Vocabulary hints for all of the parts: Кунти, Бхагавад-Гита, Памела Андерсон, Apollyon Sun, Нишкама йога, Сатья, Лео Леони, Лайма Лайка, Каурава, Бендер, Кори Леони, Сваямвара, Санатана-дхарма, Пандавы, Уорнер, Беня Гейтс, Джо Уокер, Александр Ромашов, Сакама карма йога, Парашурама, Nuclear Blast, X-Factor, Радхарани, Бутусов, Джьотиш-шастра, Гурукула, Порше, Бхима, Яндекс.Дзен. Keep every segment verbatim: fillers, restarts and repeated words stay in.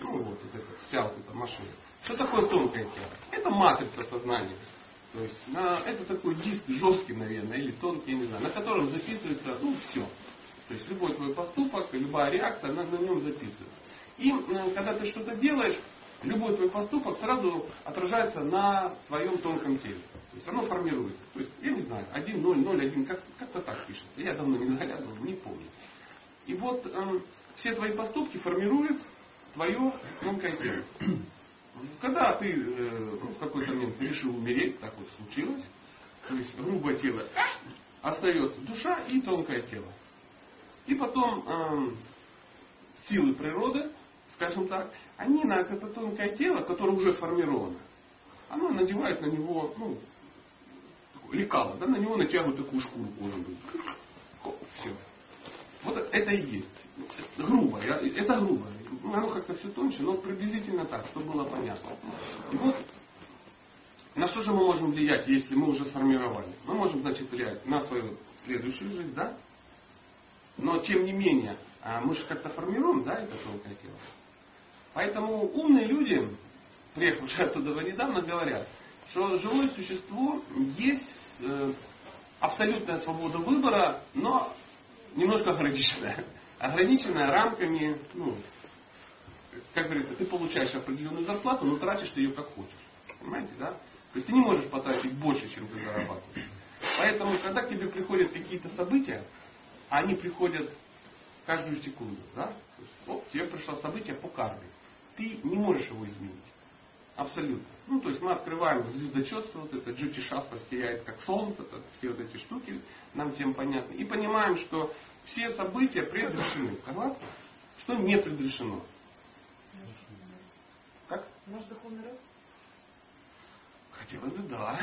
ну вот, вот эта вся вот эта машина. Что такое тонкое тело? Это матрица сознания. То есть на, это такой диск жесткий, наверное, или тонкий, я не знаю, на котором записывается ну все. То есть любой твой поступок, любая реакция, она на нем записывается. И когда ты что-то делаешь, любой твой поступок сразу отражается на твоем тонком теле. То есть оно формируется. То есть, я не знаю, один, ноль, ноль, один, как, как-то так пишется. Я давно не заглядывал, не помню. И вот э, все твои поступки формируют твое тонкое тело. Когда ты э, в какой-то момент решил умереть, так вот случилось, то есть грубое тело, остается душа и тонкое тело. И потом э, силы природы, скажем так, они на это тонкое тело, которое уже сформировано, оно надевает на него, ну, лекало, да, на него натягивают такую шкуру кожаную. Все. Вот это и есть. Грубо. Это грубо. Оно как-то все тоньше, но приблизительно так, чтобы было понятно. И вот на что же мы можем влиять, если мы уже сформировали? Мы можем, значит, влиять на свою следующую жизнь, да? Но, тем не менее, мы же как-то формируем, да, это тонкое тело. Поэтому умные люди, приехавшие оттуда недавно, говорят, что живое существо есть абсолютная свобода выбора, но немножко ограниченная. Ограниченная рамками, ну, как говорится, ты получаешь определенную зарплату, но тратишь ты ее как хочешь. Понимаете, да? То есть ты не можешь потратить больше, чем ты зарабатываешь. Поэтому, когда к тебе приходят какие-то события, они приходят каждую секунду. Да? Оп, тебе пришло событие по карме. Ты не можешь его изменить. Абсолютно. Ну, то есть мы открываем звездочетство, вот это Джьотиш-шастра сияет как солнце, так, все вот эти штуки нам всем понятны. И понимаем, что все события предрешены. Согласны? Что не предрешено? Как? Наш духовный рост? Хотелось бы, да.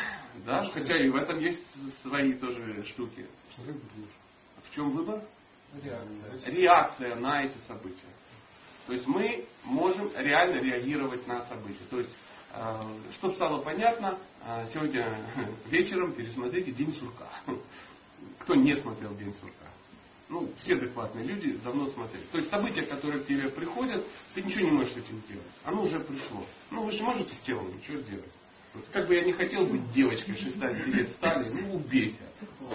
да. Хотя и в этом есть свои тоже штуки. В чем выбор? Реакция. Реакция на эти события. То есть мы можем реально реагировать на события. То есть, э, чтобы стало понятно, э, сегодня вечером пересмотрите «День сурка». Кто не смотрел «День сурка»? Ну, все адекватные люди давно смотрели. То есть события, которые к тебе приходят, ты ничего не можешь с этим делать. Оно уже пришло. Ну, вы же можете с телом ничего сделать. Как бы я не хотел быть девочкой шестнадцати лет стали, ну убейся.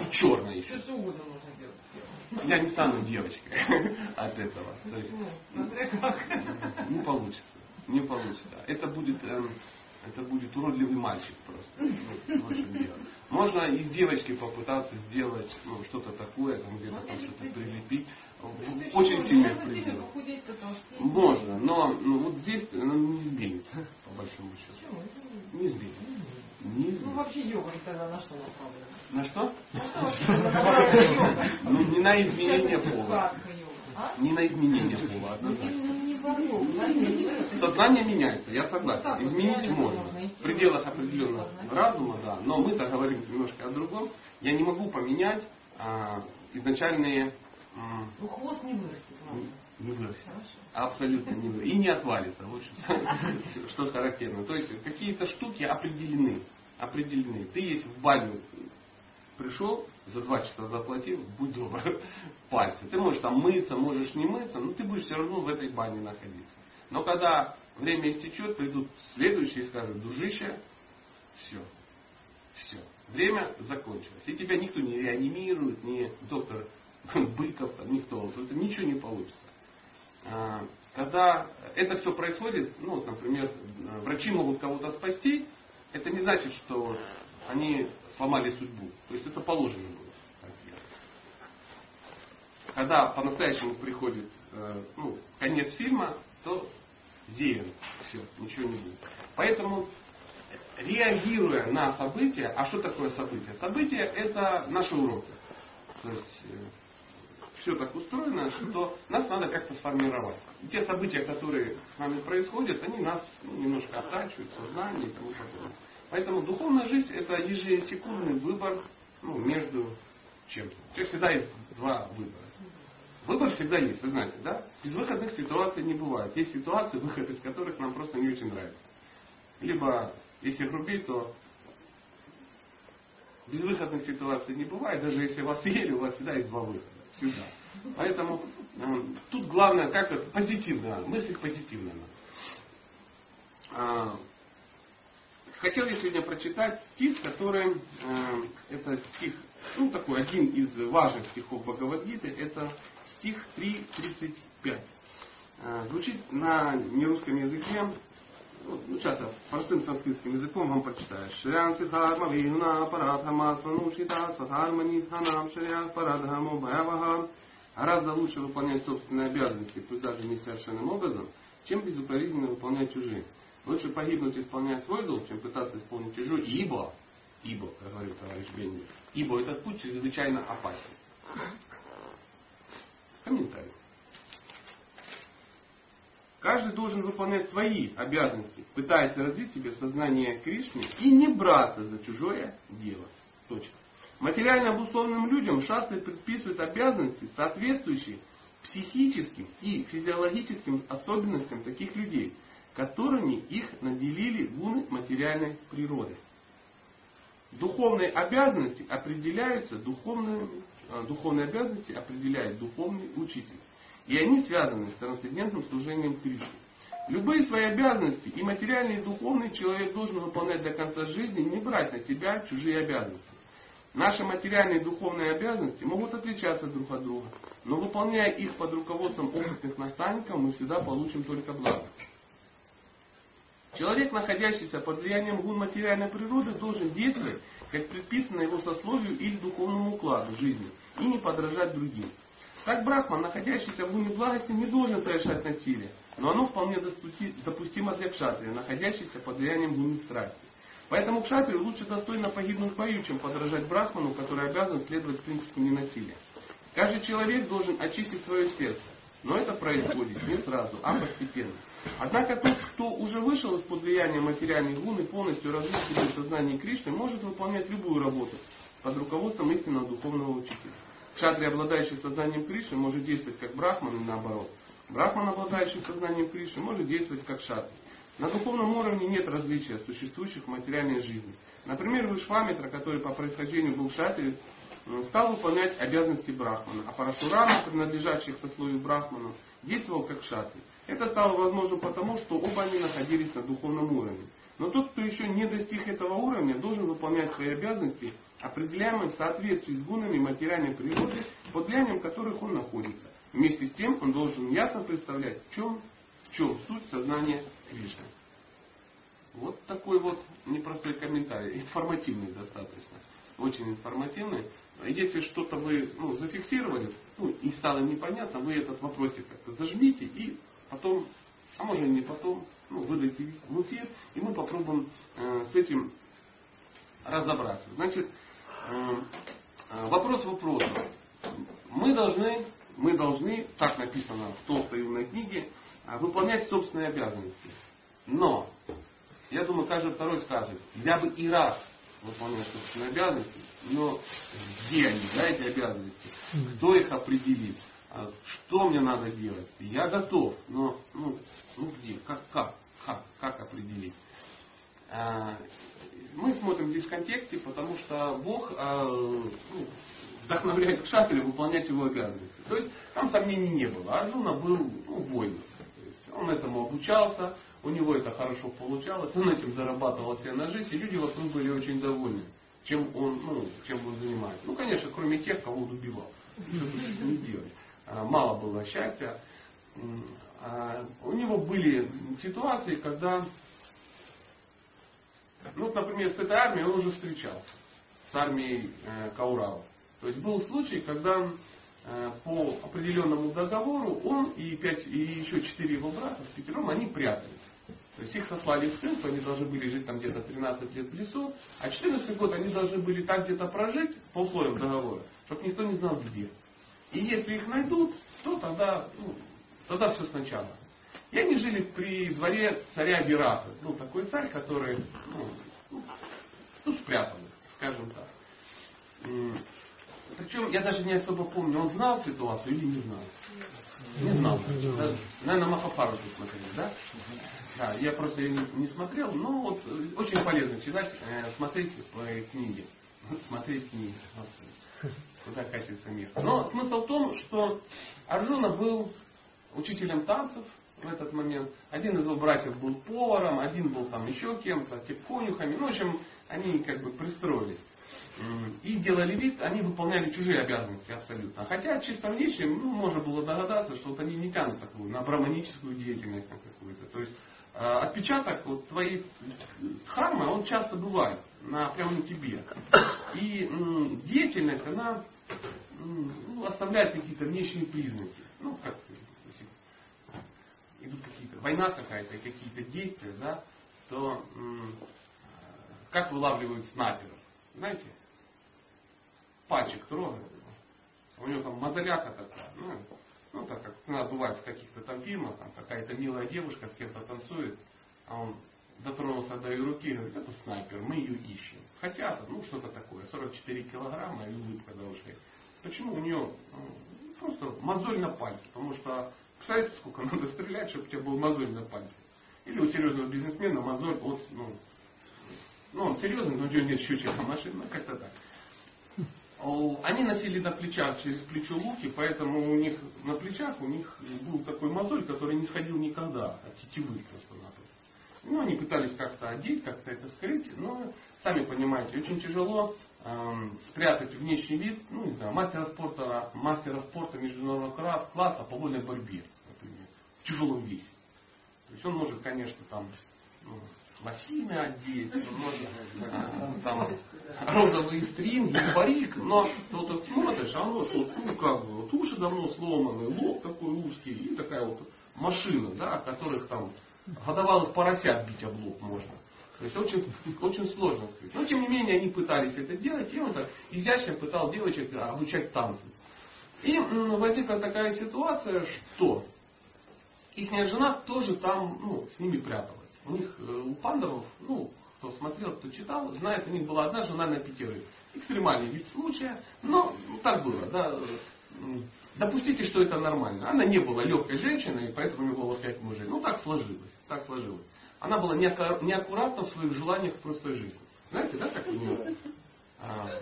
И черная еще. Я не стану девочкой от этого. То есть, не получится. Не получится. Это будет, это будет уродливый мальчик просто. Можно и с девочкой попытаться сделать ну, что-то такое, там, где-то там что-то прилепить. Очень сильно прилепить. Можно, но ну, вот здесь оно не изменится, по большому счету. Не изменится. Ну вообще йога тогда на что направлена? На что? Ну не на изменение пола. Не на изменение пола, однозначно. Сознание меняется, я согласен. Изменить можно. В пределах определенного разума, да. Но мы-то говорим немножко о другом. Я не могу поменять изначальные... Ну хвост не вырастет, ладно. Не вырастет. Абсолютно не вырастет. И не отвалится, в общем, что характерно. То есть какие-то штуки определены. Определены. Ты есть в баню пришел, за два часа заплатил, будь добр, пальцы. Ты можешь там мыться, можешь не мыться, но ты будешь все равно в этой бане находиться. Но когда время истечет, придут следующие и скажут, дружище, все. Все. Время закончилось. И тебя никто не реанимирует, не доктор Быков, там, никто. Это ничего не получится. Когда это все происходит, ну, вот, например, врачи могут кого-то спасти, это не значит, что они сломали судьбу. То есть это положено было. Когда по-настоящему приходит ну, конец фильма, то зелен. Все, ничего не будет. Поэтому, реагируя на события, а что такое событие? Событие – это наши уроки. То есть, все так устроено, что нас надо как-то сформировать. И те события, которые с нами происходят, они нас ну, немножко оттачивают, сознание и тому подобное. Поэтому духовная жизнь – это ежесекундный выбор ну, между чем-то. То есть всегда есть два выбора. Выбор всегда есть, вы знаете, да? Безвыходных ситуаций не бывает. Есть ситуации, выход из которых нам просто не очень нравится. Либо, если грубить, то безвыходных ситуаций не бывает. Даже если вас съели, у вас всегда есть два выхода. Всегда. Поэтому э, тут главное как это позитивно мыслить позитивно. Хотел я сегодня прочитать стих, который, э, это стих, ну такой, один из важных стихов Бхагавад-Гиты, это стих три тридцать пять. Э, звучит на нерусском языке, ну, часто простым санскритским языком вам прочитаю. Шрейан сва-дхармо вигунах пара-дхармат свануштхитат, сва-дхармо нишкам карма йога. Гораздо лучше выполнять собственные обязанности, пусть даже несовершенным образом, чем безукоризненно выполнять чужие. Лучше погибнуть, исполняя свой долг, чем пытаться исполнить чужой, ибо, ибо, как говорил товарищ Бендер, ибо этот путь чрезвычайно опасен. Комментарий. Каждый должен выполнять свои обязанности, пытаясь развить себе сознание Кришны и не браться за чужое дело. Точка. Материально обусловленным людям шастры предписывают обязанности, соответствующие психическим и физиологическим особенностям таких людей, которыми их наделили гуны материальной природы. Духовные обязанности определяются духовными, духовные обязанности определяет духовный учитель. И они связаны с трансцендентным служением Кришне. Любые свои обязанности, и материальные, и духовные, человек должен выполнять до конца жизни, не брать на себя чужие обязанности. Наши материальные и духовные обязанности могут отличаться друг от друга, но выполняя их под руководством опытных наставников, мы всегда получим только благо. Человек, находящийся под влиянием гун материальной природы, должен действовать, как предписано его сословию или духовному укладу жизни, и не подражать другим. Так брахман, находящийся в гуне благости, не должен совершать насилие, но оно вполне допустимо для кшатрия, находящийся под влиянием гуны страсти. Поэтому кшатрию лучше достойно погибнуть в бою, чем подражать брахману, который обязан следовать принципу ненасилия. Каждый человек должен очистить свое сердце, но это происходит не сразу, а постепенно. Однако тот, кто уже вышел из-под влияния материальной гуны, полностью развил себя в сознании Кришны, может выполнять любую работу под руководством истинного духовного учителя. Кшатрий, обладающий сознанием Кришны, может действовать как брахман и наоборот. Брахман, обладающий сознанием Кришны, может действовать как кшатрий. На духовном уровне нет различия существующих в материальной жизни. Например, Вишвамитра, который по происхождению был кшатрией, стал выполнять обязанности брахмана, а Парашурама, принадлежащих сословию брахмана, действовал как кшатрий. Это стало возможным потому, что оба они находились на духовном уровне. Но тот, кто еще не достиг этого уровня, должен выполнять свои обязанности, определяемые в соответствии с гунами материальной природы, под влиянием которых он находится. Вместе с тем он должен ясно представлять, в чем В чем суть сознания Кришны. Вот такой вот непростой комментарий. Информативный достаточно. Очень информативный. Если что-то вы ну, зафиксировали, ну, и стало непонятно, вы этот вопросик как-то зажмите и потом, а может и не потом, ну, выдайте в эфир, и мы попробуем э, с этим разобраться. Значит, э, вопрос вопросом. Мы должны, мы должны, так написано в толстой юной книге, выполнять собственные обязанности. Но, я думаю, каждый второй скажет, я бы и раз выполнял собственные обязанности, но где они, да, эти обязанности? Кто их определит? Что мне надо делать? Я готов, но ну, ну где? Как, как? Как? Как определить? Мы смотрим здесь в контексте, потому что Бог ну, вдохновляет кшатрию выполнять его обязанности. То есть, там сомнений не было. Арджуна был ну, воином. Он этому обучался, у него это хорошо получалось, он этим зарабатывал себе на жизнь, и люди вокруг были очень довольны, чем он, ну, чем он занимается. Ну, конечно, кроме тех, кого он убивал. Не делали. Мало было счастья. У него были ситуации, когда, ну, например, с этой армией он уже встречался, с армией Кауравы. То есть был случай, когда по определенному договору он и, пять, и еще четыре его брата с пятером, они прятались. То есть их сослали в ссылку, они должны были жить там где-то тринадцать лет в лесу, а четырнадцатый год они должны были так где-то прожить по условиям договора, чтобы никто не знал где. И если их найдут, то тогда, ну, тогда все сначала. И они жили при дворе царя Вираты. Ну, такой царь, который ну, ну, спрятан, скажем так. Причем, я даже не особо помню, он знал ситуацию или не знал? Не знал. Наверное, Махабхарату смотрели, да? Да, я просто ее не, не смотрел, но вот очень полезно читать, э, смотреть э, книги. Смотреть книги. Куда катится мир. Но смысл в том, что Арджуна был учителем танцев, в этот момент. Один из его братьев был поваром, один был там еще кем-то, типа конюхами. Ну, в общем, они как бы пристроились. И делали вид, они выполняли чужие обязанности абсолютно. Хотя чисто внешне, ну, можно было догадаться, что вот они не тянут такую, на браманическую деятельность на какую-то. То есть отпечаток вот твоей дхармы, он часто бывает на, прямо на тебе. И м, деятельность, она м, ну, оставляет какие-то внешние признаки. Ну, как идут какие-то, война какая-то, какие-то действия, да, то м, как вылавливают снайперов? Знаете, пальчик трогает. У него там мозоляка такая. Ну, ну так как у нас бывает в каких-то там фильмах, там какая-то милая девушка с кем-то танцует, а он дотронулся до ее руки и говорит, это снайпер, мы ее ищем. Хотя, ну что-то такое, сорок четыре килограмма и улыбка до ушей. Почему у нее ну, просто мозоль на пальце? Потому что, представляете, сколько надо стрелять, чтобы у тебя был мозоль на пальце. Или у серьезного бизнесмена мозоль от, ну, ну, он серьезный, но у него нет щучья машина, как-то так. Они носили на плечах, через плечо луки, поэтому у них на плечах у них был такой мозоль, который не сходил никогда, а тетивы просто-напросто. Ну, они пытались как-то одеть, как-то это скрыть, но, сами понимаете, очень тяжело эм, спрятать внешний вид, ну, не знаю, мастера спорта, мастера спорта международного класса по вольной борьбе, например, в тяжелом весе. То есть он может, конечно, там... Ну, лосины одеть, можно розовые стринги, парик, но ты вот так смотришь, а оно что, ну как бы, вот уши давно сломаны, лоб такой узкий, и такая вот машина, да, которых там годовалых поросят бить об лоб можно. То есть очень, очень сложно сказать. Но тем не менее они пытались это делать, и он так изящно пытал девочек обучать танцам. И ну, возникла такая ситуация, что ихняя жена тоже там, ну, с ними прятала. У них, у пандавов, ну, кто смотрел, кто читал, знает, у них была одна жена на пятерых. Экстремальный вид случая, но ну, так было, да. Допустите, что это нормально. Она не была легкой женщиной, поэтому у нее было пять мужей. Ну, так сложилось, так сложилось. Она была неаккуратна в своих желаниях в простой жизни. Знаете, да, так у нее? А,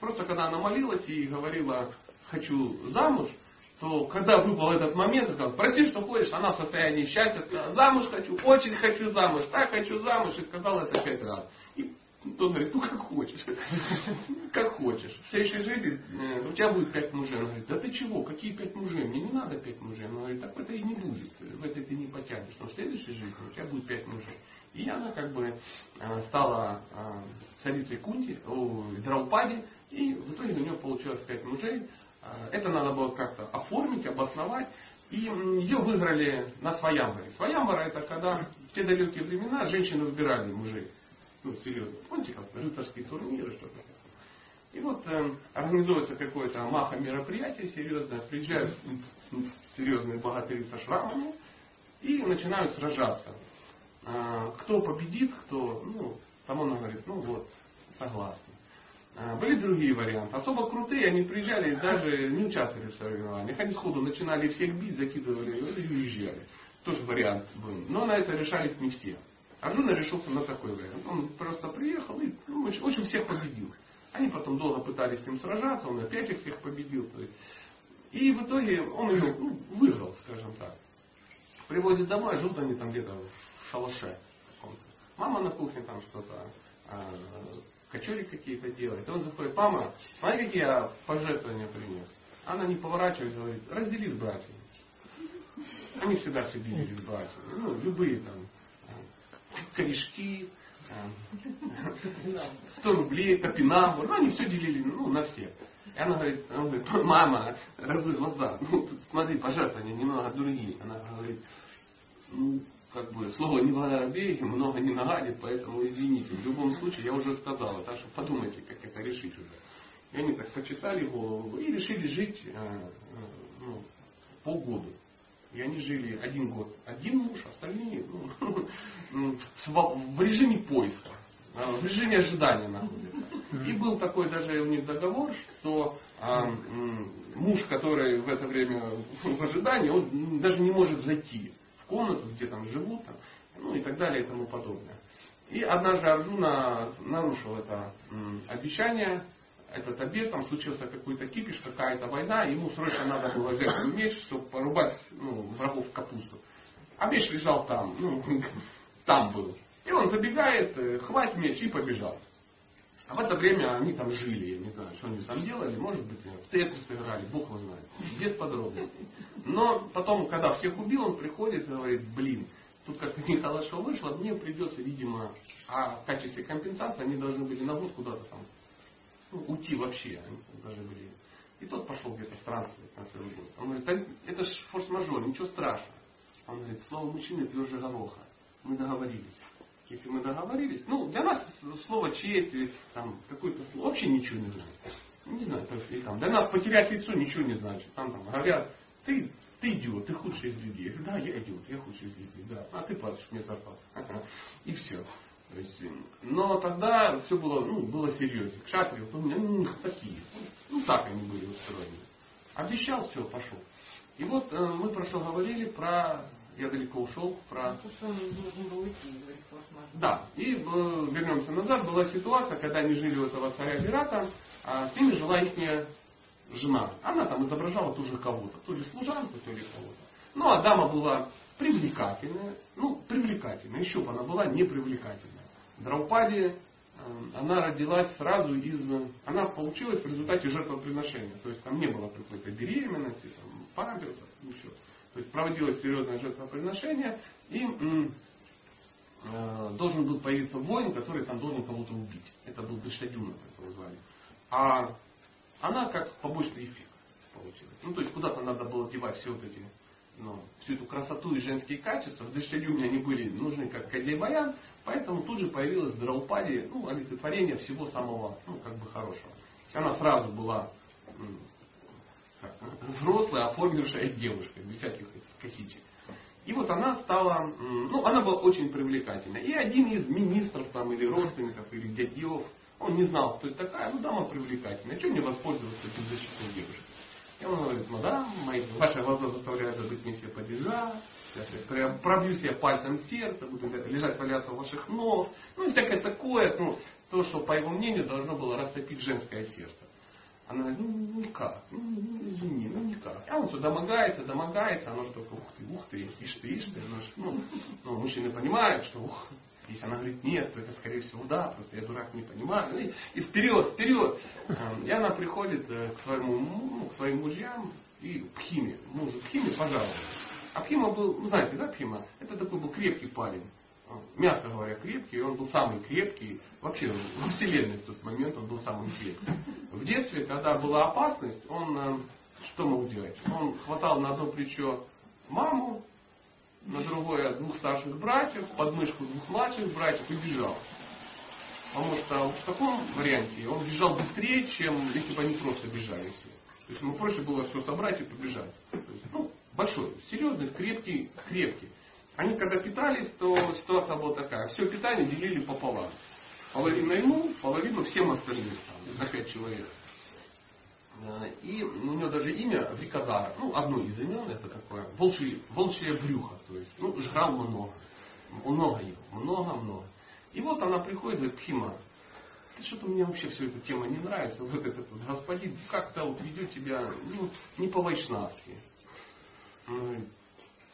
просто когда она молилась и говорила «хочу замуж», то когда выпал этот момент, сказал, прости, что ходишь, она в состоянии счастья, сказала, замуж хочу, очень хочу замуж, так хочу замуж, и сказала это пять раз. И он говорит, ну как хочешь, как хочешь. В следующей жизни у тебя будет пять мужей. Он говорит, да ты чего, какие пять мужей, мне не надо пять мужей. Он говорит, так это и не будет, в это ты не потянешь, но в следующей жизни у тебя будет пять мужей. И она как бы стала царицей Кунти, Драупади, и в итоге у нее получилось пять мужей. Это надо было как-то оформить, обосновать. И ее выиграли на Сваямваре. Сваямвара это когда в те далекие времена женщины выбирали мужей. Ну, серьезно. Помните, как рыцарские турниры, что-то такое. И вот э, организуется какое-то маха-мероприятие серьезное. Приезжают серьезные богатыри со шрамами и начинают сражаться. Э, кто победит, кто... Ну, там он говорит, ну вот, согласна. Были другие варианты. Особо крутые, они приезжали и даже не участвовали в соревнованиях. Они сходу начинали всех бить, закидывали и уезжали. Тоже вариант был. Но на это решались не все. Арджуна решился на такой вариант. Он просто приехал и ну, очень всех победил. Они потом долго пытались с ним сражаться, он опять их всех победил. И в итоге он ее ну, выиграл, скажем так. Привозит домой, а живут они там где-то в шалаше. Мама на кухне там что-то... Качури какие-то делает. И он заходит, мама, смотри, какие я пожертвования принес. Она не поворачивается, говорит, раздели с братьями. Они всегда все делили с братьями. Ну, любые там корешки, сто рублей, топинамбур. Ну, они все делили, ну, на всех. И она говорит, она говорит мама, разуй глаза. Ну, смотри, пожертвования немного другие. Она говорит, ну, как бы слово не воробей, много не нагадит, поэтому извините. В любом случае я уже сказала, так что подумайте, как это решить уже. И они так почесали голову и решили жить э, ну, полгода. И они жили один год. Один муж, остальные ну, в режиме поиска, в режиме ожидания находятся. И был такой даже у них договор, что э, муж, который в это время в ожидании, он даже не может зайти. Комнату, где там живут, там, ну и так далее и тому подобное. И однажды Арджуна нарушил это м, обещание, этот обед, там случился какой-то кипиш, какая-то война, ему срочно надо было взять меч, чтобы порубать ну, врагов в капусту. А меч лежал там, ну, там был. И он забегает, хватит меч и побежал. А в это время они там жили, я не знаю, что они там делали, может быть, в тетрис играли, бог его знает, без подробностей. Но потом, когда всех убил, он приходит и говорит, блин, тут как-то нехорошо вышло, мне придется, видимо, а в качестве компенсации они должны были на год куда-то там, ну, уйти вообще, они должны были. И тот пошел где-то странствовать на целый год. Он говорит, да, это ж форс-мажор, ничего страшного. Он говорит, слово мужчины тверже гороха, мы договорились. Если мы договорились, ну, для нас слово честь, там, какое-то слово, вообще ничего не значит. Не знаю, то есть, там, для нас потерять лицо ничего не значит. Там, там говорят, ты, ты идиот, ты худший из людей. Я говорю, да, я идиот, я худший из людей, да. А ты платишь мне зарплату. И все. То есть, но тогда все было, ну, было серьезно. Кшатри, у меня такие. Ну, так они были устроены. Обещал, все, пошел. И вот э, мы про что говорили, про... Я далеко ушел. Про... То, что он должен был идти, говорит, да. И э, вернемся назад. Была ситуация, когда они жили у этого царя Вирата, а с ними жила их жена. Она там изображала тоже кого-то. То ли служанку, то ли кого-то. Ну, а дама была привлекательная. Ну, привлекательная. Еще бы она была не привлекательная. Драупади, э, она родилась сразу из... Она получилась в результате жертвоприношения. То есть там не было какой-то беременности, там, памперсов, ничего. То есть проводилось серьезное жертвоприношение, и э, должен был появиться воин, который там должен кого-то убить. Это был Дышлядюна, как его звали. А она как побочный эффект получилась. Ну, то есть куда-то надо было девать все вот эти, ну, всю эту красоту и женские качества. В Дышлядюне они были нужны как козей-баян, поэтому тут же появилась Драупади, ну, олицетворение всего самого, ну, как бы хорошего. Она сразу была... взрослая, оформившая девушка, без всяких косичек. И вот она стала, ну, она была очень привлекательна. И один из министров там, или родственников, или дядьев, он не знал, кто это такая, ну, дама привлекательная, чем мне воспользоваться беззащитной девушкой? И он говорит, мадам, мои, ваши глаза заставляют забыть мне все падежа, я пробьюсь я пальцем сердца, буду лежать, валяться в ваших ног, ну, и всякое такое, ну, то, что, по его мнению, должно было растопить женское сердце. Она говорит, ну никак, ну, извини, ну никак. А он все домогается, домогается, оно же только ух ты, ух ты, ишь ты, ишь ты. Оно же, ну, ну, мужчины понимают, что ух, если она говорит нет, то это скорее всего да, просто я дурак не понимаю. И, и вперед, вперед. И она приходит к, своему, ну, к своим мужьям и к Бхиме. Муж Бхиме, пожалуйста. А Бхима был, ну, знаете, да, Бхима? Это такой был крепкий парень. Мягко говоря, крепкий, он был самый крепкий, вообще во вселенной в тот момент он был самый крепкий. В детстве, когда была опасность, он что мог делать? Он хватал на одно плечо маму, на другое двух старших братьев, под мышку двух младших братьев и бежал. Потому что в таком варианте он бежал быстрее, чем если бы они просто бежали все. То есть ему проще было все собрать и побежать. То есть, ну, большой, серьезный, крепкий, крепкий. Они когда питались, то ситуация была такая. Все питание делили пополам. Половину ему, половину всем остальным. Там, на пять человек. И у него даже имя Вриколара. Ну, одно из имен это такое. Волчье, волчье брюхо. То есть, ну, жрал много. Много его. Много-много. И вот она приходит и говорит, Бхима, ты что-то мне вообще вся эта тема не нравится. Вот этот вот господин как-то вот ведет тебя, ну, не по-вайшнавски.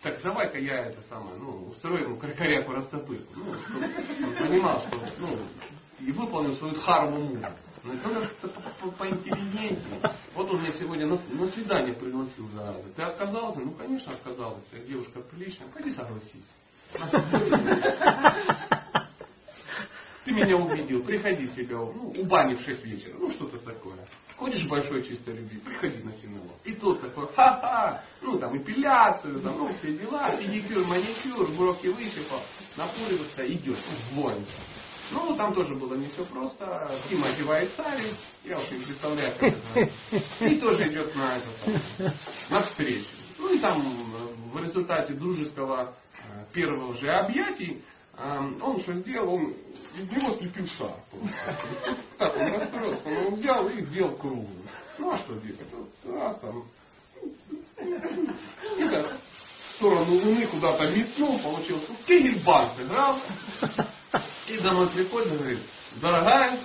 Так, давай-ка я это самое, ну, устрою ему каркаряку растопырку. Ну, он понимал, что, ну, и выполнил свою дхарму мужа. Но это надо поинтеллигентнее. Вот он меня сегодня на, на свидание пригласил, зараза. Ты отказался? Ну, конечно, отказалась. Девушка приличная. Пойди согласись. Ты меня убедил. Приходи себя, ну, у бани в шесть вечера. Ну, что-то такое. Хочешь большой чистой любви, приходи на финал. И тот такой, ха-ха, ну там эпиляцию, там, ну все дела, педикюр, маникюр, бровки выщипал, напуриваться, идет, воин. Ну, там тоже было не все просто. Тима одевает сари, я уж не представляю, как это. И тоже идет на это, на встречу. Ну и там в результате дружеского первого же объятий он что сделал, он из него слепил шар. Так, он расстроился, он его взял и сделал круглый. Ну а что делать? Раз там. И так, в сторону Луны куда-то метнул, получился кегельбан сыграл. И домой приходит и говорит, дорогая,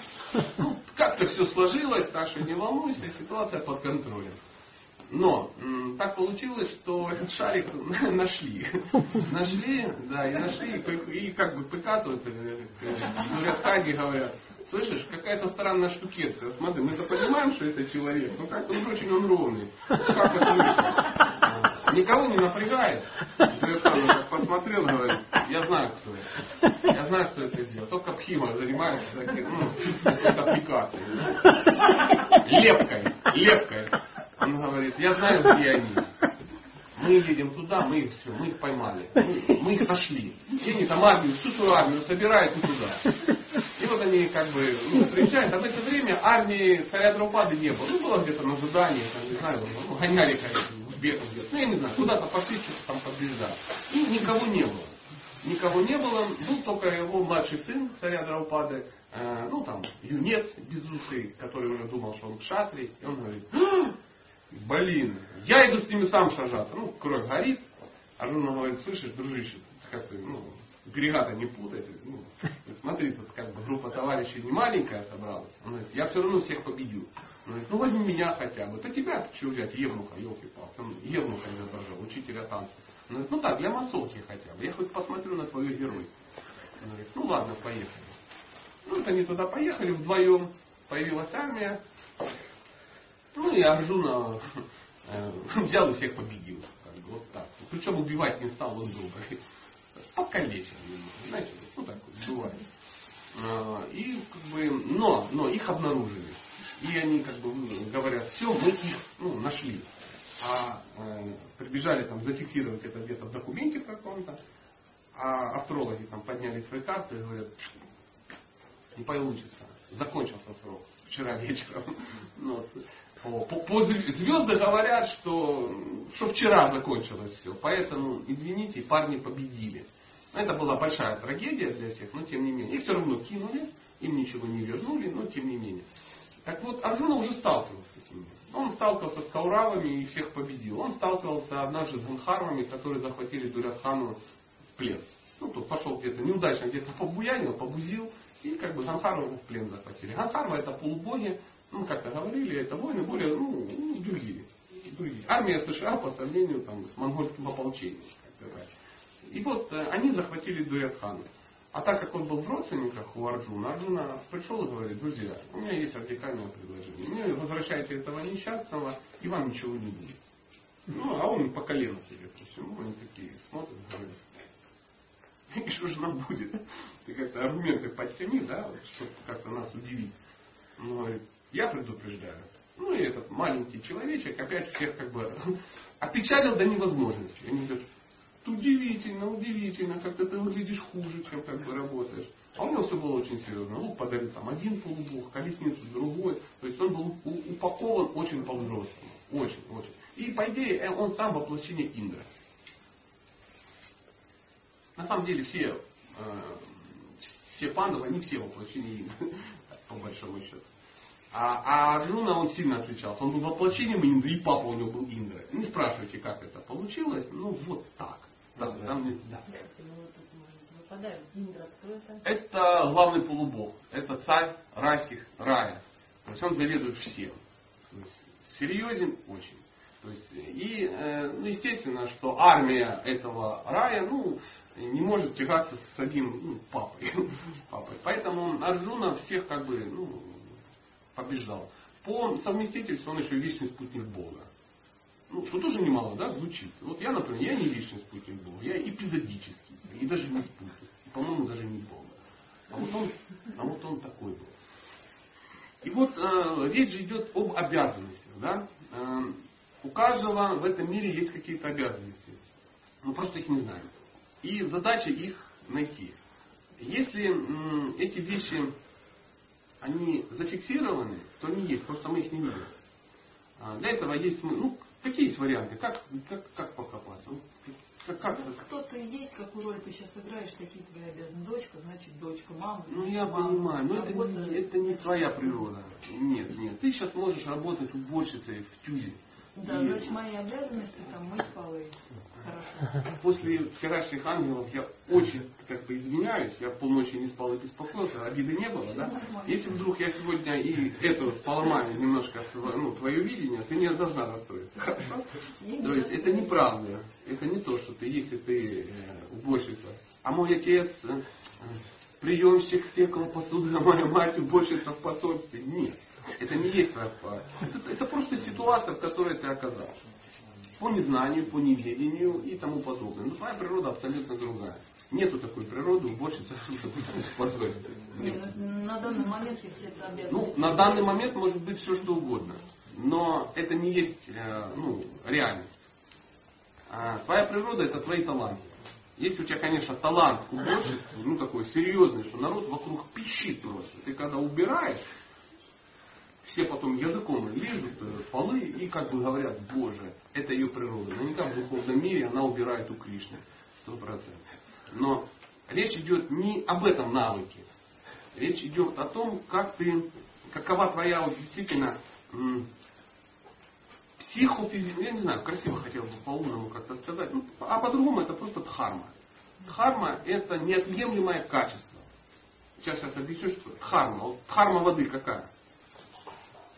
ну как-то все сложилось, так что не волнуйся, ситуация под контролем. Но так получилось, что этот шарик нашли. Нашли, да, и нашли, и как бы прикатывают, говорят, хаги говорят, слышишь, какая-то странная штукетка. Смотри, мы-то понимаем, что это человек, но как-то уж очень он ровный. Как это вышло? Никого не напрягает. Посмотрел, говорит, я знаю, кто это. Я знаю, кто это сделал. Только Бхима занимается таким, ну, аппликацией. Лепкой, лепкой. Он говорит, я знаю, где они. Мы едем туда, мы их все, мы их поймали. Мы, мы их нашли. И они там армию, всю ту армию собирают и туда. И вот они как бы ну, приезжают. А в это время армии царя Драупади не было. Ну, было где-то на задании, там, не знаю, ну, гоняли, конечно, узбеков где-то. Ну, я не знаю, куда-то пошли, что-то там побеждали. И никого не было. Никого не было. Был только его младший сын царя Драупады. Э, ну, там, юнец без усы, который уже думал, что он кшатрий. И он говорит... Блин, я иду с ними сам сажаться. Ну, кровь горит. Арджуна говорит, слышишь, дружище, как ты, ну, берега-то не путай. Ну, смотри, тут как бы группа товарищей не маленькая собралась. Он говорит, я все равно всех победил. Он говорит, ну возьми меня хотя бы. Да тебя чего взять, евнуха, елки-палки. Евнуха изображал, учителя танца. Он говорит, ну так, для массовки хотя бы. Я хоть посмотрю на твою геройку. Он говорит, ну ладно, поехали. Ну, вот они туда поехали вдвоем. Появилась армия. Ну и Арджуна э, взял и всех победил. Как бы, вот так. Причем убивать не стал он долго. Покалечил. Знаете, ну так вот, убивали. Э, и, как бы, но, но их обнаружили. И они как бы говорят, все, мы их ну, нашли. А э, прибежали там зафиксировать это где-то в документе каком-то. А астрологи там подняли свои карты и говорят, не получится. Закончился срок. Вчера вечером. Ну, по, по звезды говорят, что, что вчера закончилось все. Поэтому, извините, парни победили. Это была большая трагедия для всех, но тем не менее. И все равно кинулись, им ничего не вернули, но тем не менее. Так вот, Арджуна уже сталкивался с ними. Он сталкивался с Кауравами и всех победил. Он сталкивался однажды с Гандхарвами, которые захватили Дурьйодхану в плен. Ну, тут пошел где-то неудачно, где-то побуянил, побузил. И как бы Гандхарву в плен захватили. Гандхарва это полубоги, ну как-то говорили, это воины более, ну, другие. другие. Армия США по сравнению там, с монгольским ополчением. И вот они захватили Дурьйодхану. А так как он был в родственниках у Арджуна, Арджуна пришел и говорит, друзья, у меня есть радикальное предложение. Мне возвращайте этого несчастного, и вам ничего не будет. Ну, а он по колено себе по всему, они такие смотрят, говорят. И что же нам будет? Ты как-то аргументы подтяни, да, вот, чтобы как-то нас удивить. Он говорит, я предупреждаю. Ну и этот маленький человечек опять всех как бы опечалил до невозможности. Они говорят, удивительно, удивительно, как-то ты выглядишь хуже, чем как бы работаешь. А у него все было очень серьезно. Лук подарил там один полубог, колесницу другой. То есть он был упакован очень по-взрослому. Очень, очень. И по идее он сам воплощение Индра. На самом деле все, э, все пандавы, они все воплощения Индры, по большому счету. А, а Арджуна, он сильно отличался. Он был воплощением Индры, и папа у него был Индра. Не спрашивайте, как это получилось, ну вот так. Да, да. Там, да. Это главный полубог. Это царь райских рая. То есть он заведует всем. Серьезен очень. То есть, и, э, ну, естественно, что армия этого рая, ну, не может тягаться с одним ну, папой. папой. Поэтому Арджуна всех как бы ну, побеждал. По совместительству он еще вечный спутник Бога. Ну, что тоже немало, да, звучит. Вот я, например, я не вечный спутник Бога, я эпизодический, и даже не спутник. И, по-моему, даже не Бога. А вот он, а вот он такой был. И вот э, речь же идет об обязанностях. Да? Э, у каждого в этом мире есть какие-то обязанности. Мы просто их не знаем. И задача их найти. Если эти вещи, они зафиксированы, то они есть, просто мы их не видим. Для этого есть, ну, какие есть варианты, как, как, как покопаться? Как, как... Кто-то есть, какую роль ты сейчас играешь, такие твои обязаны. Дочка, значит, дочка, мама. Ну, я мама, понимаю, но это не, это не твоя природа. Нет, нет, ты сейчас можешь работать уборщицей в тюзе. Да, значит, мои обязанности там мыть полы. Хорошо. После вчерашних ангелов я очень так, извиняюсь, я в полночи не спал и беспокоился, обиды не было, да? Если вдруг я сегодня и это поломаю немножко, ну, твое видение, ты не должна расстроиться. Хорошо? То есть это неправда. Это не то, что ты, если ты уборщица. А мой отец, приемщик стекла посуды, а моя мать уборщица в посольстве. Нет. Это не есть расплата. Это, это просто ситуация, в которой ты оказался. По незнанию, по неведению и тому подобное. Но твоя природа абсолютно другая. Нету такой природы, уборщица, посольство. На данный момент, если это обязательно. Ну, на данный момент может быть все что угодно. Но это не есть ну, реальность. А твоя природа — это твои таланты. Если у тебя, конечно, талант к уборществу, ну такой серьезный, что народ вокруг пищит просто. Ты когда убираешь, все потом языком лижут полы и как бы говорят, боже, это ее природа. Но не как в духовном мире она убирает у Кришны. Сто процентов. Но речь идет не об этом навыке. Речь идет о том, как ты, какова твоя вот, действительно психофизиология. Я не знаю, красиво хотел бы по-умному как-то сказать. Ну, а по-другому это просто дхарма. Дхарма — это неотъемлемое качество. Сейчас, сейчас объясню, что дхарма. Дхарма воды какая?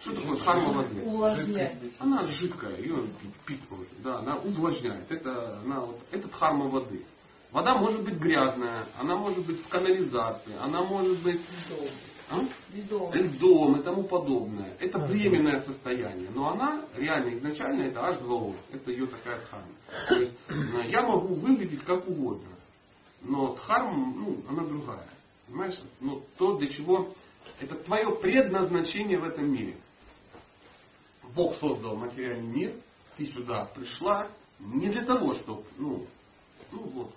Что такое дхарма воды? Она жидкая, ее пить можно. Да, она увлажняет. Это, она, вот, это дхарма воды. Вода может быть грязная, она может быть в канализации, она может быть а? льдом и тому подобное. Это временное состояние. Но она реально изначально это эйч два о. Это ее такая дхарма. То есть я могу выглядеть как угодно. Но дхарма, ну, она другая. Понимаешь? Ну, то, для чего... Это твое предназначение в этом мире. Бог создал материальный мир. Ты сюда пришла не для того, чтобы... Ну, ну вот.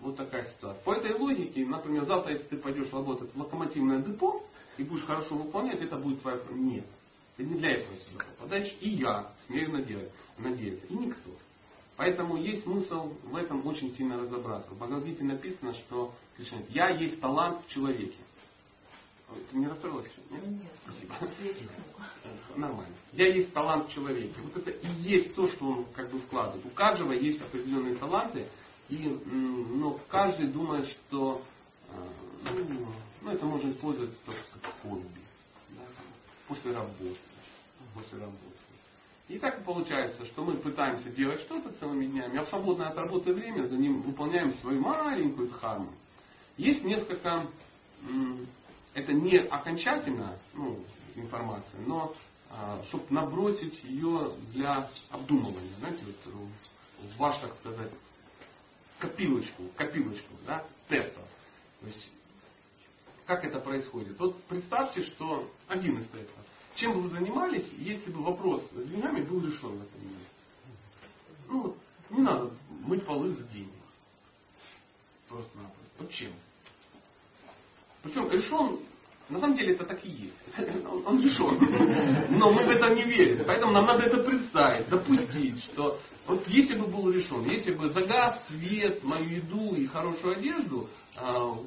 Вот такая ситуация. По этой логике, например, завтра, если ты пойдешь работать в локомотивное депо и будешь хорошо выполнять, это будет твоя... Нет. Ты не для этого сюда попадаешь. И я смею надеяться. И никто. Поэтому есть смысл в этом очень сильно разобраться. В Бхагавад-гите написано, что я есть талант в человеке. Ты не расстроилась? Нет? Нет. Спасибо. Нормально. Я есть талант в человеке. Вот это и есть то, что он как бы вкладывает. У каждого есть определенные таланты. И, но каждый думает, что ну, ну, это можно использовать только как хобби. Да? После работы. После работы. И так получается, что мы пытаемся делать что-то целыми днями, а в свободное от работы время за ним выполняем свою маленькую дхарму. Есть несколько... Это не окончательная ну, информация, но а, чтобы набросить ее для обдумывания. Знаете, вот, в ваш, так сказать, копилочку, копилочку, да, тестов. То есть, как это происходит? Вот представьте, что один из тестов. Чем бы вы занимались, если бы вопрос с деньгами был решен в этом мире? Ну, не надо мыть полы за деньги. Просто-напросто. Вот чем? Причем решен, на самом деле это так и есть. Он, он решен. Но мы в это не верим. Поэтому нам надо это представить, допустить, что вот если бы был решен, если бы за газ, свет, мою еду и хорошую одежду,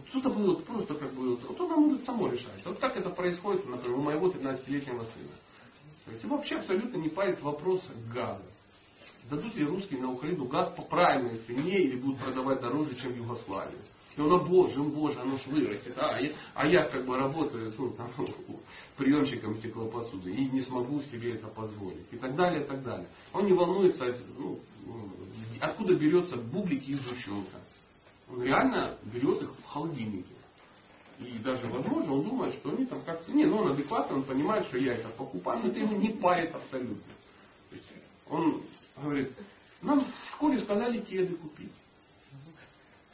что-то было просто как бы, вот оно может само решать. Вот так это происходит, например, у моего тринадцатилетнего сына. То есть его вообще абсолютно не парит вопрос газа. Дадут ли русские на Украину газ по правильной цене или будут продавать дороже, чем в Югославии? И он, о боже, о боже, оно ж вырастет. А я, а я как бы работаю ну, там, приемщиком стеклопосуды и не смогу себе это позволить. И так далее, и так далее. Он не волнуется, ну, откуда берется бублики из сгущенка. Он реально берет их в холодильнике. И даже, возможно, он думает, что они там как-то... Не, ну он адекватно, он понимает, что я это покупаю, но это ему не парит абсолютно. То есть он говорит, нам в школе сказали кеды купить.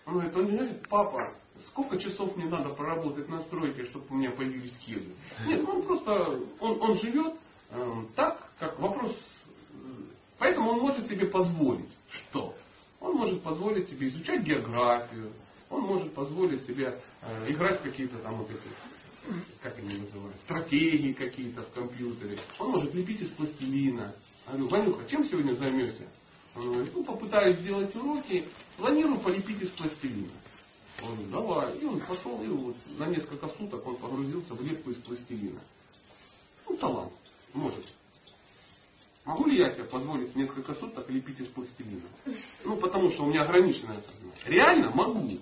Он говорит, он говорит, папа, сколько часов мне надо проработать на стройке, чтобы у меня появились кеды? Нет, он просто, он, он живет э, так, как вопрос, поэтому он может себе позволить, что? Он может позволить себе изучать географию, он может позволить себе э, играть в какие-то там вот эти, как они называют, стратегии какие-то в компьютере, он может лепить из пластилина. Я говорю, Ванюха, чем сегодня займешься? Ну, попытаюсь сделать уроки, планирую полепить из пластилина. Он говорит, давай. И он пошел, и вот на несколько суток он погрузился в лепку из пластилина. Ну, талант. Может. Могу ли я себе позволить несколько суток лепить из пластилина? Ну, потому что у меня ограниченное сознание. Реально могу.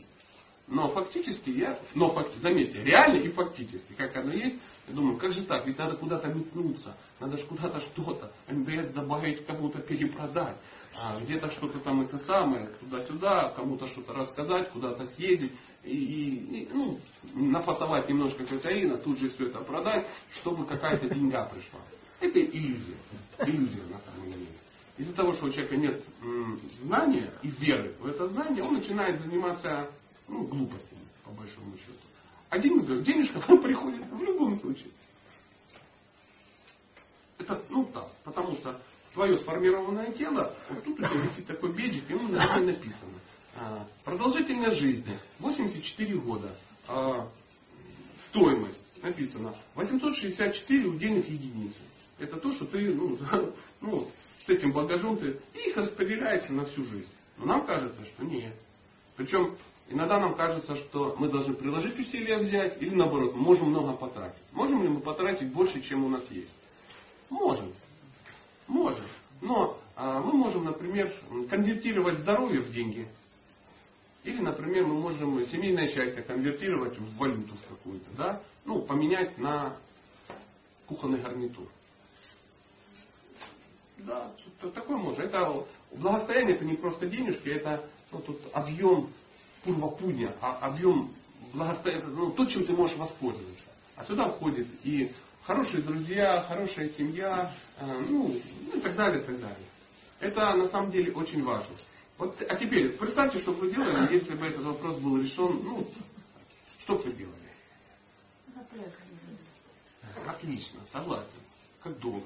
Но фактически я, но факти, заметьте, реально и фактически, как оно есть, я думаю, как же так, ведь надо куда-то метнуться, надо же куда-то что-то, МБС добавить, кому-то перепродать, а где-то что-то там это самое, туда-сюда, кому-то что-то рассказать, куда-то съездить, и, и, и ну, нафасовать немножко кокаина, тут же все это продать, чтобы какая-то деньга пришла. Это иллюзия, иллюзия на самом деле. Из-за того, что у человека нет м, знания и веры в это знание, он начинает заниматься ну, глупостями, по большому счету. А денежка, денежка он приходит в любом случае. Это, ну так, потому что твое сформированное тело, вот тут у тебя висит такой бейджик, ему на нем написано. А, продолжительность жизни восемьдесят четыре года. А, стоимость написано восемьсот шестьдесят четыре удельных единицы. Это то, что ты ну, ну, с этим багажом ты их распределяется на всю жизнь. Но нам кажется, что нет. Причем иногда нам кажется, что мы должны приложить усилия взять, или наоборот, мы можем много потратить. Можем ли мы потратить больше, чем у нас есть? Можем. Можем. Но а, мы можем, например, конвертировать здоровье в деньги. Или, например, мы можем семейное счастье конвертировать в валюту какую-то. Да? Ну, поменять на кухонный гарнитур. Да, такое можно. Это благосостояние, это не просто денежки, это ну, тут объем пурвапунья, а объем благосостояния, ну, то, чем ты можешь воспользоваться. А сюда входит и хорошие друзья, хорошая семья, э, ну, ну и так далее, и так далее. Это на самом деле очень важно. Вот, а теперь представьте, что бы вы делали, если бы этот вопрос был решен, ну, что бы вы делали? Отлично, согласен. Как долго?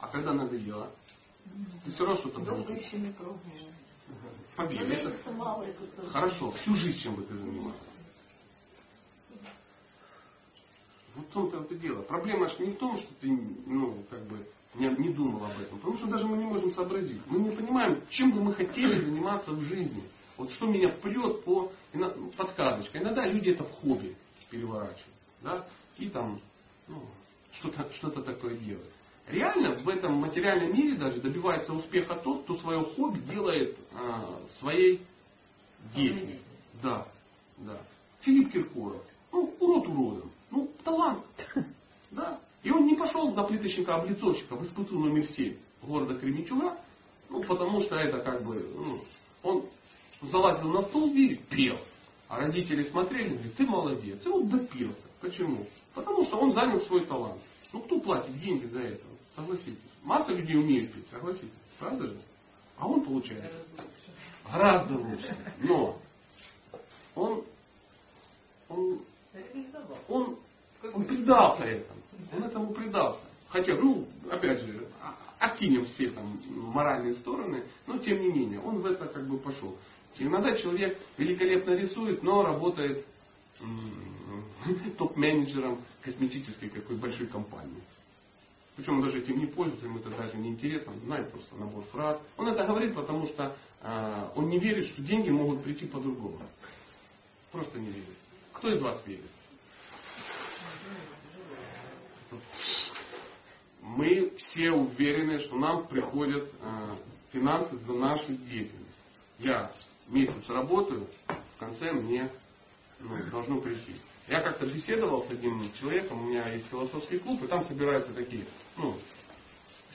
А когда надоело? Ты все равно что-то долго получишь. Еще не пробовала. Победа. Это... Хорошо, всю жизнь чем бы ты занималась? Вот в том-то вот и дело. Проблема же не в том, что ты ну, как бы, не, не думал об этом. Потому что даже мы не можем сообразить. Мы не понимаем, чем бы мы хотели заниматься в жизни. Вот что меня прет по подсказочке. Иногда люди это в хобби переворачивают. Да? И там ну, что-то, что-то такое делают. Реально в этом материальном мире даже добивается успеха тот, кто свое хобби делает а, своей деятельностью. Да, да. Филипп Киркоров. Ну, урод уродом. Ну, талант. Да. И он не пошел на плиточника-облицовщика в ИСПЦУ номер семь города Кременчуга, ну, потому что это как бы... Ну, он залазил на стол и пел. А родители смотрели и говорили, ты молодец. И он допился. Почему? Потому что он занял свой талант. Ну, кто платит деньги за это? Согласитесь. Масса людей умеет петь, согласитесь. Правда же? А он получает гораздо лучше. Но он, он, он, он предался этому. Он этому предался. Хотя, ну, опять же, окинем все там моральные стороны, но тем не менее, он в это как бы пошел. Иногда человек великолепно рисует, но работает топ-менеджером косметической какой большой компании. Причем он даже этим не пользуется, ему это даже не интересно, он знает просто набор фраз. Он это говорит, потому что э, он не верит, что деньги могут прийти по-другому. Просто не верит. Кто из вас верит? Мы все уверены, что нам приходят э, финансы за нашу деятельность. Я месяц работаю, в конце мне ну, должно прийти. Я как-то беседовал с одним человеком, у меня есть философский клуб, и там собираются такие, ну,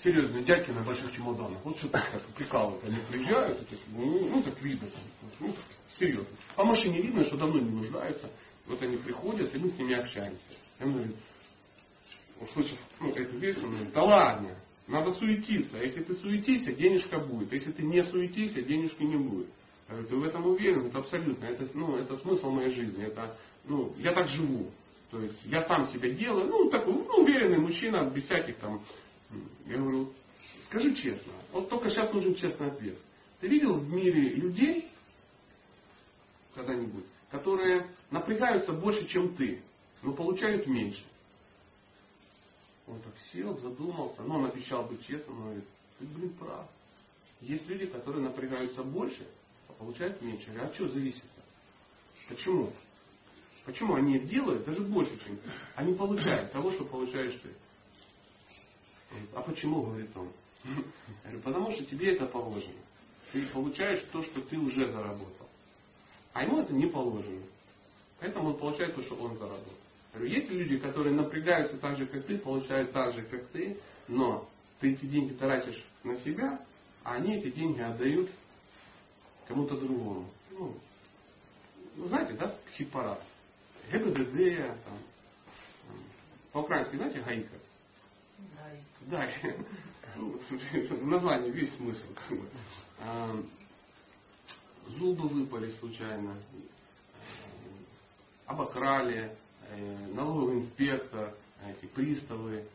серьезные дядьки на больших чемоданах. Вот что-то как прикалывают. Они приезжают, и так, ну, ну, так видно. Ну, серьезно. По машине видно, что давно не нуждаются. Вот они приходят, и мы с ними общаемся. Я ему говорю, услышав ну, эту вещь, он говорит, да ладно, надо суетиться. Если ты суетишься, денежка будет. Если ты не суетишься, денежки не будет. Я говорю, ты в этом уверен? Это абсолютно. Это, ну, это смысл моей жизни. Это, ну, я так живу. То есть я сам себя делаю. Ну, такой ну, уверенный мужчина, без всяких там... Я говорю, скажи честно. Вот только сейчас нужен честный ответ. Ты видел в мире людей когда-нибудь, которые напрягаются больше, чем ты, но получают меньше? Он так сел, задумался. Но он обещал быть честным. Он говорит, ты, блин, прав. Есть люди, которые напрягаются больше, получают меньше. А от чего зависит-то? Почему? Почему они делают даже больше, чем ты? Они получают того, что получаешь ты. А почему, говорит он? Я говорю, потому что тебе это положено. Ты получаешь то, что ты уже заработал. А ему это не положено. Поэтому он получает то, что он заработал. Есть люди, которые напрягаются так же, как ты, получают так же, как ты, но ты эти деньги тратишь на себя, а они эти деньги отдают кому-то другому. Ну, ну знаете, да, хипарат. ГДД, там, по-украински, знаете, гайка? Гайка. Да. Название, весь смысл, как бы. Зубы выпали случайно, обокрали, налоговый инспектор, эти приставы,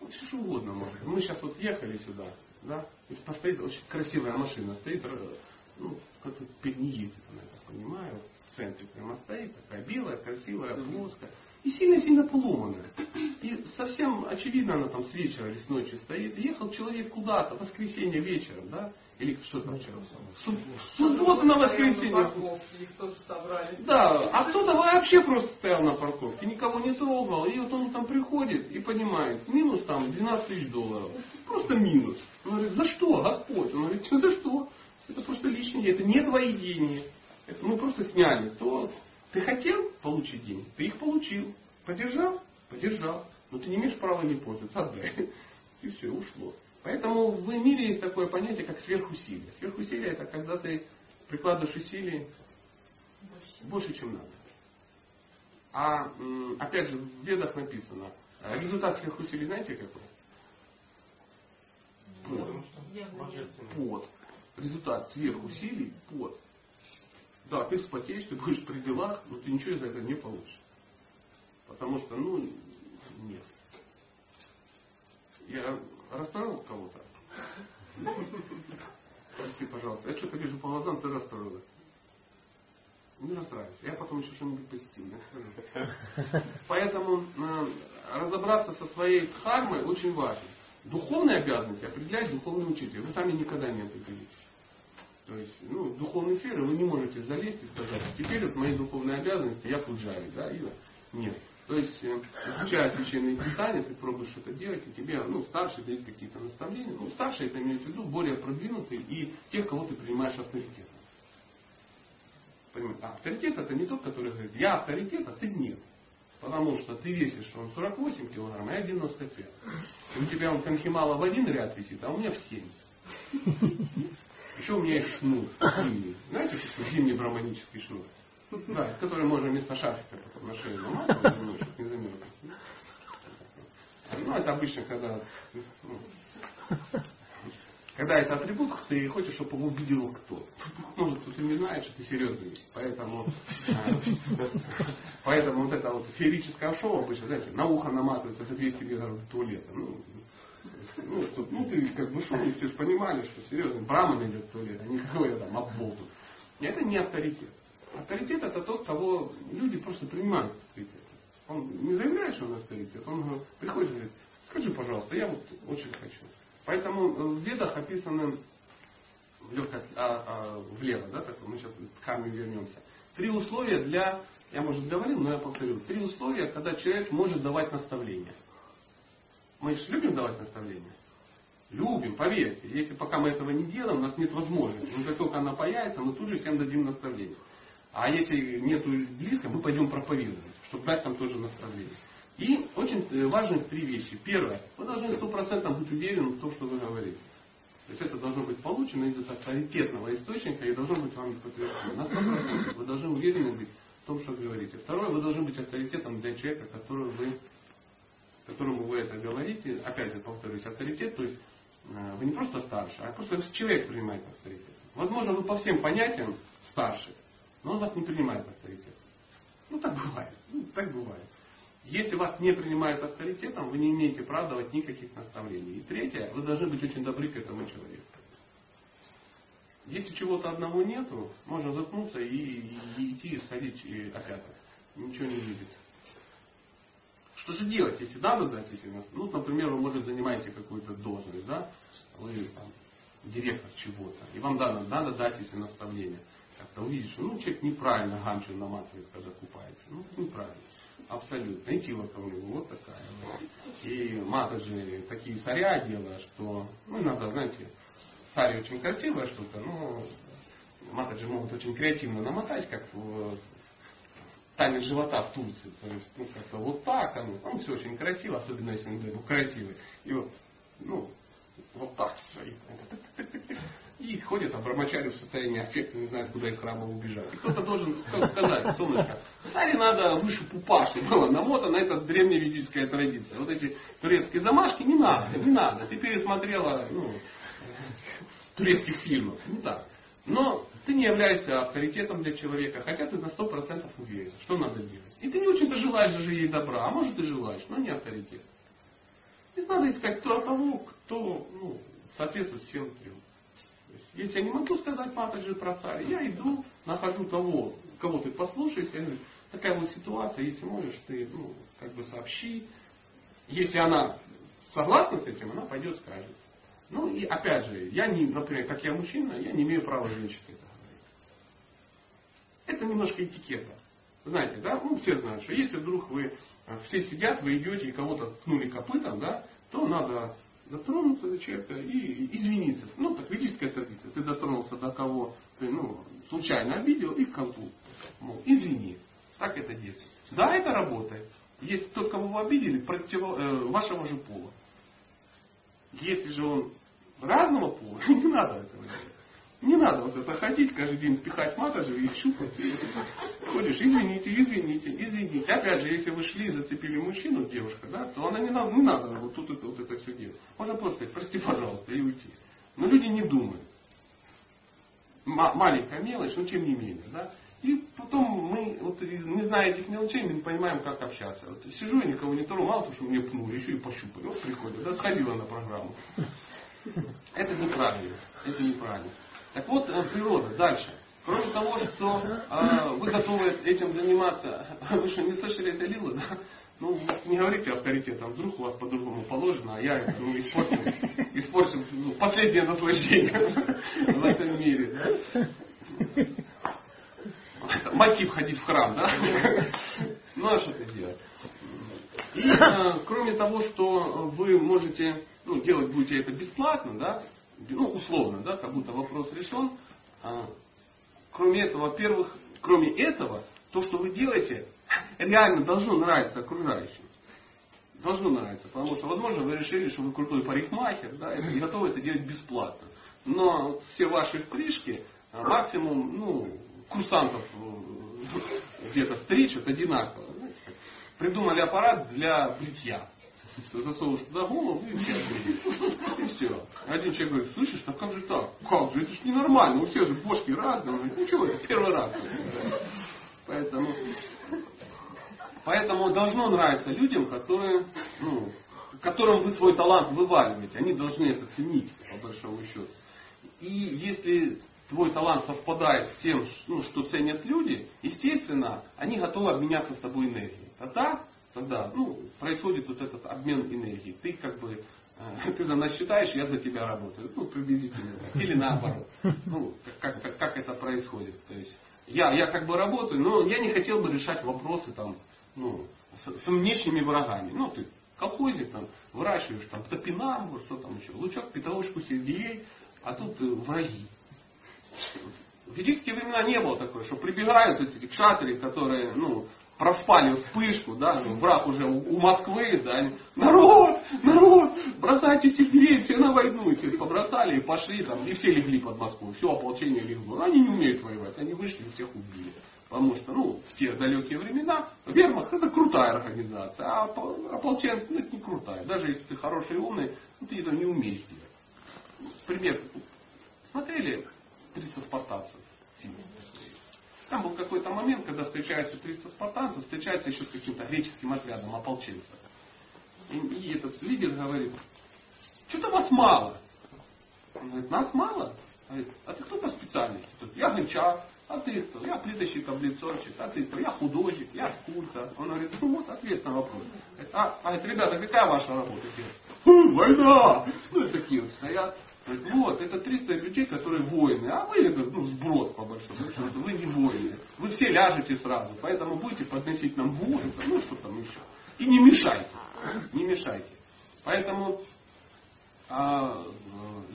ну, все что угодно может. Мы сейчас вот ехали сюда, да, и постоит очень красивая машина, стоит, ну, как-то не ездит, она, я так понимаю, в центре прямо стоит, такая белая, красивая, плоская, и сильно-сильно поломанная. И совсем очевидно, она там с вечера или с ночи стоит, и ехал человек куда-то, в воскресенье вечером, да, или что там вчера? Суббота на воскресенье. Да, а кто-то вообще просто стоял на парковке, никого не трогал. И вот он там приходит и понимает, минус там двенадцать тысяч долларов. Просто минус. Он говорит, за что, Господь? Он говорит, за что? Это просто лишнее, это не твои деньги. Это мы просто сняли. То ты хотел получить деньги, ты их получил. Подержал? Подержал. Но ты не имеешь права не пользоваться. Отдай. И все, ушло. Поэтому в мире есть такое понятие, как сверхусилие. Сверхусилие – это когда ты прикладываешь усилий больше, чем надо. А, опять же, в Ведах написано, результат сверхусилий знаете какой? Пот. Пот. Результат сверхусилий – пот. Да, ты вспотеешь, ты будешь при делах, но ты ничего из этого не получишь. Потому что, ну, нет. Я... Расстроил кого-то? Прости, пожалуйста. Я что-то вижу по глазам, ты расстроилась. Не расстраивайся. Я потом еще что-нибудь позитивное. Поэтому э, разобраться со своей дхармой очень важно. Духовные обязанности определяет духовный учитель. Вы сами никогда не определитесь. То есть, ну, в духовной сфере вы не можете залезть и сказать, теперь вот мои духовные обязанности, я пуджари, да, и нет. То есть, изучая священные писания, ты пробуешь что-то делать, и тебе, ну, старший дает какие-то наставления. Ну, старшие, это имеется в виду, более продвинутые и тех, кого ты принимаешь авторитетом. Понимаете? А авторитет это не тот, который говорит, я авторитет, а ты нет. Потому что ты весишь, он сорок восемь килограмм, а я девяносто пять. И у тебя он конхимала в один ряд висит, а у меня в семь. Еще у меня есть шнур зимний. Знаете, что зимний браманический шнур? Да, с которой можно вместо шарфика потом на шею наматывать, чтобы не замерзнуть. Ну, это обычно, когда... Ну, когда это атрибут, ты хочешь, чтобы его увидел кто. Может, ты не знаешь, что ты серьезный. Поэтому... Поэтому вот это вот феерическое шоу обычно, знаете, на ухо наматывается за двести метров до туалета. Ну, чтобы, ну, ты как бы шоу, и все же понимали, что серьезный браман идет в туалет, а не какой-то там обболту. Это не авторитет. Авторитет это тот, кого люди просто принимают авторитет. Он не заявляет, что он авторитет, он приходит и говорит, скажи, пожалуйста, я вот очень хочу. Поэтому в Ведах описаны легко, а, а, влево, да, так мы сейчас к карме вернемся. Три условия для, я может говорил, но я повторю, три условия, когда человек может давать наставления. Мы же любим давать наставления. Любим, поверьте. Если пока мы этого не делаем, у нас нет возможности. Но как только она появится, мы тут же всем дадим наставление. А если нету близко, мы пойдем проповедовать, чтобы дать там тоже наставление. И очень важны три вещи. Первое. Вы должны сто процентов быть уверены в том, что вы говорите. То есть это должно быть получено из авторитетного источника и должно быть вам подтверждено. На сто процентов вы должны уверены быть в том, что вы говорите. Второе. Вы должны быть авторитетом для человека, которому вы, которому вы это говорите. Опять же, повторюсь, авторитет. То есть вы не просто старше, а просто человек принимает авторитет. Возможно, вы по всем понятиям старше. Но он вас не принимает авторитетом. Ну так бывает. Ну, так бывает. Если вас не принимают авторитетом, вы не имеете права давать никаких наставлений. И третье, вы должны быть очень добры к этому человеку. Если чего-то одного нету, можно заткнуться и, и, и идти и сходить и опять. Ничего не видит. Что же делать, если надо дать, если нас. Ну, например, вы, может, занимаете какую-то должность, да? Вы там директор чего-то. И вам надо, надо дать, если наставление. Как-то увидишь, что ну, человек неправильно ганчо наматывает, когда купается. Ну, неправильно. Абсолютно. И тила вот такая. И мата же такие царя дело, что... Ну, иногда, знаете, царь очень красивое что-то, но Матаджи могут очень креативно намотать, как в танец живота в Турции. То есть, ну, как-то вот так, оно, там все очень красиво, особенно если он ну, красивый. И вот, ну, вот так все. И ходят, а брамачари в состоянии аффекта, не знают, куда из храма убежать. И кто-то должен сказать, солнышко, царе надо выше пупа, чтобы было намотана эта древневедическая традиция. Вот эти турецкие замашки не надо, не надо. Ты пересмотрела, ну, турецких фильмов. Ну так. Но ты не являешься авторитетом для человека, хотя ты на сто процентов уверен, что надо делать. И ты не очень-то желаешь даже ей добра, а может и желаешь, но не авторитет. И надо искать того, кто ну, соответствует всем трем. Если я не могу сказать матаджи про сари, я иду, нахожу того, кого ты послушаешь, я говорю, такая вот ситуация, если можешь, ты ну, как бы сообщи. Если она согласна с этим, она пойдет скажет. Ну и опять же, я не, например, как я мужчина, я не имею права женщине это говорить. Это немножко этикета. Знаете, да? Ну, все знают, что если вдруг вы все сидят, вы идете и кого-то ткнули копытом, да, то надо дотронуться до человека и извиниться. Ну, так ведическая традиция. Ты дотронулся до кого ты, ну, случайно обидел и к концу. Мол, извини. Так это действует. Да, это работает. Если тот, кого вы обидели, против э, вашего же пола. Если же он разного пола, не надо этого делать. Не надо вот это ходить, каждый день пихать матаджи и щупать. Ходишь, извините, извините, извините. Опять же, если вы шли и зацепили мужчину, девушка, да, то она не надо, не надо вот тут это, вот это все делать. Можно просто сказать, прости, пожалуйста, и уйти. Но люди не думают. М- маленькая мелочь, но тем не менее, да. И потом мы, вот, не зная этих мелочей, мы не понимаем, как общаться. Вот, сижу и никого не тру, мало того, что мне пнули, еще и пощупали. Вот приходит, да, сходила на программу. Это неправильно. Это неправильно. Так вот, природа. Дальше. Кроме того, что э, вы готовы этим заниматься, вы что, не слышали это лилу, да? Ну, не говорите авторитетом, вдруг у вас по-другому положено, а я ну, испортил, испортил ну, последнее наслаждение в этом мире. Мотив ходить в храм, да? Ну, а что ты делаешь? И э, кроме того, что вы можете, ну, делать будете это бесплатно, да? Ну, условно, да? Как будто вопрос решен. А, кроме этого, во-первых, кроме этого, то, что вы делаете, реально должно нравиться окружающим. Должно нравиться, потому что, возможно, вы решили, что вы крутой парикмахер, да? И готовы это делать бесплатно. Но все ваши стрижки, максимум, ну... курсантов где-то встречу, это одинаково. Придумали аппарат для бритья. Засовываешь туда голову и все. И все. Один человек говорит, слышишь, а как же так? Как же, это же ненормально, у всех же бошки разные. Он говорит, ничего, это первый раз. Поэтому, поэтому должно нравиться людям, которые, ну, которым вы свой талант вываливаете. Они должны это ценить, по большому счету. И если твой талант совпадает с тем, ну, что ценят люди, естественно, они готовы обменяться с тобой энергией. Тогда, тогда ну, происходит вот этот обмен энергией. Ты как бы, э, ты за нас считаешь, я за тебя работаю. Ну, приблизительно. Или наоборот. Ну, как, как, как это происходит. То есть, я, я как бы работаю, но я не хотел бы решать вопросы там, ну, с, с внешними врагами. Ну, ты колхозник, там, выращиваешь там, топинамбур, что там еще, лучок, петрушку, сельдерей, а тут враги. В ведические времена не было такое, что прибегают эти кшатри, которые ну, проспали вспышку, да, враг уже у Москвы, да, они, народ, народ, бросайте сельдерей, все на войну, и все побросали и пошли, там, и все легли под Москву, все ополчение легло. Они не умеют воевать, они вышли и всех убили. Потому что, ну, в те далекие времена вермахт это крутая организация, а ополченцы ну, это не крутая. Даже если ты хороший и умный, ну, ты это не умеешь делать. Пример. Смотрели тридцать спартанцев. Там был какой-то момент, когда встречаются тридцать спартанцев, встречаются еще с каким-то греческим отрядом ополченцев. И, и этот лидер говорит, что-то вас мало. Он говорит, нас мало? Говорит, а ты кто по специальности? Я гончар, а ты кто? Я плиточный таблицовщик, а ты кто? Я художник, я скульптор. Он говорит, ну вот ответ на вопрос. Говорит, а, а ребята, какая ваша работа? Война! Ну и такие вот стоят. Вот, это триста людей, которые воины. А вы, ну, сброд по большому счету. Вы не воины. Вы все ляжете сразу. Поэтому будете подносить нам воду, ну, что там еще. И не мешайте. Не мешайте. Поэтому а,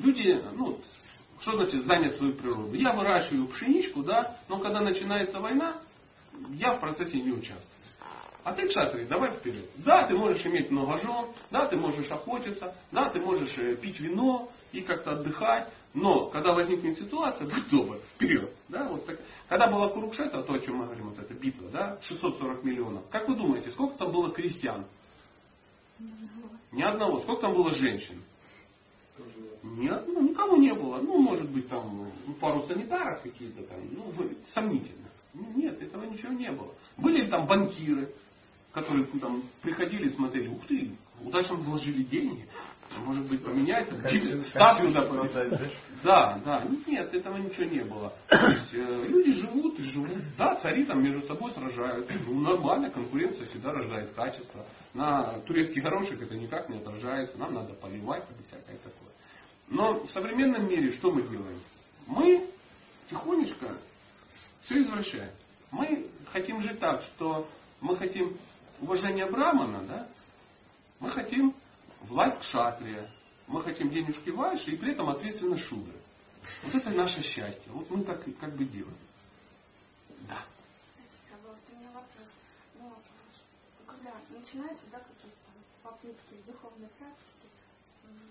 люди, ну, Что значит занять свою природу? Я выращиваю пшеничку, да, но когда начинается война, я в процессе не участвую. А ты, кшатри, давай вперед. Да, ты можешь иметь много жен, да, ты можешь охотиться, да, ты можешь пить вино и как-то отдыхать, но когда возникнет ситуация, будь добр, вперед. Да, вот так. Когда была Курукшетра, то, о чем мы говорим, вот эта битва, да, шестьсот сорок миллионов. Как вы думаете, сколько там было крестьян? Ни одного. Сколько там было женщин? Нет, ну, никого не было. Ну, может быть, там пару санитаров какие-то там, ну, сомнительно. Нет, этого ничего не было. Были там банкиры, которые там приходили и смотрели, ух ты, удачно вложили деньги, может быть, поменять, ставки туда поменять. Да, да, нет, этого ничего не было. То есть, э, люди живут и живут, да, цари там между собой сражают, ну, нормально, конкуренция всегда рождает качество. На турецкий горошек это никак не отражается, нам надо поливать и всякое такое. Но в современном мире что мы делаем? Мы тихонечко все извращаем. Мы хотим жить так, что мы хотим уважение брамана, да? Мы хотим власть кшатрия, мы хотим денежки вайши и при этом ответственность шудры. Вот это наше счастье. Вот мы так как бы делаем. Да. У меня вопрос. Ну, когда начинаются, да, какие-то попытки духовной практики,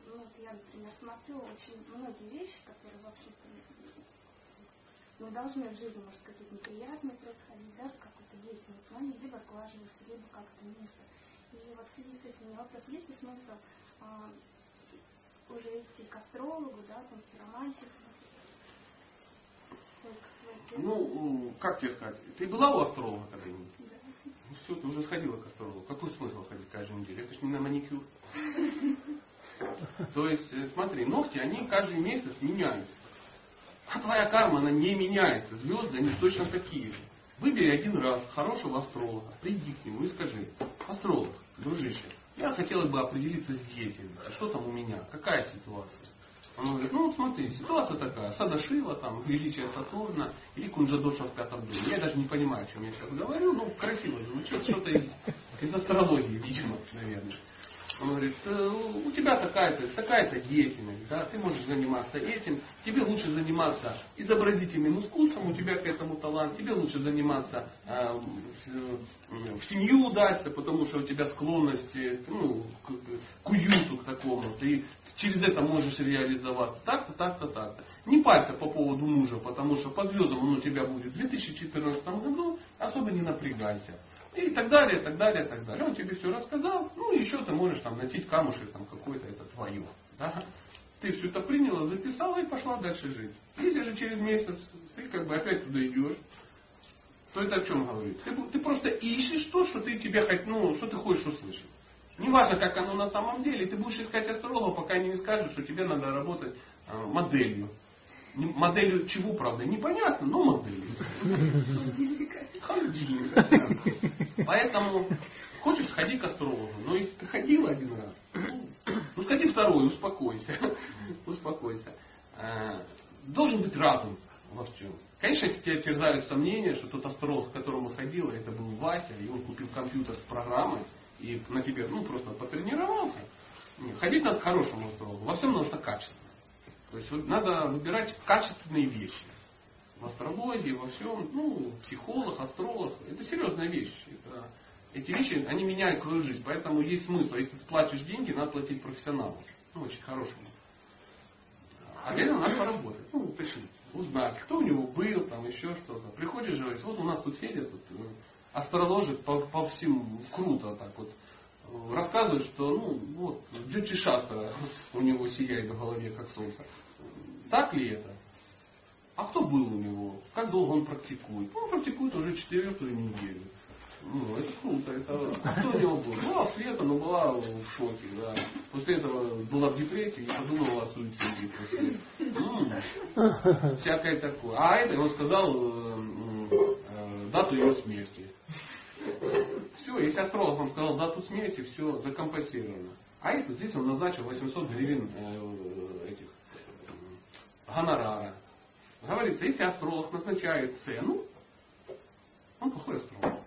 ну, вот я, например, смотрю очень многие вещи, которые вообще-то мы должны в жизни, может, какие-то неприятные происходить, даже какой-то деятельность, но они либо сглаживаются, либо как-то ниже. И вот в связи с этим вопрос, есть ли смысл а, уже идти к астрологу, да, там, к романтику? Ну, как тебе сказать, ты была у астролога когда-нибудь? Да. Ну все, ты уже сходила к астрологу. Какой смысл ходить каждую неделю? Это ж не на маникюр. То есть, смотри, ногти, они каждый месяц меняются. А твоя карма, она не меняется. Звезды, они точно такие же. Выбери один раз хорошего астролога, приди к нему и скажи: астролог, дружище, я хотела бы определиться с деятельностью. Что там у меня? Какая ситуация? Он говорит: ну смотри, ситуация такая, Садашива, там, величие Сатурна или Кунджадошевская таблица. Я даже не понимаю, о чем я сейчас говорю, но красиво звучит, что-то из, из астрологии, видимо, наверное. Он говорит: у тебя такая-то, такая-то деятельность, да, ты можешь заниматься этим, тебе лучше заниматься изобразительным искусством, у тебя к этому талант, тебе лучше заниматься э, в, в семью удаться, потому что у тебя склонность, ну, к, к уюту к такому, ты через это можешь реализоваться так-то, так-то, так-то. Не парься по поводу мужа, потому что по звездам он у тебя будет в две тысячи четырнадцатом году, особо не напрягайся. И так далее, так далее, так далее. Он тебе все рассказал, ну еще ты можешь там носить камушек там какой-то, это твое. Да? Ты все это приняла, записала и пошла дальше жить. Если же через месяц ты как бы опять туда идешь, то это о чем говорит? Ты, ты просто ищешь то, что ты тебе хоть, ну, что ты хочешь услышать. Неважно, как оно на самом деле, ты будешь искать астролога, пока они не скажут, что тебе надо работать э, моделью. Моделью чего, правда, непонятно, но моделью. Холодильника. Да. Поэтому хочешь, сходи к астрологу. Но если ты ходила один раз, ну сходи второй, успокойся. Успокойся. Должен быть разум во всем. Конечно, если тебя терзают сомнения, что тот астролог, к которому ходила, это был Вася, и он купил компьютер с программой, и на тебя, ну, просто потренировался. Ходить надо к хорошему астрологу. Во всем нужно качество. То есть вот надо выбирать качественные вещи. В астрологии, во всем, ну, психолог, астролог, это серьезная вещь. Это, эти вещи, они меняют твою жизнь, поэтому есть смысл. Если ты платишь деньги, надо платить профессионалу. Ну, очень хорошему. А реально надо поработать. Ну, почему? Узнать, кто у него был, там еще что-то. Приходишь и говоришь: вот у нас тут Федя, тут астролог по, по всему круто так вот. Рассказывают, что, ну, вот, Джьотиш-шастра у него сияет в голове, как солнце. Так ли это? А кто был у него? Как долго он практикует? Он практикует уже четвертую неделю. Ну, это круто. Это... А кто у него был? Была Света, но была в шоке. Да. После этого была в депрессии и подумала о суициде. М-м-м. Всякое такое. А это он сказал дату ее смерти. Все, если астролог вам сказал дату смерти, все закомпенсировано. А это здесь он назначил восемьсот гривен э, этих э, гонорара. Говорится, если астролог назначает цену, он плохой астролог.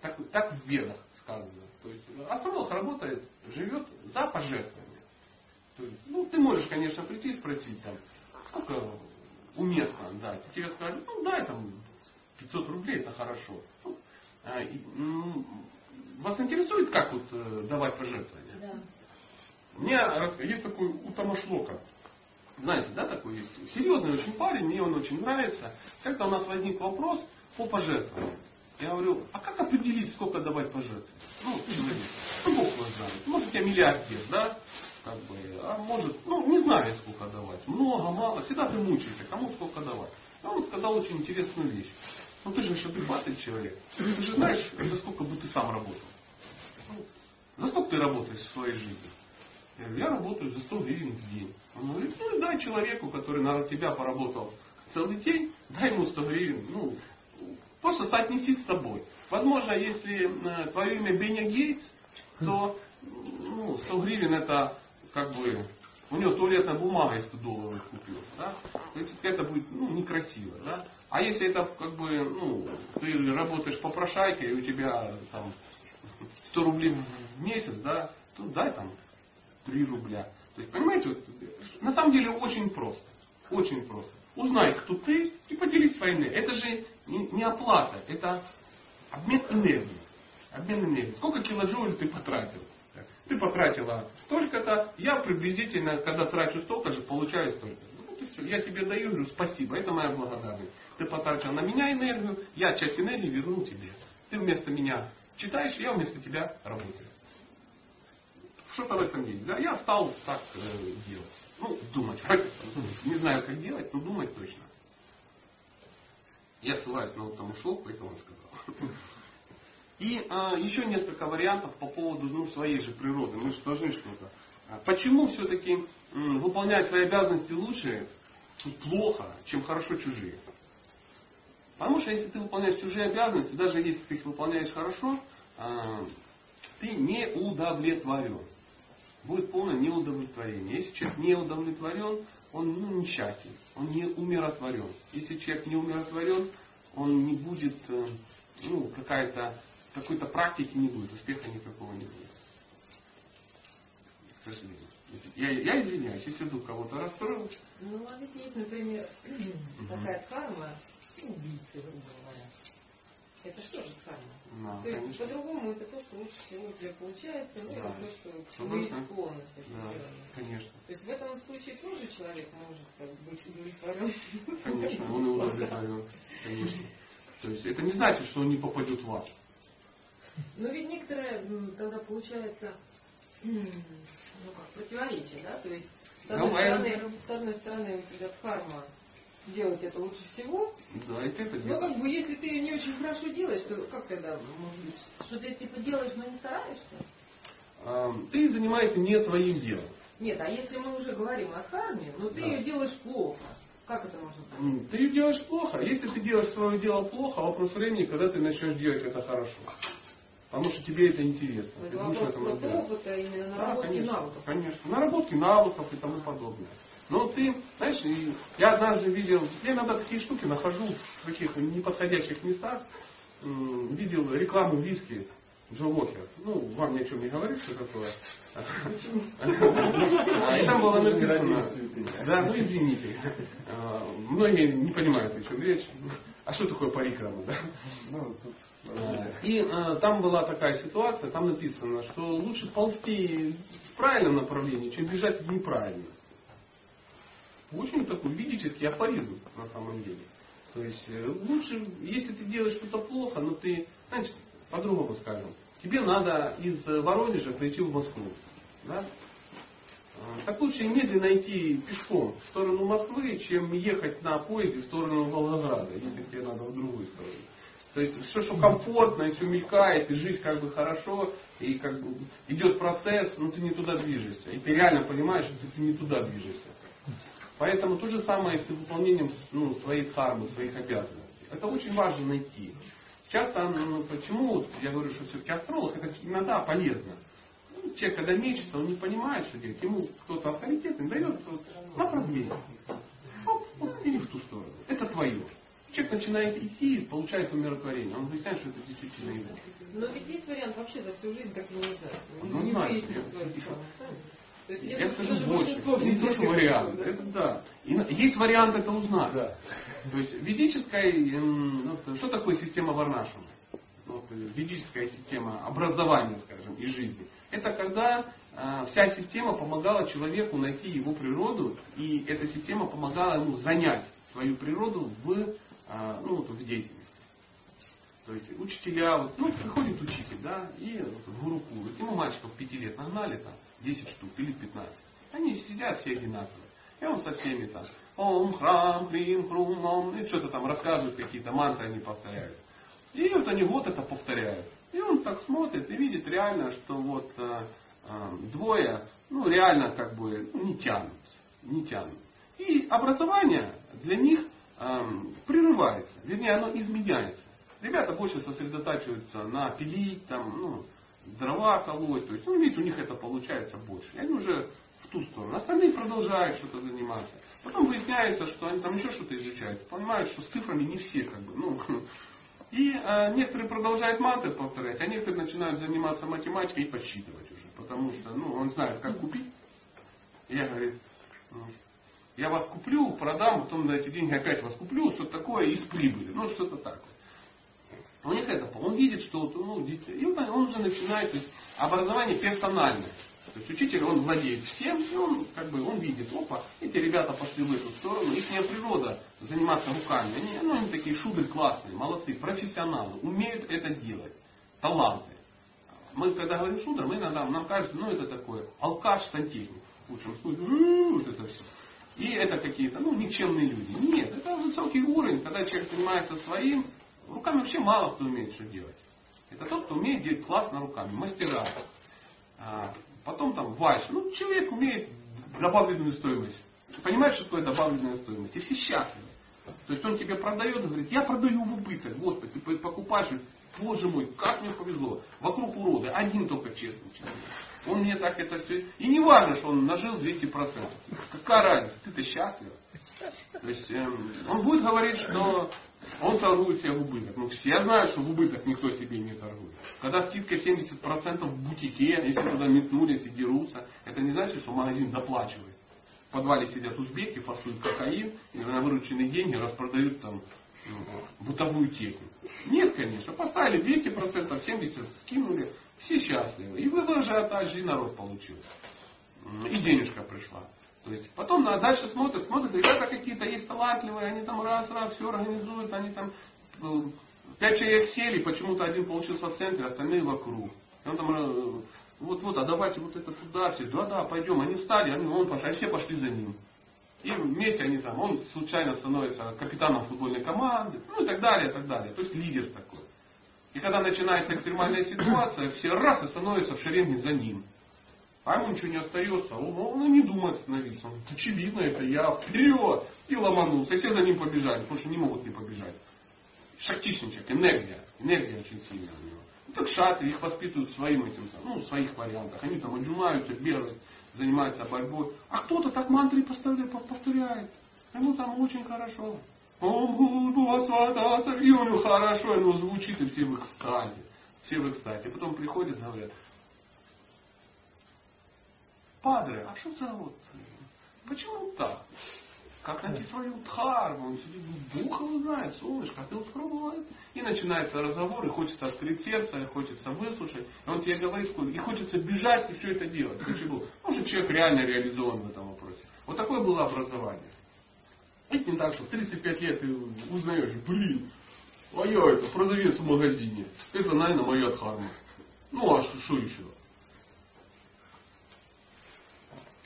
Так, так в ведах сказано. То есть астролог работает, живет за пожертвования. Ну, ты можешь, конечно, прийти и спросить, там, сколько уместно дать. И тебе скажут, ну, дай там пятьсот рублей, это хорошо. Ну, а, и, ну, вас интересует, как вот э, давать пожертвования? Да. У меня есть такой Утама Шлока. Знаете, да, такой есть серьезный очень парень, мне он очень нравится. Как-то у нас возник вопрос по пожертвованию. Я говорю, а как определить, сколько давать пожертвовать? Ну, человек, ну, Бог вас знает. Может, у тебя миллиардер, да? Как бы, а может, ну, не знаю, сколько давать. Много, мало. Всегда ты мучаешься, кому сколько давать. А он сказал очень интересную вещь. Ну, ты же еще богатый человек. Ты же знаешь, за сколько бы ты сам работал. За сколько ты работаешь в своей жизни? Я говорю, я работаю за сто гривен в день. Он говорит, ну, дай человеку, который на тебя поработал целый день, дай ему сто гривен. Ну, просто соотнеси с собой. Возможно, если твое имя Беня Гейтс, то ну, сто гривен это как бы... У него туалетная бумага из сто долларов купила. Да? Это будет ну, некрасиво. Да? А если это как бы... Ну, ты работаешь попрошайкой, и у тебя там сто рублей в месяц, да, то дай там три рубля. То есть, понимаете, вот, на самом деле очень просто. Очень просто. Узнай, кто ты, и поделись своей энергией. Это же не оплата, это обмен энергии. Обмен энергии. Сколько килоджоуль ты потратил? Ты потратила столько-то, я приблизительно, когда трачу столько же, получаю столько-то. Ну, то есть, я тебе даю, говорю, спасибо, это моя благодарность. Ты потратила на меня энергию, я часть энергии верну тебе. Ты вместо меня читаешь, я вместо тебя работаю. Что-то в этом есть. Да? Я стал так э, делать. Ну, думать. Не знаю, как делать, но думать точно. Я ссылаюсь на вот там ушло, поэтому он сказал. И э, еще несколько вариантов по поводу ну, своей же природы. Мы же должны что-то. Почему все-таки э, выполнять свои обязанности лучше плохо, чем хорошо чужие? Потому что если ты выполняешь чужие обязанности, даже если ты их выполняешь хорошо, э, ты не удовлетворен. Будет полное неудовлетворение. Если человек не удовлетворен, он ну, несчастен, он не умиротворен. Если человек не умиротворен, он не будет, ну, какая-то, какой-то практики не будет, успеха никакого не будет. К сожалению. Я, я извиняюсь, если вдруг кого-то расстроил. Ну, а ведь есть, например, такая карма, убийцы, грубо говоря. Это что же карма? Да, то есть конечно. По-другому это то, что лучше всего у тебя получается, ну да. То, что мы склонны. Да, конечно. То есть в этом случае тоже человек может как, быть удовлетворен. Конечно, он и удовлетворен. Конечно. То есть это не значит, что он не попадет в ад. Но ведь некоторое тогда получается ну как, противоречие, да? То есть с одной, стороны, с одной стороны у тебя карма. Делать это лучше всего. Да, и ты это делаешь. Ну, как бы, если ты не очень хорошо делаешь, то как тогда, может быть, что ты типа делаешь, но не стараешься? А, ты занимаешься не своим делом. Нет, а если мы уже говорим о карме, но ты да. ее делаешь плохо, как это можно понять? Ты ее делаешь плохо. Если ты делаешь свое дело плохо, вопрос времени, когда ты начнешь делать это хорошо. Потому что тебе это интересно. Это вопрос про опыта, именно наработки навыков. Конечно, наработки навыков и тому подобное. Но ты, знаешь, я однажды видел, я иногда такие штуки нахожу в таких неподходящих местах, видел рекламу виски Джо Уокер. Ну, вам ни о чем не говорит, что такое. И там было написано, да, ну извините, многие не понимают, о чем речь. А что такое парикрама, да? И там была такая ситуация, там написано, что лучше ползти в правильном направлении, чем бежать неправильно. Очень такой ведический афоризм на самом деле. То есть лучше, если ты делаешь что-то плохо, но ты, знаешь, по-другому скажем, тебе надо из Воронежа прийти в Москву. Да? Так лучше медленно идти пешком в сторону Москвы, чем ехать на поезде в сторону Волгограда, если тебе надо в другую сторону. То есть все, что комфортно, и все мелькает, и жизнь как бы хорошо, и как бы идет процесс, но ты не туда движешься. И ты реально понимаешь, что ты не туда движешься. Поэтому то же самое с выполнением ну, своей дхармы, своих обязанностей. Это очень важно найти. Часто, ну, почему, я говорю, что все-таки астролог, это иногда полезно. Ну, человек, когда мечется, он не понимает, что делать. Ему кто-то авторитетный дает направление. Оп, оп, иди в ту сторону. Это твое. Человек начинает идти, получает умиротворение. Он выясняет, что это действительно его. Но ведь есть вариант вообще за всю жизнь, как его не знать. Ну, знаешь, То есть, я скажу больше. Не тот вариант. Это да. И есть вариант это узнать. Да. То есть ведическая, ну, что такое система Варнашрама? Ну, ведическая система образования, скажем, и жизни. Это когда э, вся система помогала человеку найти его природу, и эта система помогала ему занять свою природу в, э, ну, вот, в деятельности. То есть учителя, вот, ну, приходит учитель, да, и вот, в гурукуру, ему мальчиков пяти лет нагнали, там, десять штук или пятнадцать. Они сидят все одинаковые. И он со всеми там, ом, храм, хрим, хрум, ом, и что-то там рассказывают, какие-то мантры они повторяют. И вот они вот это повторяют. И он так смотрит и видит реально, что вот э, э, двое, ну, реально как бы не тянут, не тянут. И образование для них э, прерывается, вернее, оно изменяется. Ребята больше сосредотачиваются на пилить, там, ну, дрова колоть, то есть, ну, видите, у них это получается больше. И они уже в ту сторону. Остальные продолжают что-то заниматься. Потом выясняется, что они там еще что-то изучают, понимают, что с цифрами не все как бы, ну, и э, некоторые продолжают мантры повторять, а некоторые начинают заниматься математикой и подсчитывать уже. Потому что, ну, он знает, как купить. Я, говорит, я вас куплю, продам, потом на эти деньги опять вас куплю, что-то такое, из прибыли. Ну, что-то так. У них это, он видит, что, ну, и он, он уже начинает, то есть, образование персональное. То есть учитель, он владеет всем, и он, как бы, он видит, опа, эти ребята пошли в эту сторону, их природа заниматься руками, они, ну, они такие шудры классные, молодцы, профессионалы, умеют это делать, таланты. Мы, когда говорим шудра, мы иногда, нам кажется, ну, это такое, алкаш-сантехник, в лучшем случае, вот это все. И это какие-то, ну, никчемные люди. Нет, это высокий уровень, когда человек занимается своим, руками вообще мало кто умеет что делать. Это тот, кто умеет делать классно руками, мастера. Потом там вальш. Ну, человек умеет добавленную стоимость. Ты понимаешь, что такое добавленная стоимость? И все счастливы. То есть он тебе продает, говорит, я продаю в убыток, Господи, ты покупаешь, Боже мой, как мне повезло. Вокруг уроды, один только честный человек. Он мне так это все... И не важно, что он нажил двести процентов. Какая разница, ты-то счастлив. То есть эм, он будет говорить, что он торгует себе в убыток. Ну, все знают, что в убыток никто себе не торгует. Когда скидка семьдесят процентов в бутике, если туда метнулись и дерутся, это не значит, что магазин доплачивает. В подвале сидят узбеки, фасуют кокаин, и на вырученные деньги распродают там бытовую технику. Нет, конечно. Поставили двести процентов, семьдесят процентов скинули, все счастливы. И выложат, также и народ получился. И денежка пришла. То есть, потом на, дальше смотрят, смотрят, ребята какие-то есть талантливые, они там раз-раз все организуют, они там э, пять человек сели, почему-то один получился в центре, остальные вокруг. И он там, э, вот-вот, а давайте вот это туда, все, да-да, пойдем, они встали, они, он пошел, а все пошли за ним. И вместе они там, он случайно становится капитаном футбольной команды, ну и так далее, и так далее. То есть лидер такой. И когда начинается экстремальная ситуация, все раз и становятся в шеренге за ним. А ему ничего не остается, он, он не думает остановиться. Он говорит, очевидно, это я, вперед! И ломанулся, и все за ним побежали, потому что не могут не побежать. Шактичничек, энергия, энергия очень сильная у него. Ну, так шатры, их воспитывают своим этим, ну, в своих вариантах. Они там отжимаются, бегают, занимаются борьбой. А кто-то так мантры повторяет. Ему там очень хорошо. И у него хорошо, оно звучит, и все в экстазе. Все в экстазе. Потом приходят, говорят, падре, а что за вот? Почему так? Как найти свою дхарму? Он сидит, Бог его знает, солнышко, а ты вот пробовал? И начинается разговор, и хочется открыть сердце, и хочется выслушать. И он тебе говорит, и хочется бежать и все это делать. Почему? Потому что человек реально реализован в этом вопросе. Вот такое было образование. Это не так, что в тридцать пять лет ты узнаешь, блин, а я это, продавец в магазине. Это, наверное, моя дхарма. Ну, а что еще?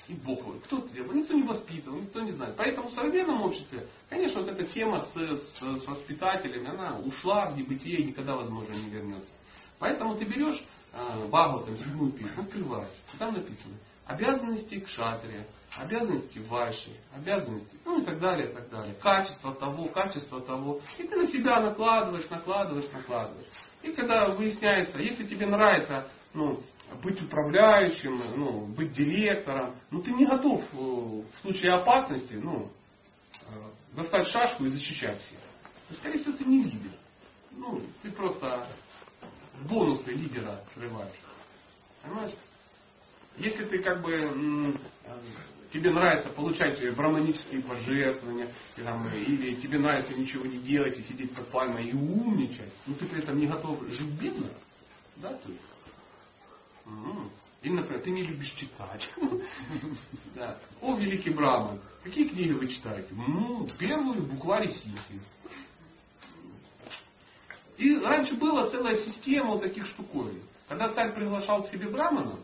И Бог говорит, кто это делал? Никто не воспитывал, никто не знает. Поэтому в современном обществе, конечно, вот эта тема с, с, с воспитателями, она ушла в небытие и никогда, возможно, не вернется. Поэтому ты берешь э, Бхагаватам, седьмую песню, открываешь, там написано обязанности кшатрия, обязанности вайши, обязанности, ну и так далее, и так далее. Качество того, качество того. И ты на себя накладываешь, накладываешь, накладываешь. И когда выясняется, если тебе нравится, ну, быть управляющим, ну, быть директором. Но ты не готов в случае опасности, ну, достать шашку и защищать всех. То, скорее всего, ты не лидер. Ну, ты просто бонусы лидера срываешь. Понимаешь? Если ты как бы... Тебе нравится получать браманические пожертвования, там, или тебе нравится ничего не делать и сидеть как пальма и умничать, но ты при этом не готов жить бедно, да, то есть. Угу. Или, например, ты не любишь читать. Да. О, великий Брахман, какие книги вы читаете? Ну, первую букварь Сити. И раньше была целая система вот таких штуковин. Когда царь приглашал к себе Брахмана,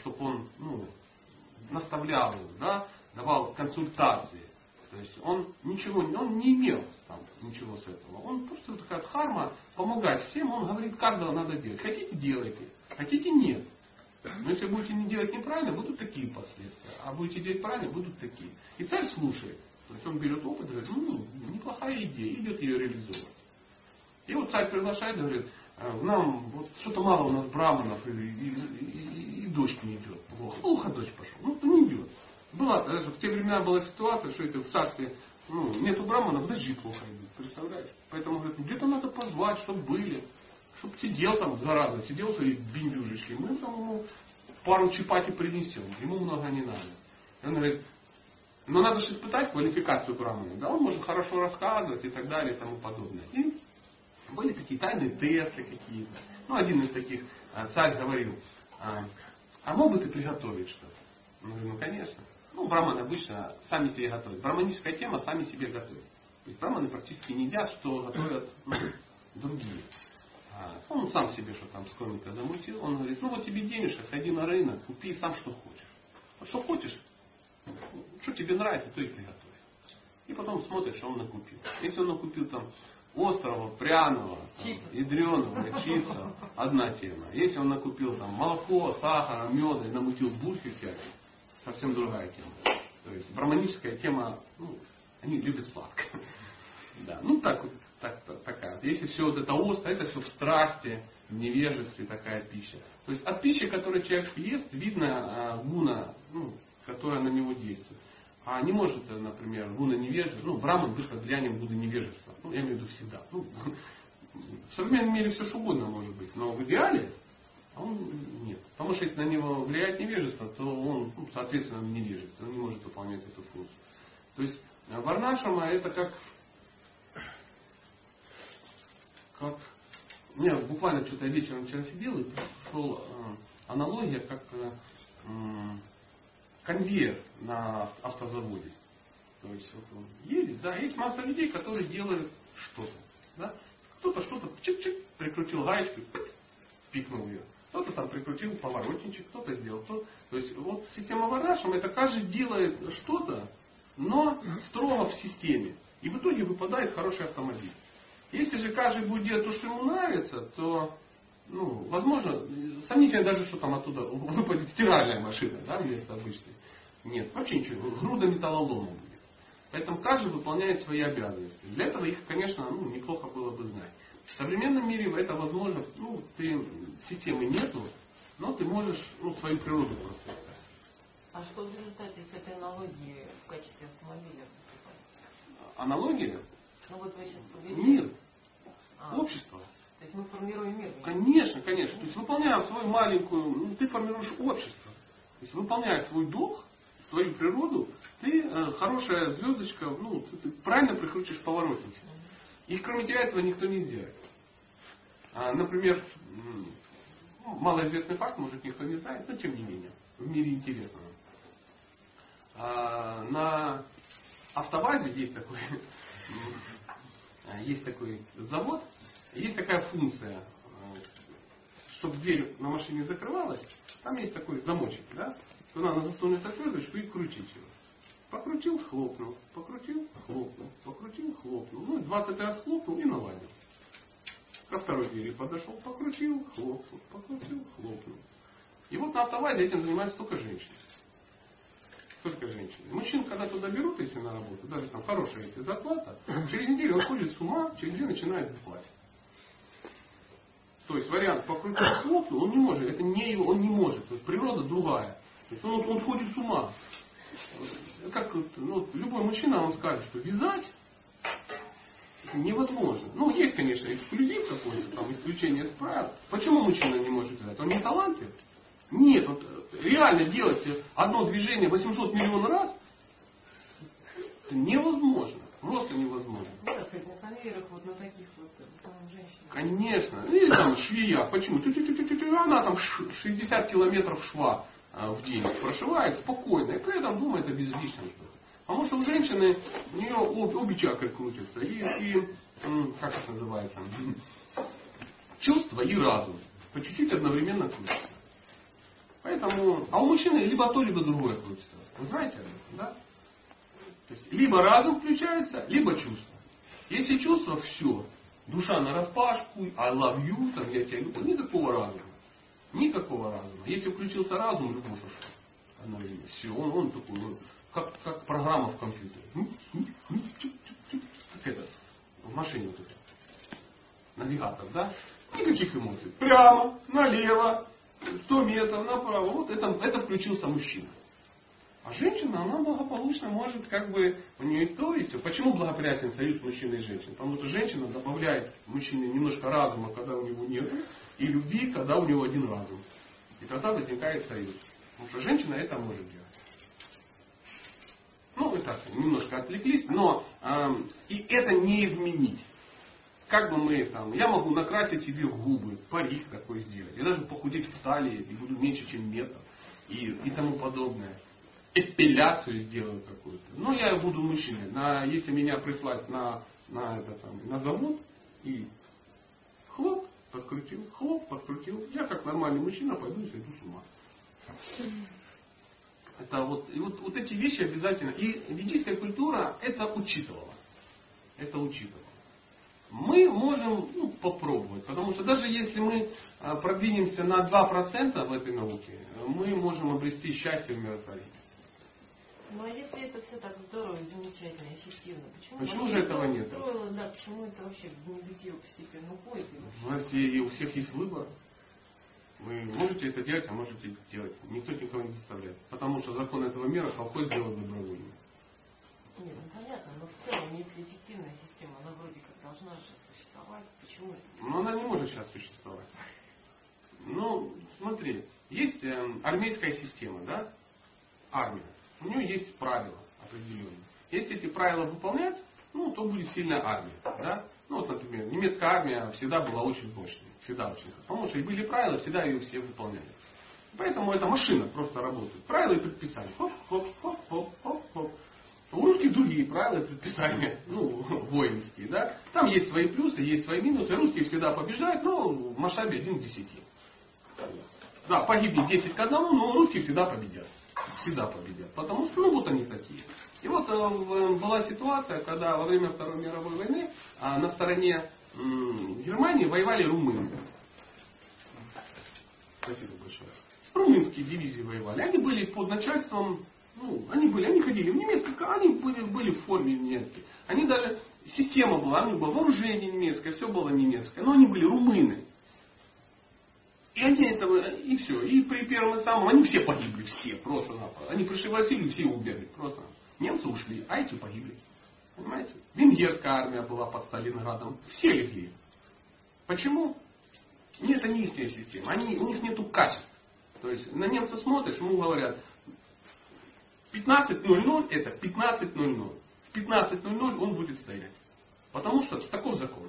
чтобы он, ну, наставлял его, да, давал консультации. То есть он ничего, он не имел там ничего с этого. Он просто вот такая дхарма, помогает всем, он говорит, каждого надо делать. Хотите, делайте, хотите, нет. Но если будете не делать неправильно, будут такие последствия. А будете делать правильно, будут такие. И царь слушает. То есть он берет опыт и говорит, ну, неплохая идея, идет ее реализовывать. И вот царь приглашает и говорит, нам вот что-то мало у нас браманов и, и, и, и дочь не идет. Плохо, плохо дочь пошла. Ну, не идет. Была, в те времена была ситуация, что это в царстве, ну, нету браманов, дожди плохо идут. Представляешь? Поэтому говорит, где-то надо позвать, чтобы были. Чтобы сидел там, зараза, сидел в своей биндюжечке. Мы там ему пару чапати принесем. Ему много не надо. И он говорит, но надо же испытать квалификацию брамана. Да, он может хорошо рассказывать и так далее и тому подобное. И были такие тайные тесты какие-то. Ну, один из таких, царь говорил, а мог бы ты приготовить что-то? Он говорит, ну, конечно. Ну, браманы обычно сами себе готовят. Браманическая тема сами себе готовят. То есть браманы практически не едят, что готовят, ну, другие. Он сам себе что там с кем-то замутил. Он говорит, ну вот тебе денежка, сходи на рынок, купи сам что хочешь. Вот что хочешь, что тебе нравится, то и приготовь. И потом смотришь, что он накупил. Если он накупил там острого, пряного, там, ядреного, чипса, одна тема. Если он накупил там молоко, сахара, меда и намутил булки всякие, совсем другая тема. То есть браманическая тема, ну, они любят сладкое. Да, ну так вот, так, так, такая. Если все вот это остро, это все в страсти, в невежестве такая пища. То есть от пищи, которую человек ест, видно гуна, ну, которая на него действует. А не может, например, гуна невежества, ну, браман быстро дрянем гуна невежества. Ну, я имею в виду всегда. Ну, в современном мире все что угодно может быть, но в идеале он нет. Потому что если на него влияет невежество, то он, ну, соответственно, невежество, он не может выполнять эту функцию. То есть варнашрама это как... Как... У меня буквально что-то вечером вчера сидел и пришел э, аналогия, как э, э, конвейер на автозаводе. То есть вот он едет, да, есть масса людей, которые делают что-то. Да? Кто-то что-то чик-чик, прикрутил гаечку, пикнул ее. Кто-то там прикрутил поворотничек, кто-то сделал то. То есть вот система Варнашрама, это каждый делает что-то, но строго в системе. И в итоге выпадает хороший автомобиль. Если же каждый будет делать то, что ему нравится, то, ну, возможно, сомнительно даже, что там оттуда выпадет стиральная машина, да, вместо обычной. Нет, вообще ничего, груда металлолома будет. Поэтому каждый выполняет свои обязанности. Для этого их, конечно, ну, неплохо было бы знать. В современном мире это возможно, ну, ты, системы нету, но ты можешь, ну, свою природу просто искать. А что в результате с этой аналогией в качестве автомобиля? Аналогия? Ну, вот мир. А. Общество. То есть мы формируем мир. Конечно, конечно. То есть выполняя свою маленькую... Ну, ты формируешь общество. То есть выполняя свой долг, свою природу, ты э, хорошая звездочка, ну, ты, ты правильно прикрутишь поворотники. И кроме тебя этого никто не сделает. А, например, ну, малоизвестный факт, может никто не знает, но тем не менее, в мире интересного. А, на автобазе есть такой... Есть такой завод, есть такая функция, чтобы дверь на машине закрывалась, там есть такой замочек, да? То надо засунуть отверточку и крутить его. Покрутил, хлопнул, покрутил, хлопнул, покрутил, хлопнул. Ну, двадцать раз хлопнул и наладил. Ко второй двери подошел, покрутил, хлопнул, покрутил, хлопнул. И вот на автовазе этим занимаются только женщины. Только женщины. Мужчин, когда туда берут, если на работу, даже там хорошая если зарплата, через неделю он ходит с ума, через неделю начинает бухать. То есть вариант покрутить хлопнул, он не может, это не его, он не может. То есть природа другая. То есть он, он ходит с ума. Как, ну, любой мужчина вам скажет, что вязать невозможно. Ну, есть, конечно, эксклюзив какой-то, там исключение из правил. Почему мужчина не может вязать? Он не талантлив? Нет, вот, специально делать одно движение восемьсот миллионов раз, это невозможно. Просто невозможно. Ну, так сказать, на конвейерах вот на таких вот там женщин. Конечно. Или там швея. Почему? Она там шестьдесят километров шва в день прошивает спокойно. И при этом думает о безличном. Потому что у женщины, у нее обе чакры крутятся. И, и как это называется? Чувства и разум. По чуть-чуть одновременно крутятся. Поэтому, а у мужчины либо то, либо другое крутится. Вы знаете об этом, да? То есть, либо разум включается, либо чувство. Если чувство, все. Душа нараспашку, I love you, там, я тебя люблю. Никакого разума. Никакого разума. Если включился разум, любовь ушла. Все, он, он такой, он, как, как программа в компьютере. Как это, в машине вот это. Навигатор, да? Никаких эмоций. Прямо, налево, сто метров, направо. Вот это, это включился мужчина. А женщина, она благополучно может, как бы, у нее и то, и все. Почему благоприятен союз мужчины и женщины? Потому что женщина добавляет мужчине немножко разума, когда у него нет, и любви, когда у него один разум. И тогда возникает союз. Потому что женщина это может делать. Ну, и так, немножко отвлеклись, но э, и это не изменить. Как бы мы там, я могу накрасить себе губы, парик такой сделать, и даже похудеть в талии, и буду меньше, чем метр, и, и тому подобное. Эпиляцию сделаю какую-то. Но я буду мужчиной. На, если меня прислать на, на, это самое, на завод и хлоп, подкрутил, хлоп, подкрутил. Я как нормальный мужчина пойду и сойду с ума. Это вот, и вот, вот эти вещи обязательно. И ведическая культура это учитывала. Это учитывала. Мы можем ну, попробовать, потому что даже если мы продвинемся на два процента в этой науке, мы можем обрести счастье в миротворении. Ну а если это все так здорово, замечательно, эффективно, почему, почему же этого нет? Здорово, да, почему это вообще в небытие постепенно уходит? У нас и у всех есть выбор. Вы можете это делать, а можете это делать. Никто никого не заставляет. Потому что закон этого мира колхоз сделал добровольно. Нет, ну понятно, но в целом если эффективная система, она вроде как должна же существовать. Почему это? Но она не может сейчас существовать. Ну, смотри, есть армейская система, да? Армия. У нее есть правила определенные. Если эти правила выполнять, ну, то будет сильная армия. Да? Ну, вот, например, немецкая армия всегда была очень мощной. Всегда очень. Потому что были правила, всегда ее все выполняли. Поэтому эта машина просто работает. Правила и предписания. Хоп, хоп, хоп, хоп, хоп, хоп. У русских другие правила и предписания. Ну, воинские, да. Там есть свои плюсы, есть свои минусы. Русские всегда побеждают, но в масштабе один к десяти. Да, погибнет десять к одному, но русские всегда победят. Всегда победят. Потому что ну, вот они такие. И вот э, была ситуация, когда во время Второй мировой войны э, на стороне э, Германии воевали румыны. Спасибо большое. Румынские дивизии воевали. Они были под начальством, ну, они были, они ходили в немецкой, они были, были в форме немецкой. Они даже, система была, они было вооружение немецкое, все было немецкое. Но они были румыны. И они этого, и все. И при первом самом, они все погибли, все, просто напросто. Они пришли в Россию, все убегали, просто. Немцы ушли, а эти погибли. Понимаете? Венгерская армия была под Сталинградом, все легли. Почему? Нет, это не их система, они, у них нету качеств. То есть, на немца смотришь, ему говорят, пятнадцать ноль-ноль это пятнадцать ноль-ноль. В пятнадцать ноль-ноль он будет стоять. Потому что такой закон,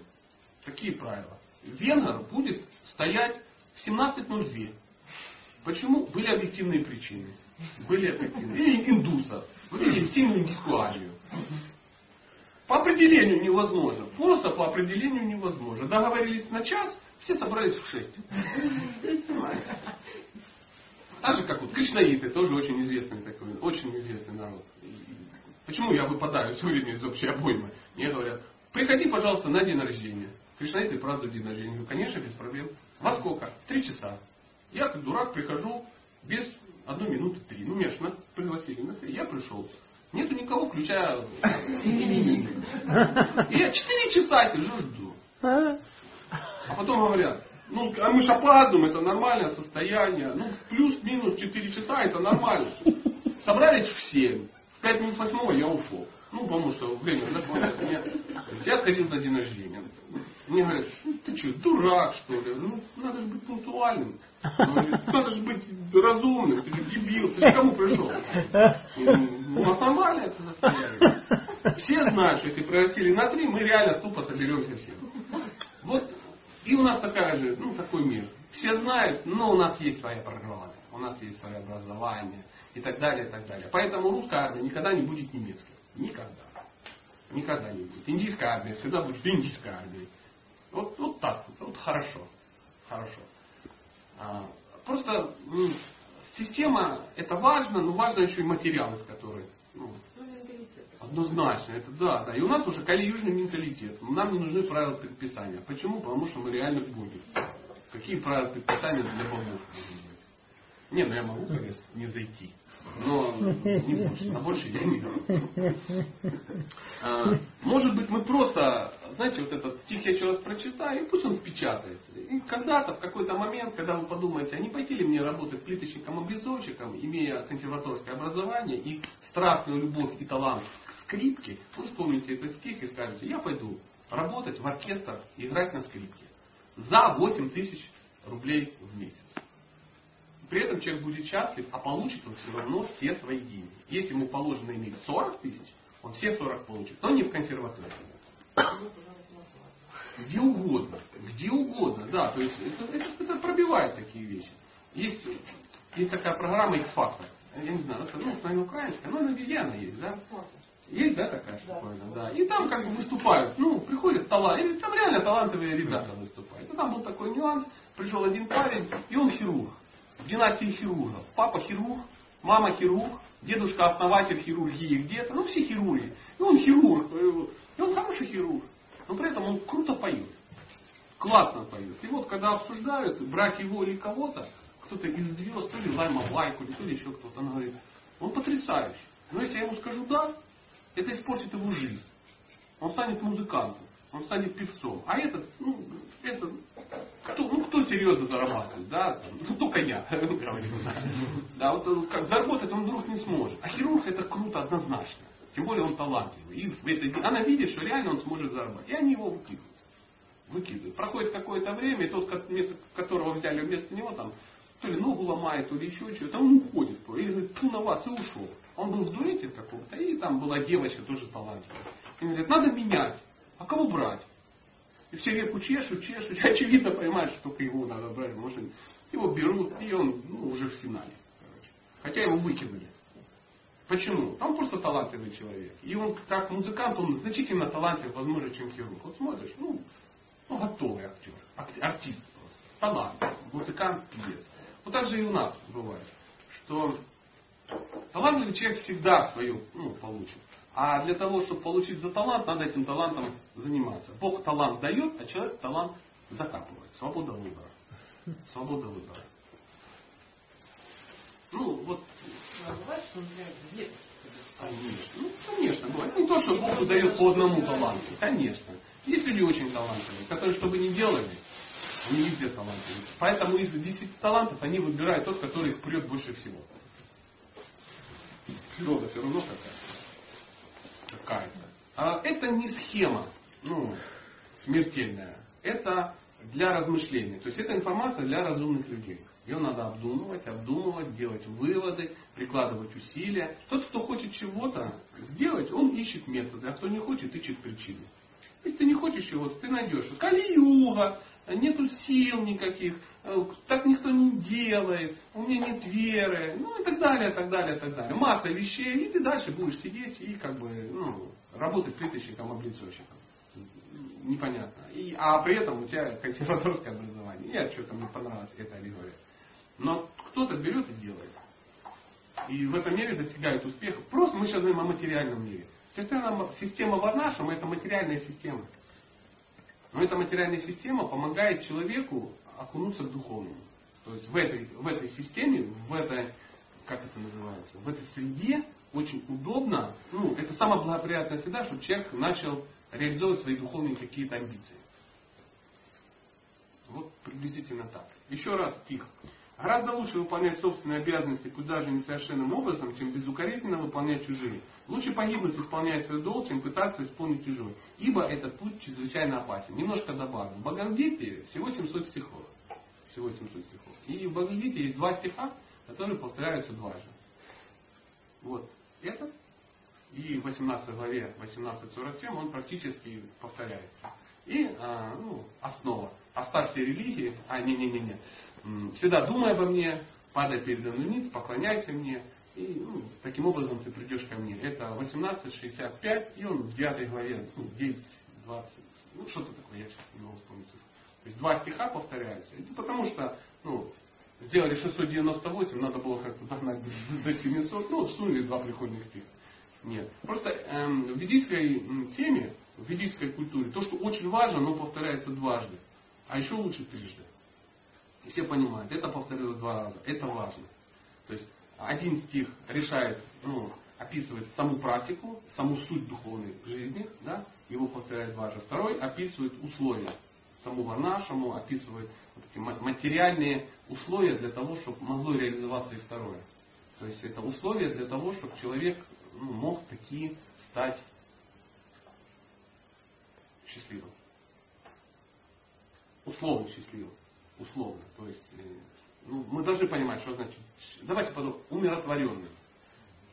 такие правила. Венгер будет стоять семнадцать ноль два. Почему? Были объективные причины. Были объективные. Или индусов. Или сильную индийскую армию. По определению невозможно. Просто по определению невозможно. Договорились на час, все собрались в шесть. Так же, как вот кришнаиты, тоже очень известный такой, очень известный народ. Почему я выпадаю все время из общей обоймы? Мне говорят, приходи, пожалуйста, на день рождения. Кришнаиты празднуют день рождения. Я говорю, конечно, без проблем. Во сколько? В три часа. Я, как дурак, прихожу без одной минуты три. Ну, меня ж на, пригласили на три. Я пришел. Нету никого, включая именинника. Я четыре часа сижу, жду. А потом говорят, ну, а мы ж опаздываем, это нормальное состояние. Ну, плюс-минус четыре часа, это нормально. Собрались в семь. В пять минут восьмого я ушел. Ну, потому что время закончилось. Я сходил на день рождения. Мне говорят, ты что, дурак, что ли? Ну, надо же быть пунктуальным. Надо же быть разумным. Ты же дебил. Ты же кому пришел? Ну, основали это состояние. Все знают, что если прорастили на три, мы реально тупо соберемся все. Вот. И у нас такая же, ну, такой мир. Все знают, но у нас есть своя программа. У нас есть свое образование. И так далее, и так далее. Поэтому русская армия никогда не будет немецкой. Никогда. Никогда не будет. Индийская армия всегда будет индийской армией. Вот, вот так вот. Вот хорошо. Хорошо. А, просто ну, система, это важно, но важно еще и материал, из которых. Ну, однозначно. Это да, да. И у нас уже кали-южный менталитет. Нам не нужны правила предписания. Почему? Потому что мы реально в Боге. Какие правила предписания для богов? Не, ну я могу, конечно, не зайти. Но не больше, а больше я не беру. Может быть, мы просто, знаете, вот этот стих я еще раз прочитаю, и пусть он впечатается. И когда-то, в какой-то момент, когда вы подумаете, а не пойти ли мне работать плиточником-обрезовщиком, имея консерваторское образование и страстную любовь и талант к скрипке, вы вспомните этот стих и скажете, я пойду работать в оркестр, играть на скрипке за восемь тысяч рублей в месяц. При этом человек будет счастлив, а получит он все равно все свои деньги. Если ему положено иметь сорок тысяч, он все сорок получит. Но не в консерватории. Где угодно. Где угодно. Да, то есть это, это, это пробивает такие вещи. Есть, есть такая программа X-Factor. Я не знаю, это, ну, наверное, украинская, но она везде она есть, да? Есть, да, такая штуковина? Да. И там как бы выступают, ну, приходят таланты. Там реально талантливые ребята выступают. И там был такой нюанс. Пришел один парень, и он хирург. В династии хирургов. Папа хирург, мама хирург, дедушка основатель хирургии где-то. Ну, все хирурги. Ну, он хирург. И он хороший хирург. Но при этом он круто поет. Классно поет. И вот, когда обсуждают, брать его или кого-то, кто-то из звезд, то ли Лайма Лайку, то ли еще кто-то, она говорит, он потрясающий. Но если я ему скажу «да», это испортит его жизнь. Он станет музыкантом. Он станет певцом. А этот, ну, этот, кто, ну, кто серьезно зарабатывает, да? Ну, только я. Да, вот как заработать он вдруг не сможет. А хирург это круто однозначно. Тем более он талантливый. И это, она видит, что реально он сможет заработать. И они его выкидывают. Выкидывают. Проходит какое-то время, и тот, которого взяли вместо него, там, то ли ногу ломает, то ли еще что-то, он уходит. Или говорит, ту на вас, и ушел. Он был в дуэте какого-то, и там была девочка тоже талантливая. И он говорит, надо менять. А кого брать? И все реку чешут, чешут. Очевидно понимают, что только его надо брать. Может, его берут, и он ну, уже в финале. Короче. Хотя его выкинули. Почему? Он просто талантливый человек. И он как музыкант, он значительно талантлив, возможно, чем хирург. Вот смотришь, ну, ну готовый актер. Артист просто. Талантлив. Музыкант, певец. Вот так же и у нас бывает. Что талантливый человек всегда свою ну, получит. А для того, чтобы получить за талант, надо этим талантом заниматься. Бог талант дает, а человек талант закапывает. Свобода выбора. Свобода выбора. Ну, вот. А бывает, что он знает где? Конечно. Ну, конечно, бывает. Не то, что Богу дает по одному таланту. Конечно. Есть люди очень талантливые, которые, что бы ни делали, они везде талантливые. Поэтому из десяти талантов они выбирают тот, который их прет больше всего. Природа все равно какая-то. Какая-то. А это не схема ну, смертельная. Это для размышлений. То есть это информация для разумных людей. Ее надо обдумывать, обдумывать, делать выводы, прикладывать усилия. Тот, кто хочет чего-то сделать, он ищет методы. А кто не хочет, ищет причины. Если ты не хочешь чего-то, ты найдешь. Кали-юга, нету сил никаких, так никто не делает, у меня нет веры, ну и так далее, так далее, так далее. Масса вещей, и ты дальше будешь сидеть и как бы ну, работать плиточником, облицовщиком. Непонятно. И, а при этом у тебя консерваторское образование. Я что-то мне понравилось, это говорю. Но кто-то берет и делает. И в этом мире достигают успеха. Просто мы сейчас говорим о материальном мире. Система, система Варнашрама это материальная система. Но эта материальная система помогает человеку окунуться к духовному. То есть в этой, в этой системе, в этой, как это называется, в этой среде очень удобно, ну, это самая благоприятная среда, чтобы человек начал реализовывать свои духовные какие-то амбиции. Вот приблизительно так. Еще раз стих. Гораздо лучше выполнять собственные обязанности, пусть даже несовершенным образом, чем безукоризненно выполнять чужие. Лучше погибнуть, исполняя свой долг, чем пытаться исполнить чужой. Ибо этот путь чрезвычайно опасен. Немножко добавлю. В Бхагавад-Гите всего семьсот стихов. Всего семьсот стихов. И в Бхагавад-Гите есть два стиха, которые повторяются дважды. Вот этот. И в восемнадцатой главе восемнадцать сорок семь он практически повторяется. И а, ну, основа. Оставь все религии. А, не-не-не-не. Всегда думай обо мне, падай передо мной ниц, поклоняйся мне, и ну, таким образом ты придешь ко мне. Это восемнадцать шестьдесят пять, и он в девятой главе, ну, девять двадцать, ну что-то такое, я сейчас не могу вспомнить. То есть два стиха повторяются, потому что ну, сделали шестьсот девяносто восемь, надо было как-то догнать до семисот, ну, всунули два приходных стиха. Нет. Просто эм, в ведической теме, в ведической культуре, то, что очень важно, оно повторяется дважды, а еще лучше трижды. И все понимают, это повторилось два раза, это важно. То есть один стих решает, ну, описывает саму практику, саму суть духовной жизни, да, его повторяет два раза. Второй описывает условия, саму Варнашраму, описывает вот эти материальные условия для того, чтобы могло реализоваться и второе. То есть это условия для того, чтобы человек ну, мог таки стать счастливым. Условно счастливым. Условно. То есть, ну, мы должны понимать, что значит. Давайте подумаем. Умиротворенным.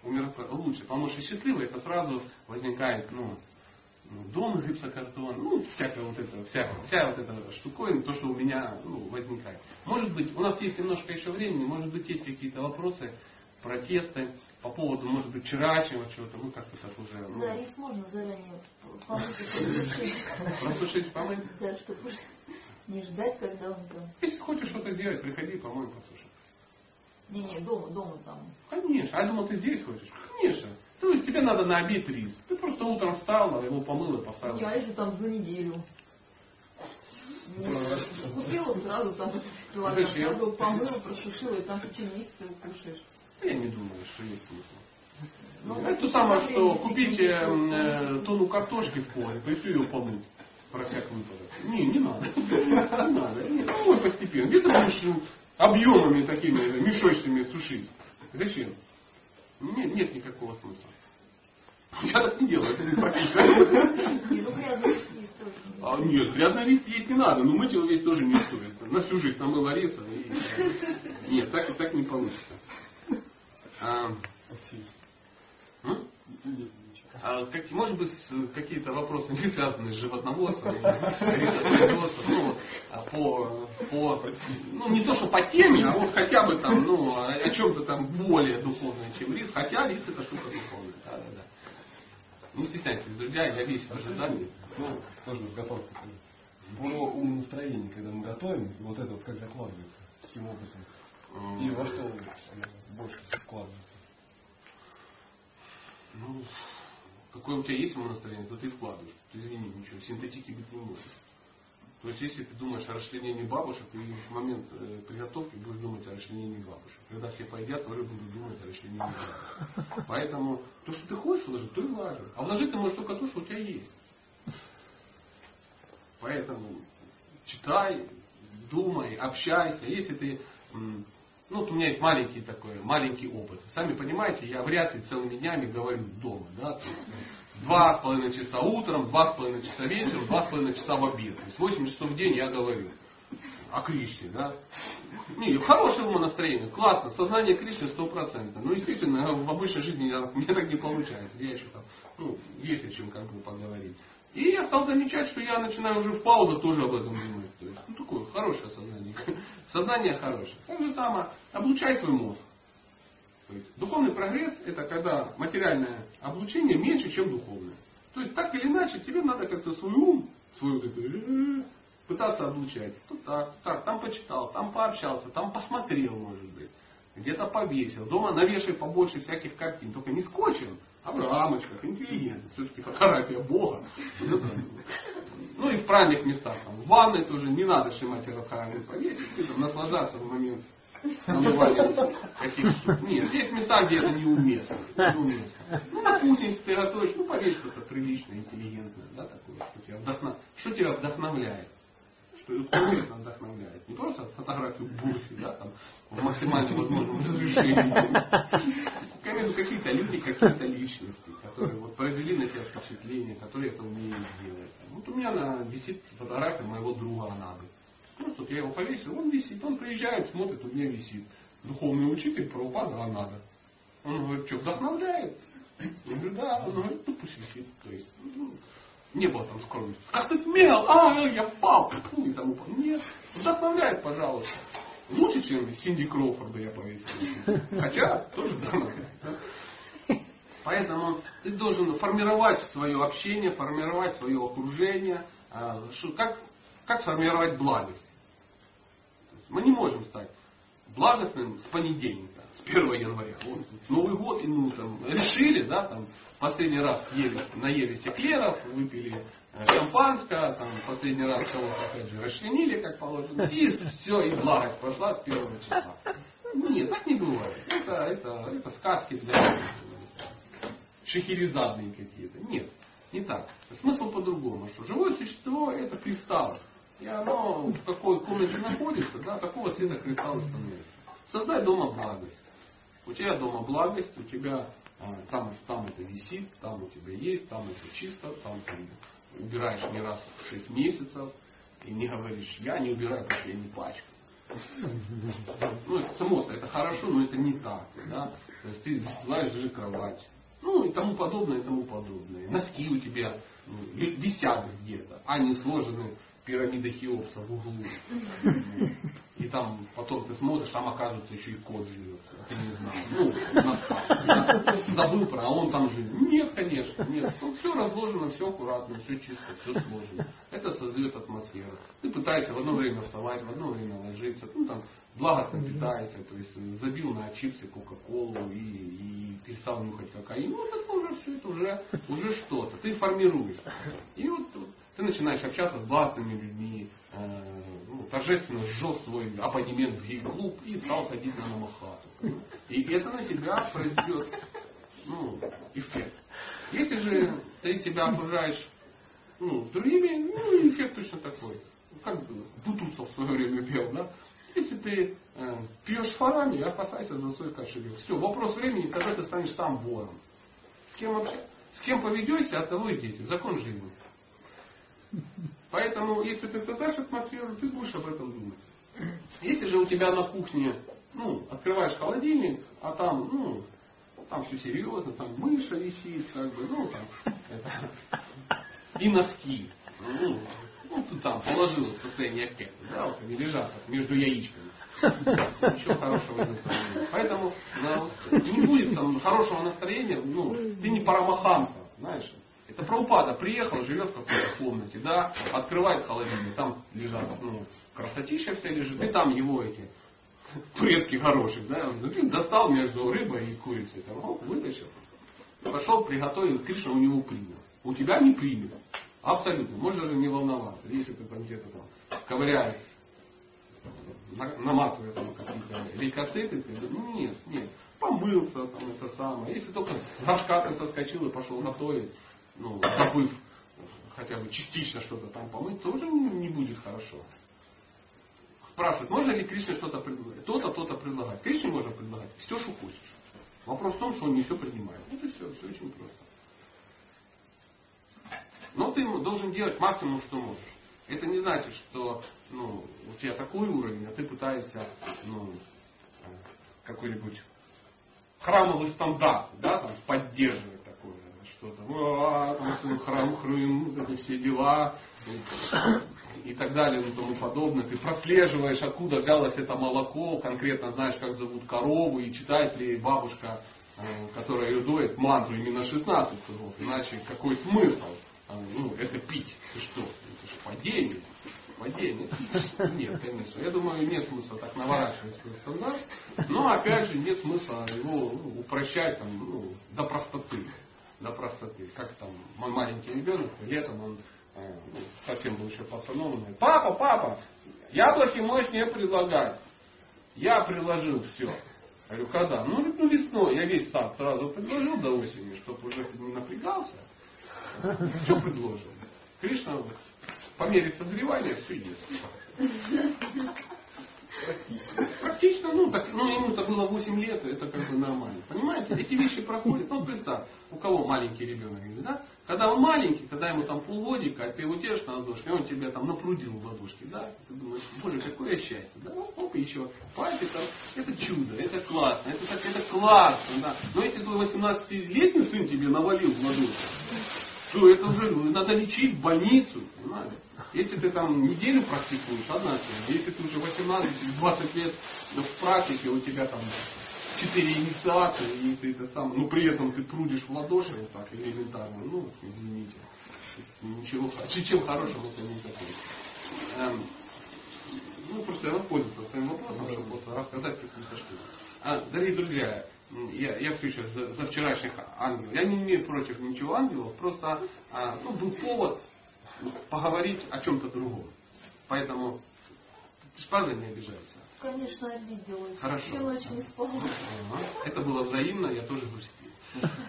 Умиротвор... Лучше. Потому что счастливый, это сразу возникает, ну, дом из гипсокартона, ну, всякая вот эта, вся, вся вот эта штуковина, то, что у меня ну, возникает. Может быть, у нас есть немножко еще времени, может быть, есть какие-то вопросы, протесты по поводу, может быть, вчерашнего чего-то, ну, как-то так уже. Ну, да, их можно заранее помыть. Просушить, помыть? Да, чтобы не ждать, когда он там. Если хочешь что-то сделать, приходи, по-моему, послушай. Не-не, дома, дома там. Конечно. А я думал, ты здесь хочешь? Конечно. То есть тебе надо на обед рис. Ты просто утром встала, его помыла, поставила. Не, а если там за неделю? Купила сразу там килограмм, сразу помыла, просушила, и там в течение месяца его кушаешь. Я не думаю, что есть смысл. Это то самое, что купить тонну картошки в поле, пойти ее помыть. Про всяк выпадок. Не, не надо. Не надо. Не, помой постепенно. Где ты будешь объемами такими мешочными сушить? Зачем? Нет, нет никакого смысла. Я так не делаю. А, нет, грязный рис есть не надо. Но мыть его весь тоже не стоит. На всю жизнь намыла риса. И... Нет, так, так не получится. А... А, как, может быть, какие-то вопросы не связаны с животноводством, ну, по, по, ну, не то, что по теме, а вот хотя бы там, ну, о чем-то там более духовное, чем рис, хотя рис это штука духовная. Да, да, да. Не стесняйтесь, друзья, я весь в ожидании. Ну, тоже с готовкой. Про ум настроение, когда мы готовим, вот это вот как закладывается, каким образом, и во что больше закладывается. Ну... Какое у тебя есть умонастроение, то ты вкладываешь. Ты извини, ничего, синтетики быть не может. То есть, если ты думаешь о расчленении бабушек, ты в момент э, приготовки будешь думать о расчленении бабушек. Когда все поедят, тоже будут думать о расчленении бабушек. Поэтому то, что ты хочешь вложить, то и вложишь. А вложить ты можешь только то, что у тебя есть. Поэтому читай, думай, общайся. Если ты... Ну, вот у меня есть маленький такой, маленький опыт. Сами понимаете, я вряд ли целыми днями говорю дома, да? Два с половиной часа утром, два с половиной часа вечером, два с половиной часа в обед. То есть восемь часов в день я говорю о Кришне, да? Не, хорошее его настроение, классно, сознание Кришны сто процентов. Ну, естественно, в обычной жизни я, мне так не получается. Я еще там, ну, есть о чем как бы поговорить. И я стал замечать, что я начинаю уже в паузу тоже об этом думать. То есть, ну, такое хорошее сознание. Сознание хорошее. Так же самое, облучай свой мозг. То есть, духовный прогресс – это когда материальное облучение меньше, чем духовное. То есть, так или иначе, тебе надо как-то свой ум, свой вот это, пытаться облучать. Тут так, так, там почитал, там пообщался, там посмотрел, может быть. Где-то повесил. Дома навешай побольше всяких картин. Только не скотчем, а в рамочках. Интеллигентно. Все-таки фотография Бога. Ну и в правильных местах. Там. В ванной тоже не надо снимать Радхарани повесить. И, там, наслаждаться в момент намывания каких-то штук. Нет, есть места, где это неуместно. неуместно. Ну на кухне, если ты готовишь, ну повесь что-то приличное, интеллигентное. Да, такое, что тебя вдохна... Что тебя вдохновляет? предусмотреть нам так помогает. Не просто фотографию бурсы, да, там, в максимально возможном разрешении. Конечно, какие-то люди, какие-то личности, которые вот произвели на тебя впечатление, которые это умеют делать. Вот у меня она висит фотография моего друга Анады. Просто вот я его повесил, он висит, он приезжает, смотрит, у меня висит. Духовный учитель Прабхупада Анада. Он говорит, что, вдохновляет? Я говорю, да. Он говорит, ну пусть висит. То есть, ну, не было там скромности. Как ты смел? А, я впал. Какую там упал? Нет. Вдохновляет, пожалуйста. Лучше, чем Синди Кроуфорда я повесил. Хотя, тоже вдохновляет. Да? Поэтому ты должен формировать свое общение, формировать свое окружение. Как, как сформировать благость? Мы не можем стать благостным с понедельника, с первого января. Вот, Новый год, и ну там решили, да, там последний раз ели, наели секлеров, выпили шампанское, там последний раз кого-то опять же расчленили, как положено, и все, и благость пошла с первого числа. Ну, нет, так не бывает. Это, это, это сказки для шахерезадные какие-то. Нет, не так. Смысл по-другому, что живое существо это кристалл. И оно в какой комнате находится, да, такого цвета кристалла становится. Создай дома благость. У тебя дома благость, у тебя а, там, там это висит, там у тебя есть, там это чисто, там ты убираешь не раз в шесть месяцев и не говоришь, я не убираю, потому что я не пачкаю. Ну, это само собой, это хорошо, но это не так. Да? То есть ты застилаешь даже кровать. Ну и тому подобное, и тому подобное. Носки у тебя висят где-то, а не сложены. Пирамида Хеопса в углу. И там потом ты смотришь, там оказывается еще и кот живет. Ты не знал. Ну, забыл про, а он там живет. Нет, конечно, нет. Все разложено, все аккуратно, все чисто, все сложено. Это создает атмосферу. Ты пытаешься в одно время вставать, в одно время ложиться. Ну там благостно питаешься. То есть забил на чипсы, кока-колу и, и перестал нюхать кокаин. Ну это уже все, это уже, уже что-то. Ты формируешь. И вот ты начинаешь общаться с благостными людьми, э, ну, торжественно сжег свой абонемент в гей-клуб и стал ходить на намахату. И это на тебя произведет ну, эффект. Если же ты себя окружаешь ну, другими, ну, эффект точно такой. Как Бутусов в свое время пел, да? Если ты э, пьешь фарами, опасайся за свой кошелек. Все, вопрос времени, тогда ты станешь сам вором. С кем вообще? С кем поведешься, от того и дети. Закон жизни. Поэтому, если ты создашь атмосферу, ты будешь об этом думать. Если же у тебя на кухне, ну, открываешь холодильник, а там, ну, там все серьезно, там мыша висит, как бы, ну, там, это, и носки. Ну, ну, ты там положил в состояние аффекта, да, вот они лежат между яичками. Ничего хорошего в этом нет. Поэтому да, не будет там хорошего настроения, ну, ты не парамаханса, знаешь. Это Прабхупада приехал, живет в какой-то комнате, да, открывает холодильник, там лежат, ну, красотища вся лежит, и там его эти турецкий горошек, да, достал между рыбой и курицей, там, оп, вытащил, пошел, приготовил, Кришна у него принял. У тебя не принял, абсолютно, можешь даже не волноваться, если ты там где-то там ковыряешь, наматывая там какие-то лейкоциты, ты, ну, нет, нет, помылся, там, это самое, если только с раскатом соскочил и пошел готовить, ну, забыв хотя бы частично что-то там помыть, тоже не будет хорошо. Спрашивают, можно ли Кришне что-то предлагать? То-то, то-то предлагать. Кришне можно предлагать все, что хочешь. Вопрос в том, что он не все принимает. Вот и все, все очень просто. Но ты должен делать максимум, что можешь. Это не значит, что ну, у тебя такой уровень, а ты пытаешься ну, какой-нибудь храмовый стандарт, да, там, поддерживать. Что-то, а, там свой храм, хрым, это все дела и так далее и тому подобное. Ты прослеживаешь, откуда взялось это молоко, конкретно знаешь, как зовут корову и читает ли бабушка, которая ее доит, мантру именно шестнадцать кругов. Иначе какой смысл? Ну, это пить. Ты что? Это же падение. Падение. Нет, конечно. Я думаю, нет смысла так наворачивать свой стандарт. Но, опять же, нет смысла его упрощать там, ну, до простоты. До простоты. Как там мой маленький ребенок, летом он э, ну, совсем был еще пацаном, он говорит, папа, папа, яблоки можешь мне предлагать. Я предложил все. Я говорю, когда? Ну, ну весной, я весь сад сразу предложил до осени, чтобы уже не напрягался. Все предложил. Кришна по мере созревания придет. Практично. Практично, ну, так, ну ему так было восемь лет, это как бы нормально. Понимаете, эти вещи проходят. Ну, представь, у кого маленький ребенок, да? Когда он маленький, когда ему там полгодика, а ты его держишь на ладошке, и он тебя там напрудил в ладошке, да? Ты думаешь, боже, какое счастье, да? Оп, еще. Папе там, это чудо, это классно, это, так, это классно, да? Но если твой восемнадцатилетний сын тебе навалил в ладошке, то это уже надо лечить в больницу, понимаешь? Если ты там неделю практикуешь, одна тема. Если ты уже восемнадцать-двадцать лет в практике, у тебя там четыре инициации, и ты это сам, ну при этом ты прудишь в ладоши вот так элементарно, ну извините, ничего, чем хорошего это не закончится. Эм, ну просто я воспользовался своим вопросом, чтобы просто рассказать какую-то штуку. А, дорогие друзья, Я, я все сейчас за, за вчерашних ангелов. Я не имею против ничего ангелов, просто а, ну, был повод поговорить о чем-то другом. Поэтому ты ж правда не обижаешься? Конечно, обиделась. Хорошо. Ночь не спала. Это было взаимно, я тоже грустил.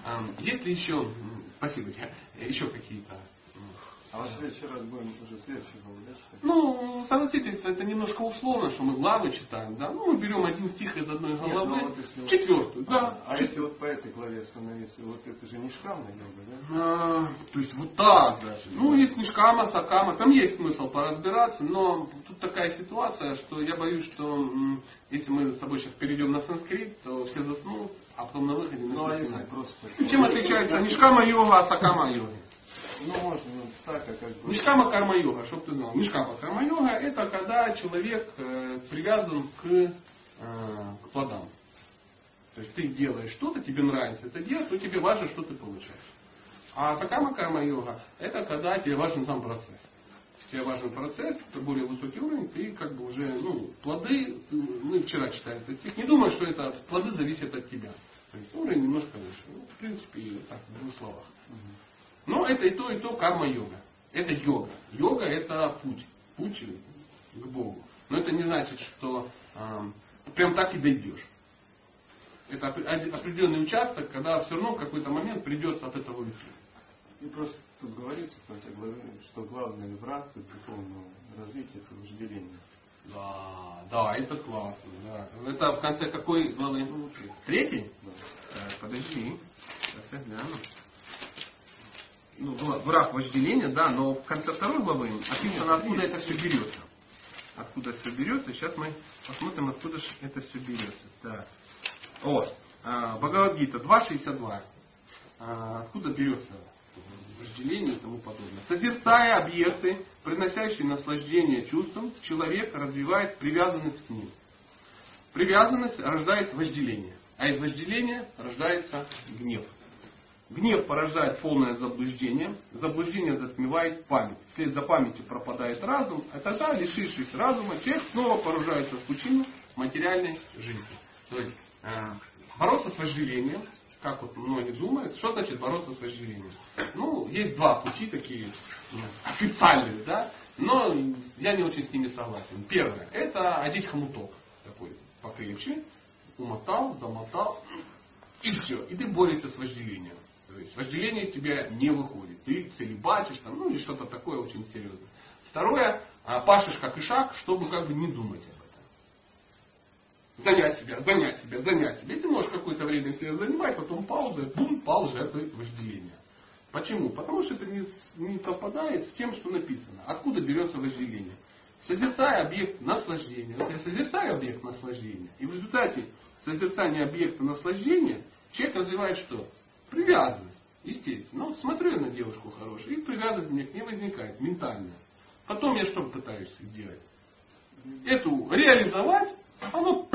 А, есть ли еще, спасибо тебе, еще какие-то... А в следующий раз будем уже следующий говорить? Ну, согласитесь, это немножко условно, что мы главы читаем, да? Ну, мы берем один стих из одной головы, нет, вот если... четвертую, а, да. А Чет... если вот по этой главе остановиться, вот это же Нишкама йога, да? А, то есть вот так даже. Ну, да. Есть Нишкама, Сакама, там есть смысл поразбираться, но тут такая ситуация, что я боюсь, что если мы с тобой сейчас перейдем на санскрит, то все заснут, а потом на выходе... Ну, а если просто... Чем отличается Нишкама йога от Сакама йоги? Ну, можно, ну, так, как бы... Нишкама карма йога, чтобы ты знал. Нишкама карма йога это когда человек э, привязан к, э, к плодам. То есть ты делаешь что-то, тебе нравится это делать, но тебе важно, что ты получаешь. А сакама карма йога это когда тебе важен сам процесс. Тебе важен процесс, это более высокий уровень, ты как бы уже, ну, плоды, мы вчера читали этот стих, не думай, что это плоды зависят от тебя. То есть уровень немножко выше. Ну, в принципе, так, в двух словах. Но это и то, и то карма-йога. Это йога. Йога – это путь. Путь к Богу. Но это не значит, что э, прям так и дойдешь. Это определенный участок, когда все равно в какой-то момент придется от этого уйти. И просто тут говорится, что главный враг духовного развития – это вожделение. Да, да, это классно. Да. Это в конце какой главы? Третий? Да. Так, подожди. Сейчас я гляну. Ну, враг вожделения, да, но в конце второй главы описано, откуда это все берется. Откуда все берется. Сейчас мы посмотрим, откуда же это все берется. Так. О, Бхагавад-Гита два шестьдесят два. Откуда берется вожделение и тому подобное. Созерцая объекты, приносящие наслаждение чувствам, человек развивает привязанность к ним. Привязанность рождает вожделение, а из вожделения рождается гнев. Гнев порождает полное заблуждение, заблуждение затмевает память. Вслед за памятью пропадает разум, а тогда, лишившись разума, человек снова погружается в пучину материальной жизни. То есть, э, бороться с вожделением, как вот многие думают, что значит бороться с вожделением? Ну, есть два пути такие официальные, да, но я не очень с ними согласен. Первое, это одеть хомуток такой покрепче, умотал, замотал, и все, и ты борешься с вожделением. То есть вожделение из тебя не выходит. Ты целебачишь, там, ну или что-то такое очень серьезное. Второе, пашешь как ишак, чтобы как бы не думать об этом. Занять себя, занять себя, занять себя. И ты можешь какое-то время себя занимать, потом пауза, бум, пауза, это вожделение. Почему? Потому что это не, не совпадает с тем, что написано. Откуда берется вожделение? Созерцая объект наслаждения. Вот я созерцаю объект наслаждения. И в результате созерцания объекта наслаждения человек развивает что? Привязанность, естественно. Ну, смотрю я на девушку хорошую, и привязанность мне к ней возникает, ментальная. Потом я что пытаюсь делать? Эту реализовать, а ну,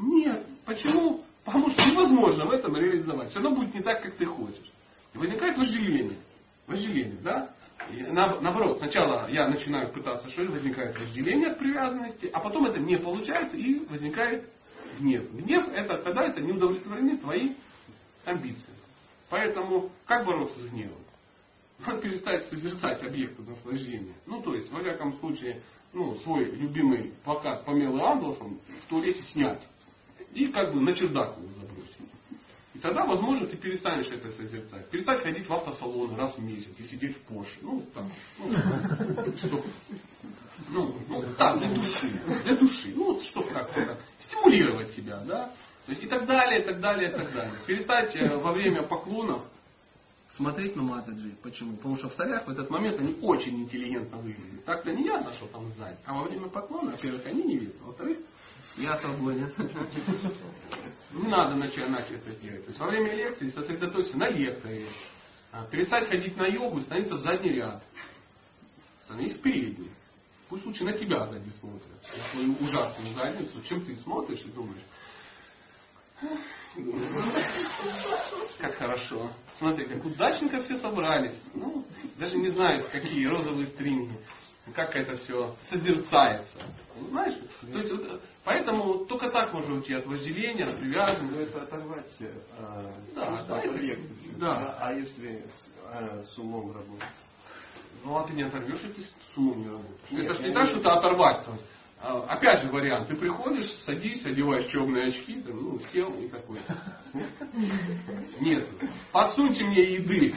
нет. Почему? Потому что невозможно в этом реализовать. Все равно будет не так, как ты хочешь. И возникает вожделение. Вожделение, да? И на, наоборот, сначала я начинаю пытаться, что возникает вожделение от привязанности, а потом это не получается и возникает гнев. Гнев это когда это не удовлетворены твои амбиции. Поэтому, как бороться с гневом? Надо перестать созерцать объекты наслаждения. Ну, то есть, во всяком случае, ну, свой любимый плакат Памелы Андерсон в туалете снять. И как бы на чердак его забросить. И тогда, возможно, ты перестанешь это созерцать. Перестать ходить в автосалон раз в месяц и сидеть в Порше. Ну, там, ну, что, ну, ну, так, для души, для души. Ну, что так, стимулировать себя, да? То есть и так далее, и так далее, и так далее. Перестать во время поклонов смотреть на Матаджи. Почему? Потому что в солях в этот момент они очень интеллигентно выглядят. Так-то не ясно, что там сзади. А во время поклона, во-первых, они не видят. Во-вторых, я свободен. Не надо начинать это делать. То есть во время лекции сосредоточься на лекции. Перестать ходить на йогу и становиться в задний ряд. Становись в передний. Пусть лучше на тебя сзади смотрят. На свою ужасную задницу. Чем ты смотришь и думаешь... Как хорошо. Смотри, как удачненько все собрались. Ну, даже не знаю, какие розовые стринги. Как это все созерцается. Знаешь? То есть, вот, поэтому только так можно уйти от вожделения, от привязанности. Это оторвать э, да, да, это, да. А если э, с умом работать? Ну, а ты не оторвешь, если с умом не работаешь. Нет, это же не так, что-то оторвать. Опять же вариант, ты приходишь, садись, одеваешь черные очки, да, ну, сел и такой. Нет, подсуньте мне еды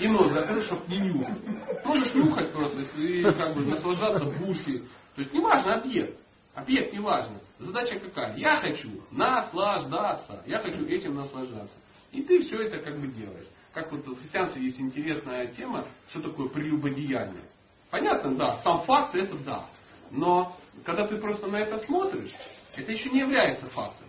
и нос закрой, чтобы не нюхать. Можешь нюхать просто и как бы наслаждаться буфи. То есть не важно объект, объект не важно. Задача какая? Я хочу наслаждаться, я хочу этим наслаждаться. И ты все это как бы делаешь. Как вот в христианстве есть интересная тема, что такое прелюбодеяние. Понятно, да, сам факт это да. Но когда ты просто на это смотришь, это еще не является фактом.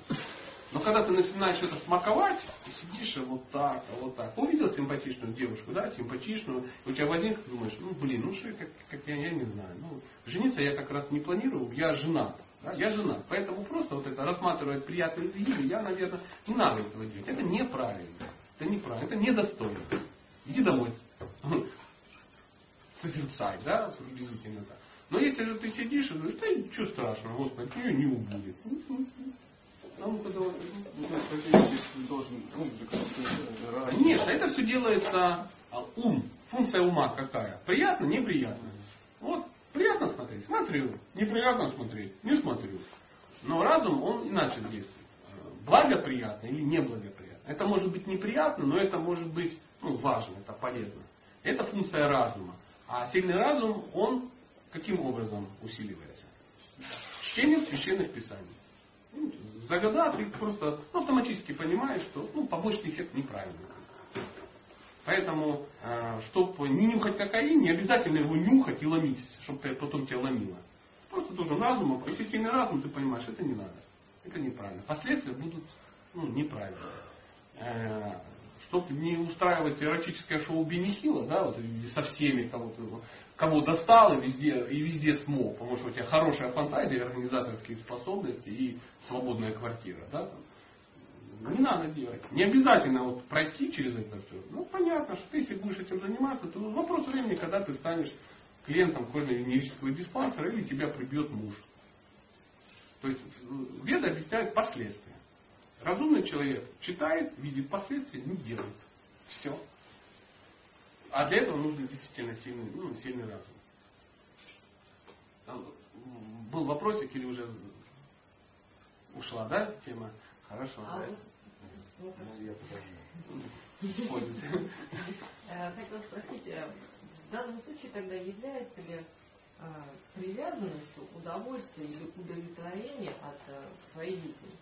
Но когда ты начинаешь это смаковать, ты сидишь вот так, вот так. Увидел симпатичную девушку, да, симпатичную, у тебя возник, ты думаешь, ну блин, ну что, как, как я, я не знаю. Ну, жениться я как раз не планировал, я женат. Да, я женат. Поэтому просто вот это рассматривать приятные игры, я, наверное, не надо этого делать. Это неправильно. Это неправильно, это недостойно. Иди домой. Созерцай, да, приблизительно так. Но если же ты сидишь и говоришь, да ничего страшного, Господи, ее не убудет. Конечно, это все делается ум. Функция ума какая? Приятно, неприятно. Вот, приятно смотреть, смотрю. Неприятно смотреть, не смотрю. Но разум, он иначе действует. Благоприятно или неблагоприятно. Это может быть неприятно, но это может быть, ну, важно, это полезно. Это функция разума. А сильный разум, он... Каким образом усиливается? Чтение священных писаний. Ну, загада, ты просто ну, автоматически понимаешь, что ну, побочный эффект неправильный. Поэтому, э, чтобы не нюхать кокаин, не обязательно его нюхать и ломить, чтобы потом тебя ломило. Просто должен разум, а если сильный разум, ты понимаешь, это не надо. Это неправильно. Последствия будут ну, неправильные. Э, чтобы не устраивать эротическое шоу Бенихила, да, вот, со всеми того, того, кого достал и везде, и везде смог, потому что у тебя хорошая фантазия, организаторские способности и свободная квартира. Да? Не надо делать. Не обязательно вот пройти через это все. Ну, понятно, что ты, если будешь этим заниматься, то вопрос времени, когда ты станешь клиентом кожно-венерического диспансера или тебя прибьет муж. То есть Веда объясняет последствия. Разумный человек читает, видит последствия, не делает. Все. А для этого нужен действительно сильный, ну, сильный разум. Там был вопросик или уже ушла, да, тема? Хорошо. А да. Я подожду. Пользуйся. Хотела спросить, в данном случае тогда является ли привязанностью удовольствие или удовлетворение от своей деятельности?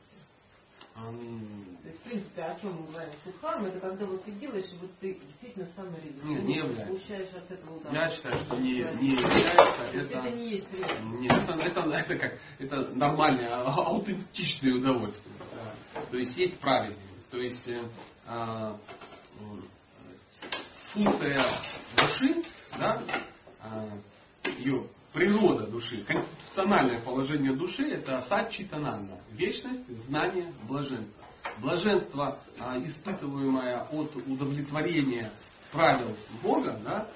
Um... То есть, в принципе, о чем мы говорим? Садхарма, это когда вот ты делаешь, и вот ты действительно самореализуешься. Нет, не является. Получаешь от этого удовольствие. Я считаю, что не, не является. Это, это не есть реально. Нет, это, это, это, как, это нормальное, аутентичное удовольствие. Да. То есть, есть правильное. То есть, э, э, функция души, да, э, ее природа души, конституциональное положение души это сатчитананда, вечность, знание, блаженство. Блаженство, испытываемое от удовлетворения правил Бога, да,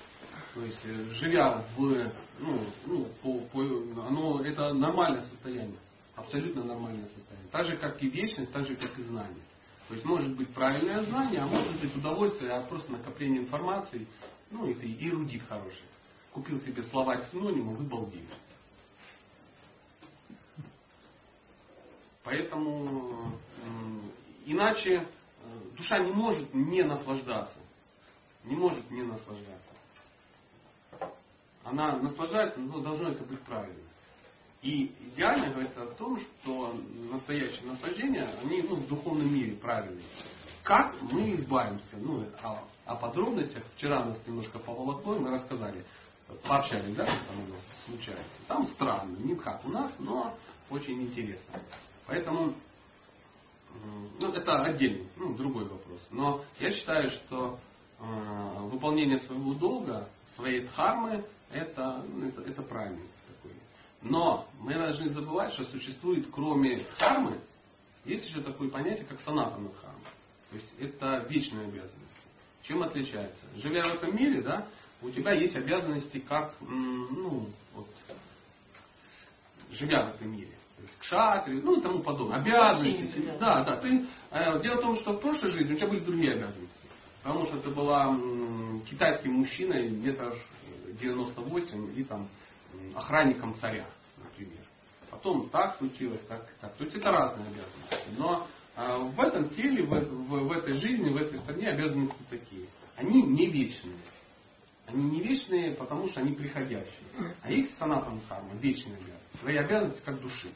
то есть живя в, ну, ну по, по, оно, это нормальное состояние, абсолютно нормальное состояние. Так же как и вечность, так же как и знание. То есть может быть правильное знание, а может быть удовольствие от просто накопления информации, ну и ты эрудит хороший. Купил себе словарь синонимов и балдею. Поэтому иначе душа не может не наслаждаться. Не может не наслаждаться. Она наслаждается, но должно это быть правильно. И идеально говорится о том, что настоящие наслаждения, они ну, в духовном мире правильные. Как мы избавимся? Ну, о, о подробностях вчера нас немножко поволокло, и мы рассказали. Пообщались, да, что там у нас случается. Там странно, не как у нас, но очень интересно. Поэтому, ну, это отдельный, ну, другой вопрос. Но я считаю, что э, выполнение своего долга, своей дхармы, это, это, это правильно. Но мы должны забывать, что существует, кроме дхармы, есть еще такое понятие, как санатана-дхарма. То есть это вечные обязанности. Чем отличается? Живя в этом мире, да, у тебя есть обязанности, как, ну, вот, живя в этом мире. То есть кшатри, ну и тому подобное. Обязанности. Да, да. Ты, э, дело в том, что в прошлой жизни у тебя были другие обязанности. Потому что ты была м, китайским мужчиной где-то девяносто восемь и там охранником царя, например. Потом так случилось, так, так. То есть это разные обязанности. Но э, в этом теле, в, в, в этой жизни, в этой стране обязанности такие. Они не вечные. Они не вечные, потому что они приходящие. А есть санатана-дхарма, вечные обязанности. Твои обязанности как души.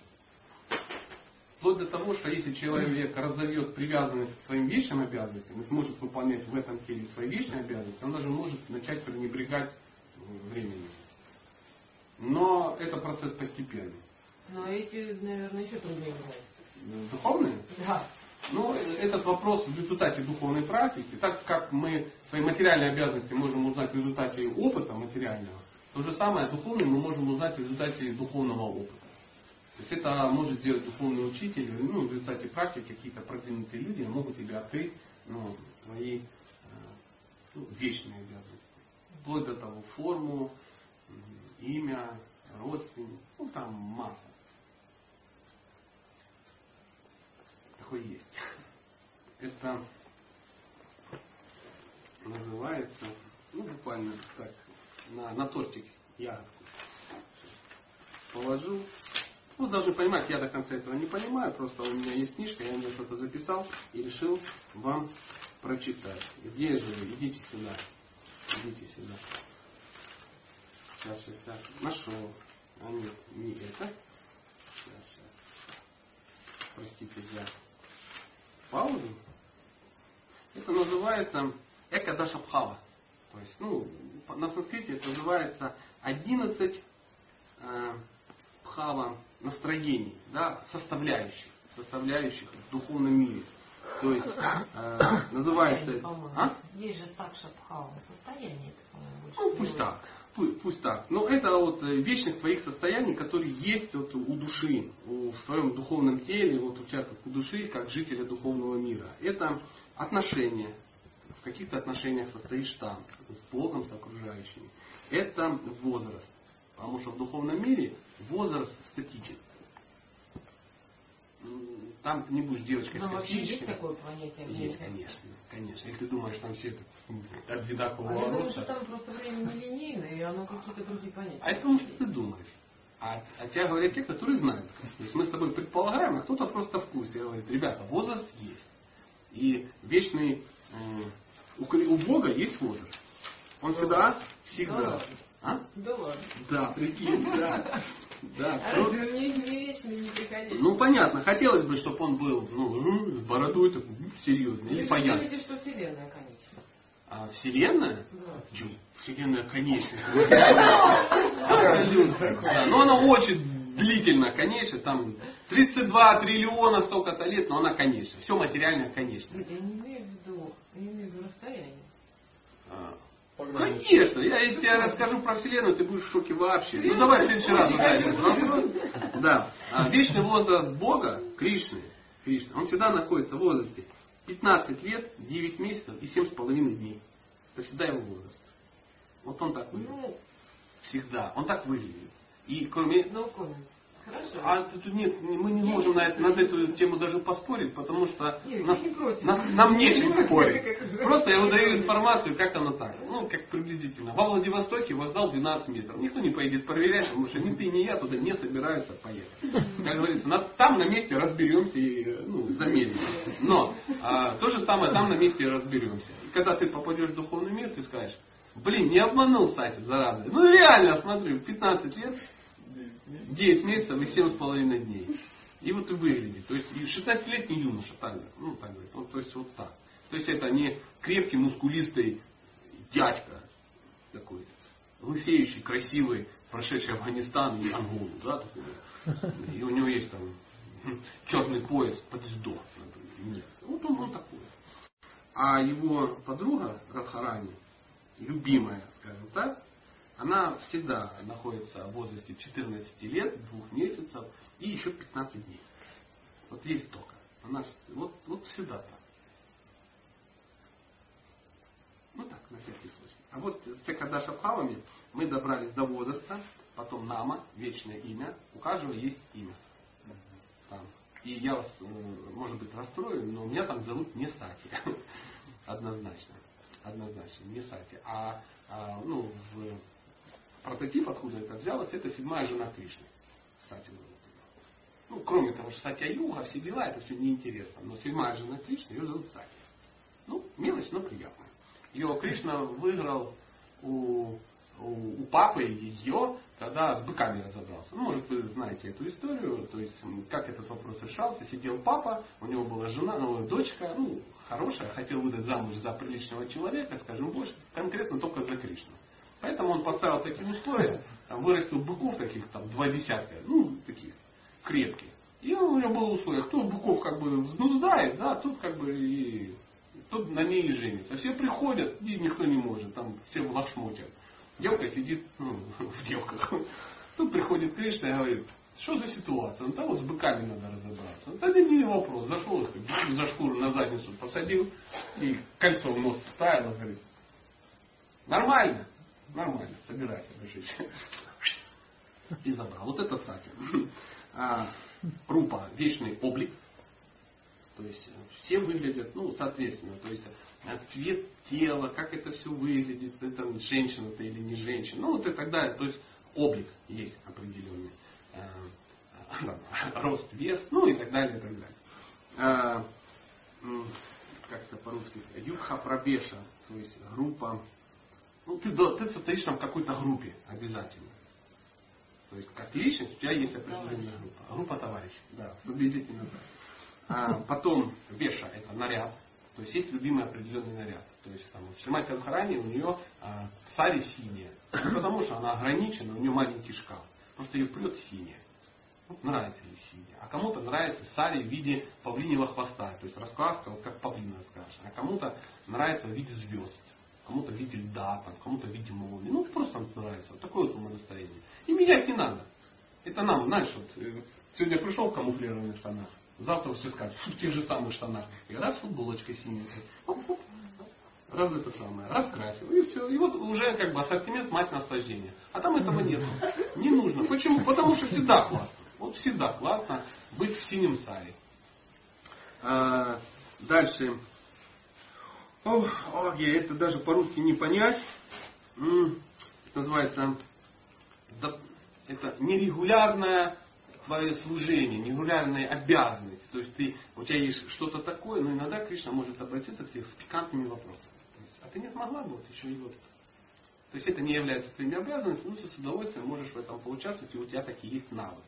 Вплоть до того, что если человек разовьет привязанность к своим вечным обязанностям и сможет выполнять в этом теле свои вечные обязанности, он даже может начать пренебрегать временем. Но это процесс постепенный. Но эти, наверное, еще труднее бывают. Духовные? Да. Ну, этот вопрос в результате духовной практики, так как мы свои материальные обязанности можем узнать в результате опыта материального, то же самое духовное мы можем узнать в результате духовного опыта. То есть это может сделать духовный учитель, ну, в результате практики какие-то продвинутые люди могут тебе открыть, ну, свои, ну, вечные обязанности. Вплоть до того, форму, имя, родственник, ну там масса. Такой есть. Это называется, ну буквально так, на, на тортик ягодку положу. Ну, должны понимать, я до конца этого не понимаю, просто у меня есть книжка, я ее что-то записал и решил вам прочитать. Где же вы? Идите сюда. Идите сюда. Сейчас, сейчас, сейчас. Нашел. А нет, не это. Сейчас, сейчас. Простите за паузу. Это называется Экадаша Бхава. То есть, ну, на санскрите это называется одиннадцать э, бхава настроений, да, составляющих, составляющих в духовном мире. То есть, э, называется... А? Есть же такша бхава состояние. Ну, пусть так. Пусть так. Но это вот вечных твоих состояний, которые есть вот у души, у, в твоем духовном теле, вот у тебя как у души, как жителя духовного мира. Это отношения. В каких-то отношениях состоишь там, с Богом, с окружающими. Это возраст. Потому что в духовном мире возраст статичен. Там ты не будешь девочкой с косичкой. Есть такое понятие? Есть, конечно. Конечно. Если ты думаешь, там все это от дедакового роста. А я думаю, что там просто время нелинейное, и оно какие-то другие понятия. А это потому, что ты думаешь. А, а тебя говорят те, которые знают. То есть мы с тобой предполагаем, а кто-то просто в курсе. Говорит, ребята, возраст есть. И вечный... Э, у, у Бога есть возраст. Он всегда, всегда... А? Да ладно. Да, прикинь, да. Да. А разве он не вечный, не приходил? Ну понятно, хотелось бы, чтобы он был, ну, с бородой такой, серьезный. Или понятно. Вы видите, что Вселенная конечна. А Вселенная? Да. Чего? Вселенная конечна. Но она очень длительно конечна, там тридцать два триллиона столько-то лет, но она конечна. Все материальное конечно. Я не имею в виду, я имею в виду расстояние. Конечно, я, если я расскажу про Вселенную, ты будешь в шоке вообще. Ну давай в следующий раз ударим. Да. А вечный возраст Бога, Кришны, Кришна, он всегда находится в возрасте пятнадцать лет, девять месяцев и семь с половиной дней. Это всегда его возраст. Вот он так выглядит. Всегда. Он так выглядит. И кроме... Ну, кроме. Хорошо. а тут нет, мы не можем на, это, на эту тему даже поспорить, потому что нет, нас, не нас, нам нечем спорить. Просто я выдаю информацию, как она так. Ну, как приблизительно. Во Владивостоке вокзал двенадцать метров. Никто не поедет проверять, потому что ни ты, ни я туда не собираются поехать. Как говорится, там на месте разберемся и ну, замерим. Но а, то же самое, там на месте разберемся. И когда ты попадешь в духовный мир, ты скажешь, блин, не обманул Сати, зараза. Ну реально, смотрю, пятнадцать лет, девять месяцев и семь с половиной дней. И вот и выглядит. То есть шестнадцатилетний юноша, так, ну, так говорит. Ну, то есть вот так. То есть это не крепкий, мускулистый дядька такой, лысеющий, красивый, прошедший Афганистан и Анголу, да, такой. И у него есть там черный пояс под издох, например. Нет. Вот он, он такой. А его подруга Радхарани, любимая, скажем так, она всегда находится в возрасте четырнадцати лет, двух месяцев и еще пятнадцати дней. Вот есть только. Она вот, вот всегда так. Ну так, на всякий случай. А вот с Экадаша Бхавами мы добрались до возраста, потом Нама, вечное имя. У каждого есть имя. Там. И я вас, может быть, расстрою, но меня там зовут не Сати. Однозначно. Однозначно, не Сати. А, а ну, в прототип, откуда это взялось, это седьмая жена Кришны. Сати. Ну, кроме того, что Сатья-юга, все дела, это все неинтересно. Но седьмая жена Кришны, ее зовут Сати. Ну, мелочь, но приятная. Ее Кришна выиграл у, у, у папы ее, когда с быками разобрался. Ну, может, вы знаете эту историю. То есть, как этот вопрос решался. Сидел папа, у него была жена, новая дочка, ну, хорошая, хотел выдать замуж за приличного человека, скажем больше, конкретно только за Кришну. Поэтому он поставил такие условия, там, вырастил быков таких, там, два десятка, ну, таких, крепких. И у него было условие, кто быков как бы взнуздает, да, тут как бы и... Тут на ней и женится. Все приходят, и никто не может. Там все в лошмоте. Девка сидит, ну, в девках. Тут приходит Кришна и говорит, что за ситуация? Ну, там вот с быками надо разобраться. Ну, тогда не вопрос. Зашел их за шкуру на задницу посадил. И кольцо в нос вставил. Говорит, нормально. Нормально. Собирайся. Держись. И забрал. Вот это Сати. А, Рупа. Вечный облик. То есть все выглядят, ну, соответственно, то есть цвет тела, как это все выглядит, это женщина ты или не женщина, ну вот и так далее. То есть облик есть определенный, э, э, рост, вес, ну и так далее, и так далее. Э, как это по-русски? Юдха Прабеша, то есть группа. Ну, ты, ты состоишь там в какой-то группе обязательно. То есть как личность у тебя есть определенная группа. Группа товарищей, да, приблизительно так. Потом веша – это наряд. То есть есть любимый определенный наряд. То есть там, в Шримати Радхарани у нее а, сари синяя. Потому что она ограничена, у нее маленький шкаф. Просто ее прет синяя. Вот нравится ей синяя. А кому-то нравится сари в виде павлиньего хвоста. То есть раскраска, вот как павлина раскрашена. А кому-то нравится в виде звезд. Кому-то в виде льда, там, кому-то в виде молнии. Ну просто нравится. Вот такое вот умонастроение. И менять не надо. Это нам, знаешь, вот, сегодня пришел в камуфлированных штанах. Завтра все скажут, в тех же самых штанах. И раз футболочка синенькая. Раз это самое. Раскрасил. И все. И вот уже как бы ассортимент мать наслаждения. А там этого нет. Не нужно. Почему? Потому что всегда классно. Вот всегда классно быть в синем саре. А, дальше. О, о, я это даже по-русски не понять. Это называется это нерегулярная твое служение, нерегулярная обязанность. То есть ты, у тебя есть что-то такое, но иногда Кришна может обратиться к тебе с пикантными вопросами. То есть, а ты не смогла бы вот еще и вот. То есть это не является твоими обязанностями, но ты с удовольствием можешь в этом поучаствовать, и у тебя таки есть навык.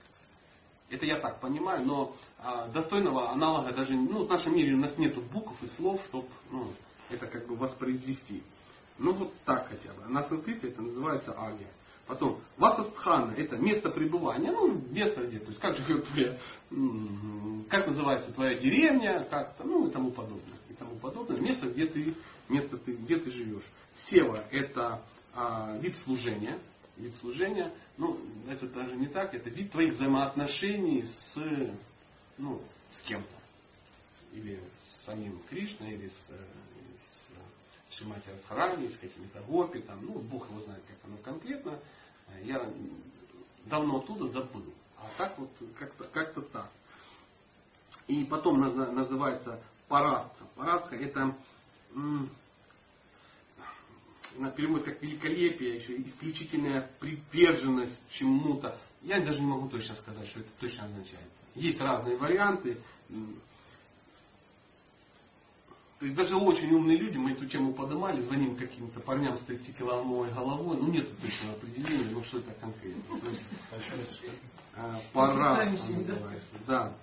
Это я так понимаю, но а, достойного аналога даже, ну, в нашем мире у нас нету букв и слов, чтобы ну, это как бы воспроизвести. Ну вот так хотя бы. На санскрите это называется агья. Потом, васастхана – это место пребывания, ну, место где, то есть, как же твоя, как называется твоя деревня, как-то, ну, и тому подобное, и тому подобное, место, где ты, место ты, где ты живешь. Сева – это а, вид служения, вид служения, ну, это даже не так, это вид твоих взаимоотношений с, ну, с кем-то, или с самим Кришной, или с... Шримати Радхарани, с какими-то гопи, там, ну, Бог его знает, как оно конкретно. Я давно оттуда забыл. А так вот как-то как-то так. И потом называется парастха. Парастха это на перевод как великолепие, еще исключительная приверженность чему-то. Я даже не могу точно сказать, что это точно означает. Есть разные варианты. То есть даже очень умные люди, мы эту тему поднимали, звоним каким-то парням с тридцатикилограммовой головой, ну нет точного определения, ну что это конкретно. То есть, пора называется. Да.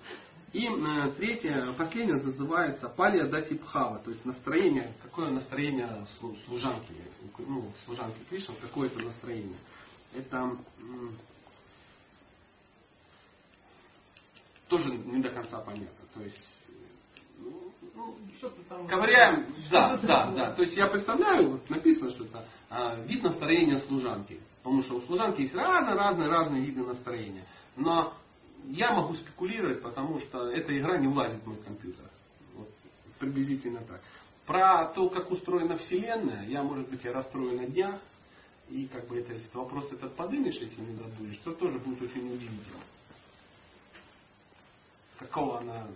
И э, третье, последнее называется палия дати бхава, то есть настроение, какое настроение служанки, ну, служанки Кришны, какое-то настроение. Это э, тоже не до конца понятно. То есть, ну, там... Ковыряем, да, да, да. То есть я представляю, вот написано, что это э, вид настроения служанки. Потому что у служанки есть разные-разные-разные виды настроения. Но я могу спекулировать, потому что эта игра не влазит в мой компьютер. Вот, приблизительно так. Про то, как устроена Вселенная, я, может быть, я расстрою на днях. И как бы это, если ты вопрос этот подымешь, если не додумаешь, то тоже будет очень удивительно. Какого она,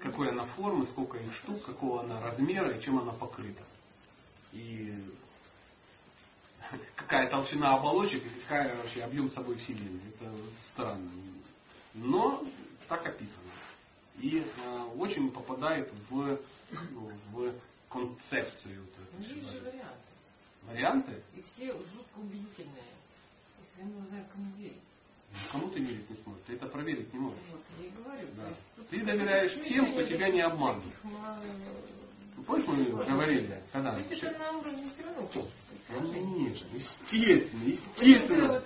какой она формы, сколько их штук, какого она размера и чем она покрыта. И какая толщина оболочек и какая вообще объем собой Вселенной. Это странно. Но так описано. И э, очень попадает в, ну, в концепцию. Вот это, есть же варианты. Варианты? И все жутко убедительные. Я не знаю, кому верить. Кому ты верить не сможешь? Ты это проверить не можешь. Вот, я и говорю. Да. Есть, ты доверяешь ты тем, кто тебя не обманывает. Вы помнишь, мы говорили? Когда? Ведь это на уровне все равно. Конечно, естественно, естественно.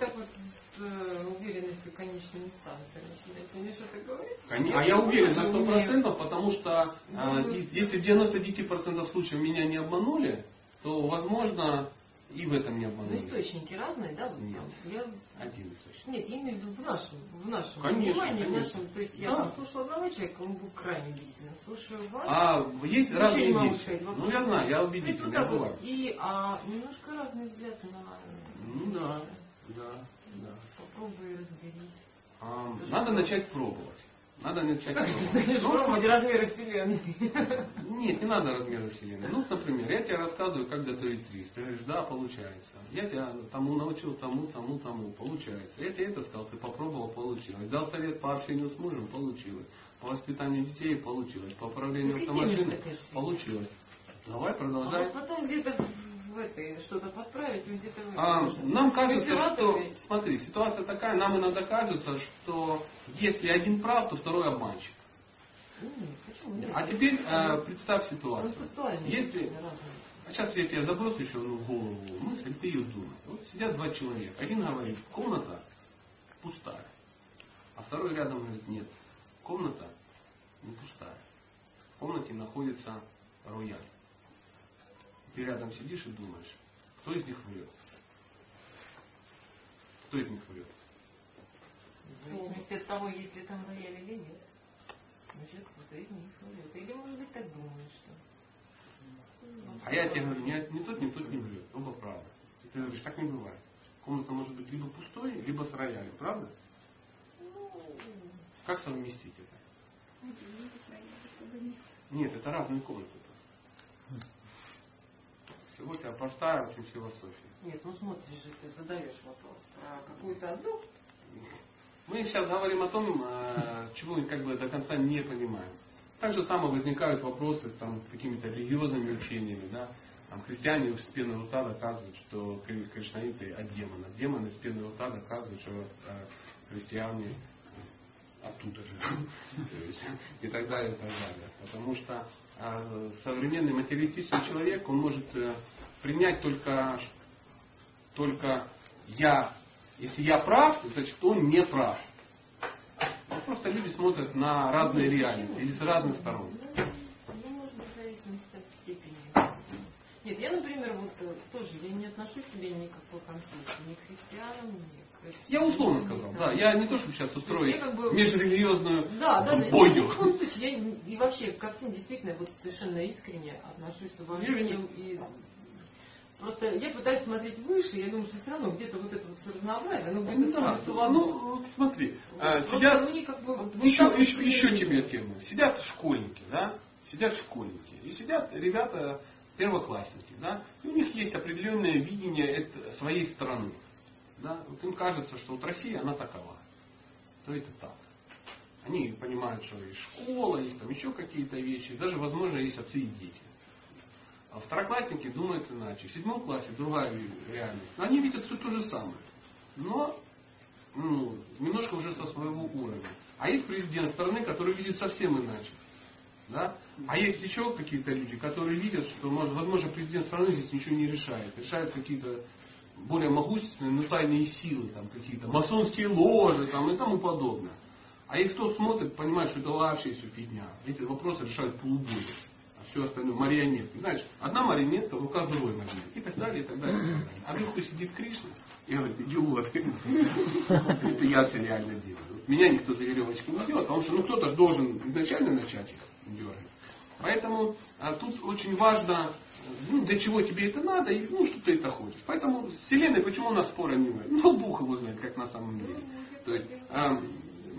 Уверенностью конечной инстанции. Ты мне что-то говоришь? Конечно. А я уверен на сто процентов, потому что э, если в девяносто девять процентов случаев меня не обманули, то, возможно, и в этом не обманули. Но источники разные, да? Вот нет. Я... Один источник. Нет, я имею в виду в нашем, в нашем понимании. В нашем, то есть да. Я там слушала одного человека, он был крайне убедительный. Слушаю вас. А есть разные вещи. Ну, я знаю, я убедительный. Я бываю. И а, немножко разный взгляд на... Ну, да. Да, да. Попробуй разберись. А, надо начать пробовать. Надо начать пробовать. Пробовать размеры Вселенной. Нет, не надо размеры Вселенной. Ну, например, я тебе рассказываю, как готовить рис. Ты говоришь, да, получается. Я тебя тому научил, тому, тому, тому. Получается. Я тебе это сказал, ты попробовал, получилось. Дал совет по общению с мужем, получилось. По воспитанию детей, получилось. По управлению автомашиной, получилось. Давай, продолжай. А потом где-то... Это, что-то подправить, где-то а, нам кажется, что... Смотри, ситуация такая, нам иногда кажется, что если один прав, то второй обманщик. Mm, а теперь э, представь ситуацию. Если... А сейчас я тебе забросил еще в голову мысль, ты ее думай. Вот сидят два человека. Один говорит, комната пустая. А второй рядом говорит, нет, комната не пустая. В комнате находится рояль. Ты рядом сидишь и думаешь, кто из них врет? Кто из них врет? В зависимости от того, есть ли там рояль или нет. Значит, кто-то из них врет. Или, может быть, так думаешь, что... А я тебе говорю, ни тот, ни тот не врет. Оба правда. И ты говоришь, так не бывает. Комната может быть либо пустой, либо с роялем. Правда? Как совместить это? Нет, это разные комнаты. Вот я простая очень философия. Нет, ну смотришь же, ты задаешь вопрос про какую-то одну. Мы сейчас говорим о том, чего мы как бы до конца не понимаем. Так же самое возникают вопросы там, с какими-то религиозными учениями. Да? Там, христиане с пены рта доказывают, что кришнаиты от демона. Демоны с пены рта доказывают, что христиане оттуда же. И так далее, и так далее. Потому что современный материалистичный человек, он может принять только, только я, если я прав, значит он не прав. Вот просто люди смотрят на разные реальности или с разных сторон. Ну, можно в зависимости от степени. Нет, я, например, вот тоже я не отношу к себе никакой конфликт, ни к христианам, ни к... Я условно сказал, да. Я не то, чтобы сейчас устроить как бы... межрелигиозную да, да, бойню. Да, в любом случае, я и вообще ко всем действительно вот, совершенно искренне отношусь к уважению и Просто я пытаюсь смотреть выше, я думаю, что все равно где-то вот это вот все разнообразие, оно где-то само. Ну, ну, вот смотри, а, сидят, они как бы, вот, еще, вот еще, еще тебе тему, сидят школьники, да, сидят школьники, и сидят ребята первоклассники, да, и у них есть определенное видение своей страны, да, вот им кажется, что вот Россия, она такова, то это так. Они понимают, что есть школа, есть там еще какие-то вещи, даже, возможно, есть отцы и дети. А второклассники думают иначе. В седьмом классе другая реальность. Они видят все то же самое. Но ну, немножко уже со своего уровня. А есть президент страны, который видит совсем иначе. Да? А есть еще какие-то люди, которые видят, что, может, возможно, президент страны здесь ничего не решает. Решают какие-то более могущественные, но тайные силы, там, какие-то масонские ложи там, и тому подобное. А если кто смотрит, понимает, что это вообще все фигня. Эти вопросы решают полубоги. А все остальное марионетки. Знаешь, одна марионетка в руках другой марионетки. И так далее, и так далее. И так далее. А вверху сидит Кришна и говорит, идиот. Это я все реально делаю. Меня никто за веревочки не делает. Потому что ну кто-то должен изначально начать их делать. Поэтому а тут очень важно, ну, для чего тебе это надо и ну, что ты это хочешь. Поэтому Вселенная, почему у нас спора не будет? Ну, Бог его знает, как на самом деле. То есть... А,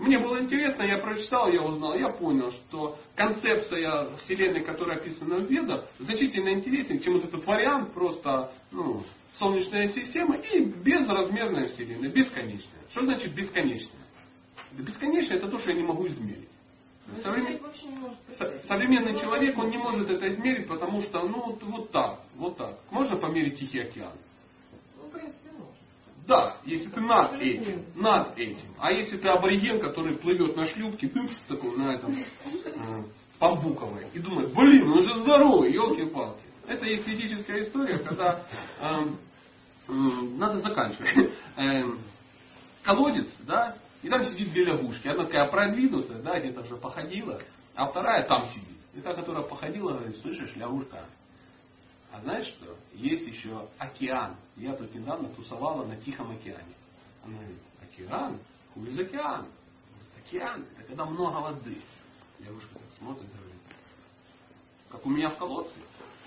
мне было интересно, я прочитал, я узнал, я понял, что концепция Вселенной, которая описана в Ведах, значительно интереснее, чем вот этот вариант просто ну, Солнечная система и безразмерная Вселенная, бесконечная. Что значит бесконечная? Бесконечная – это то, что я не могу измерить. Современ... Современный человек, он не может это измерить, потому что ну вот так, вот так. Можно померить Тихий океан? Да, если ты над этим, над этим. А если ты абориген, который плывет на шлюпке, ты такой на этом э, бамбуковой, и думаешь, блин, он же здоровый, елки-палки. Это эстетическая история, когда э, э, надо заканчивать. Э, колодец, да, и там сидит две лягушки. Одна такая продвинутая, да, где-то уже походила, а вторая там сидит. И та, которая походила, говорит, слышишь, лягушка. А знаешь что? Есть еще океан. Я тут недавно тусовала на Тихом океане. Она говорит, океан? Хуй из океан. Океан, это когда много воды. Девушка так смотрит, говорит, как у меня в колодце?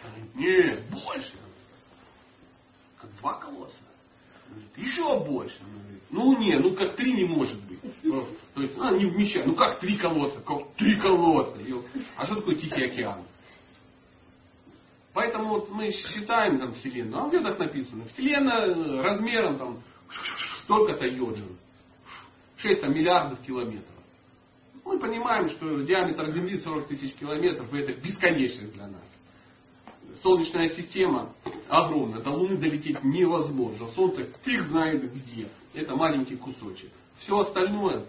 Она говорит, нет, больше. Как два колодца. Она говорит, еще больше. Она говорит, ну не, ну как три не может быть. То есть она не вмещает. Ну как три колодца? Как три колодца. А что такое Тихий океан? Поэтому вот мы считаем там Вселенную, а в Ведах написано, Вселенная размером там столько-то йоджин, шесть там, миллиардов километров. Мы понимаем, что диаметр Земли сорок тысяч километров, и это бесконечность для нас. Солнечная система огромная, до Луны долететь невозможно, Солнце фиг знает где, это маленький кусочек. Все остальное,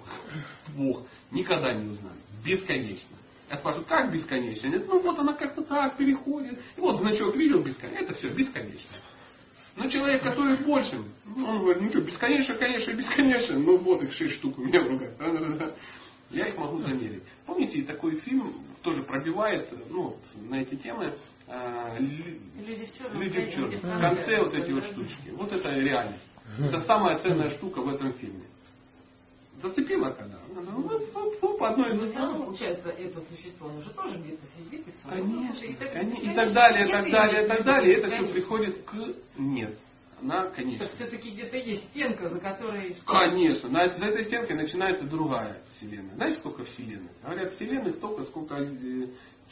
Бог, никогда не узнает, бесконечно. Я спрашиваю, как бесконечно? Нет, ну вот она как-то так переходит. И вот значок видел бесконечно. Это все бесконечно. Но человек, который больше, он говорит, ну что, бесконечно, конечно, бесконечно. Ну вот их шесть штук у меня в руках. Я их могу замерить. Помните, такой фильм тоже пробивает ну, на эти темы э, люди в черном. Люди в черном. В конце вот эти вот штучки. Вот это реальность. Это самая ценная штука в этом фильме. Зацепила когда? Ну, по одной из основных. Получается, это существо, оно же тоже где-то сидит. Конечно. И так далее, и так далее, и так далее. Это все приходит к... Нет. Она, конечно. Так все-таки где-то есть стенка, за которой... Конечно. За этой стенкой начинается другая Вселенная. Знаете, сколько Вселенной? Говорят, Вселенной столько, сколько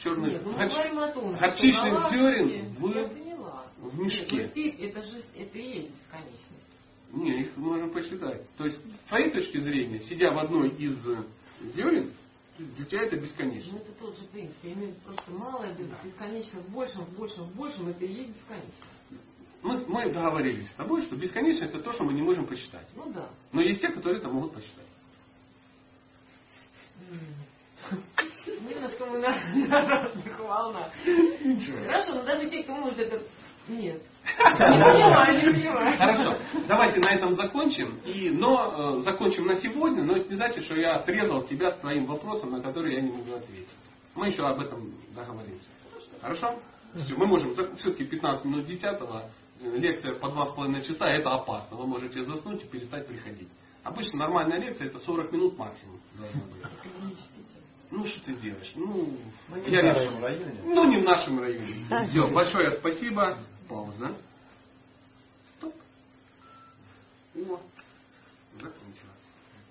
черных... Нет, ну, Горч... том, горчичных зерен в... в мешке. Нет, ну, это, же... это и есть бесконечность. Не, их можно посчитать. То есть, с твоей точки зрения, сидя в одной из зерен, для тебя это бесконечно. Ну, это тот же принцип. Я имею в виду просто малое, да. Бесконечно в большем, в большем, в большем, это и есть бесконечно. Мы, мы договорились с тобой, что бесконечно это то, что мы не можем посчитать. Ну да. Но есть те, которые это могут посчитать. Немножко мы на разных волнах. Хорошо, но даже те, кто может это... Нет. Хорошо, давайте на этом закончим. И, но э, закончим на сегодня, но это не значит, что я срезал тебя с твоим вопросом, на который я не могу ответить. Мы еще об этом договоримся. Хорошо? Все, мы можем все-таки пятнадцать минут десятого, лекция по два с половиной часа, это опасно. Вы можете заснуть и перестать приходить. Обычно нормальная лекция это сорок минут максимум. Ну, что ты делаешь? Ну, не я в нашем районе. Ну, не в нашем районе. Все, большое спасибо. Пауза. Но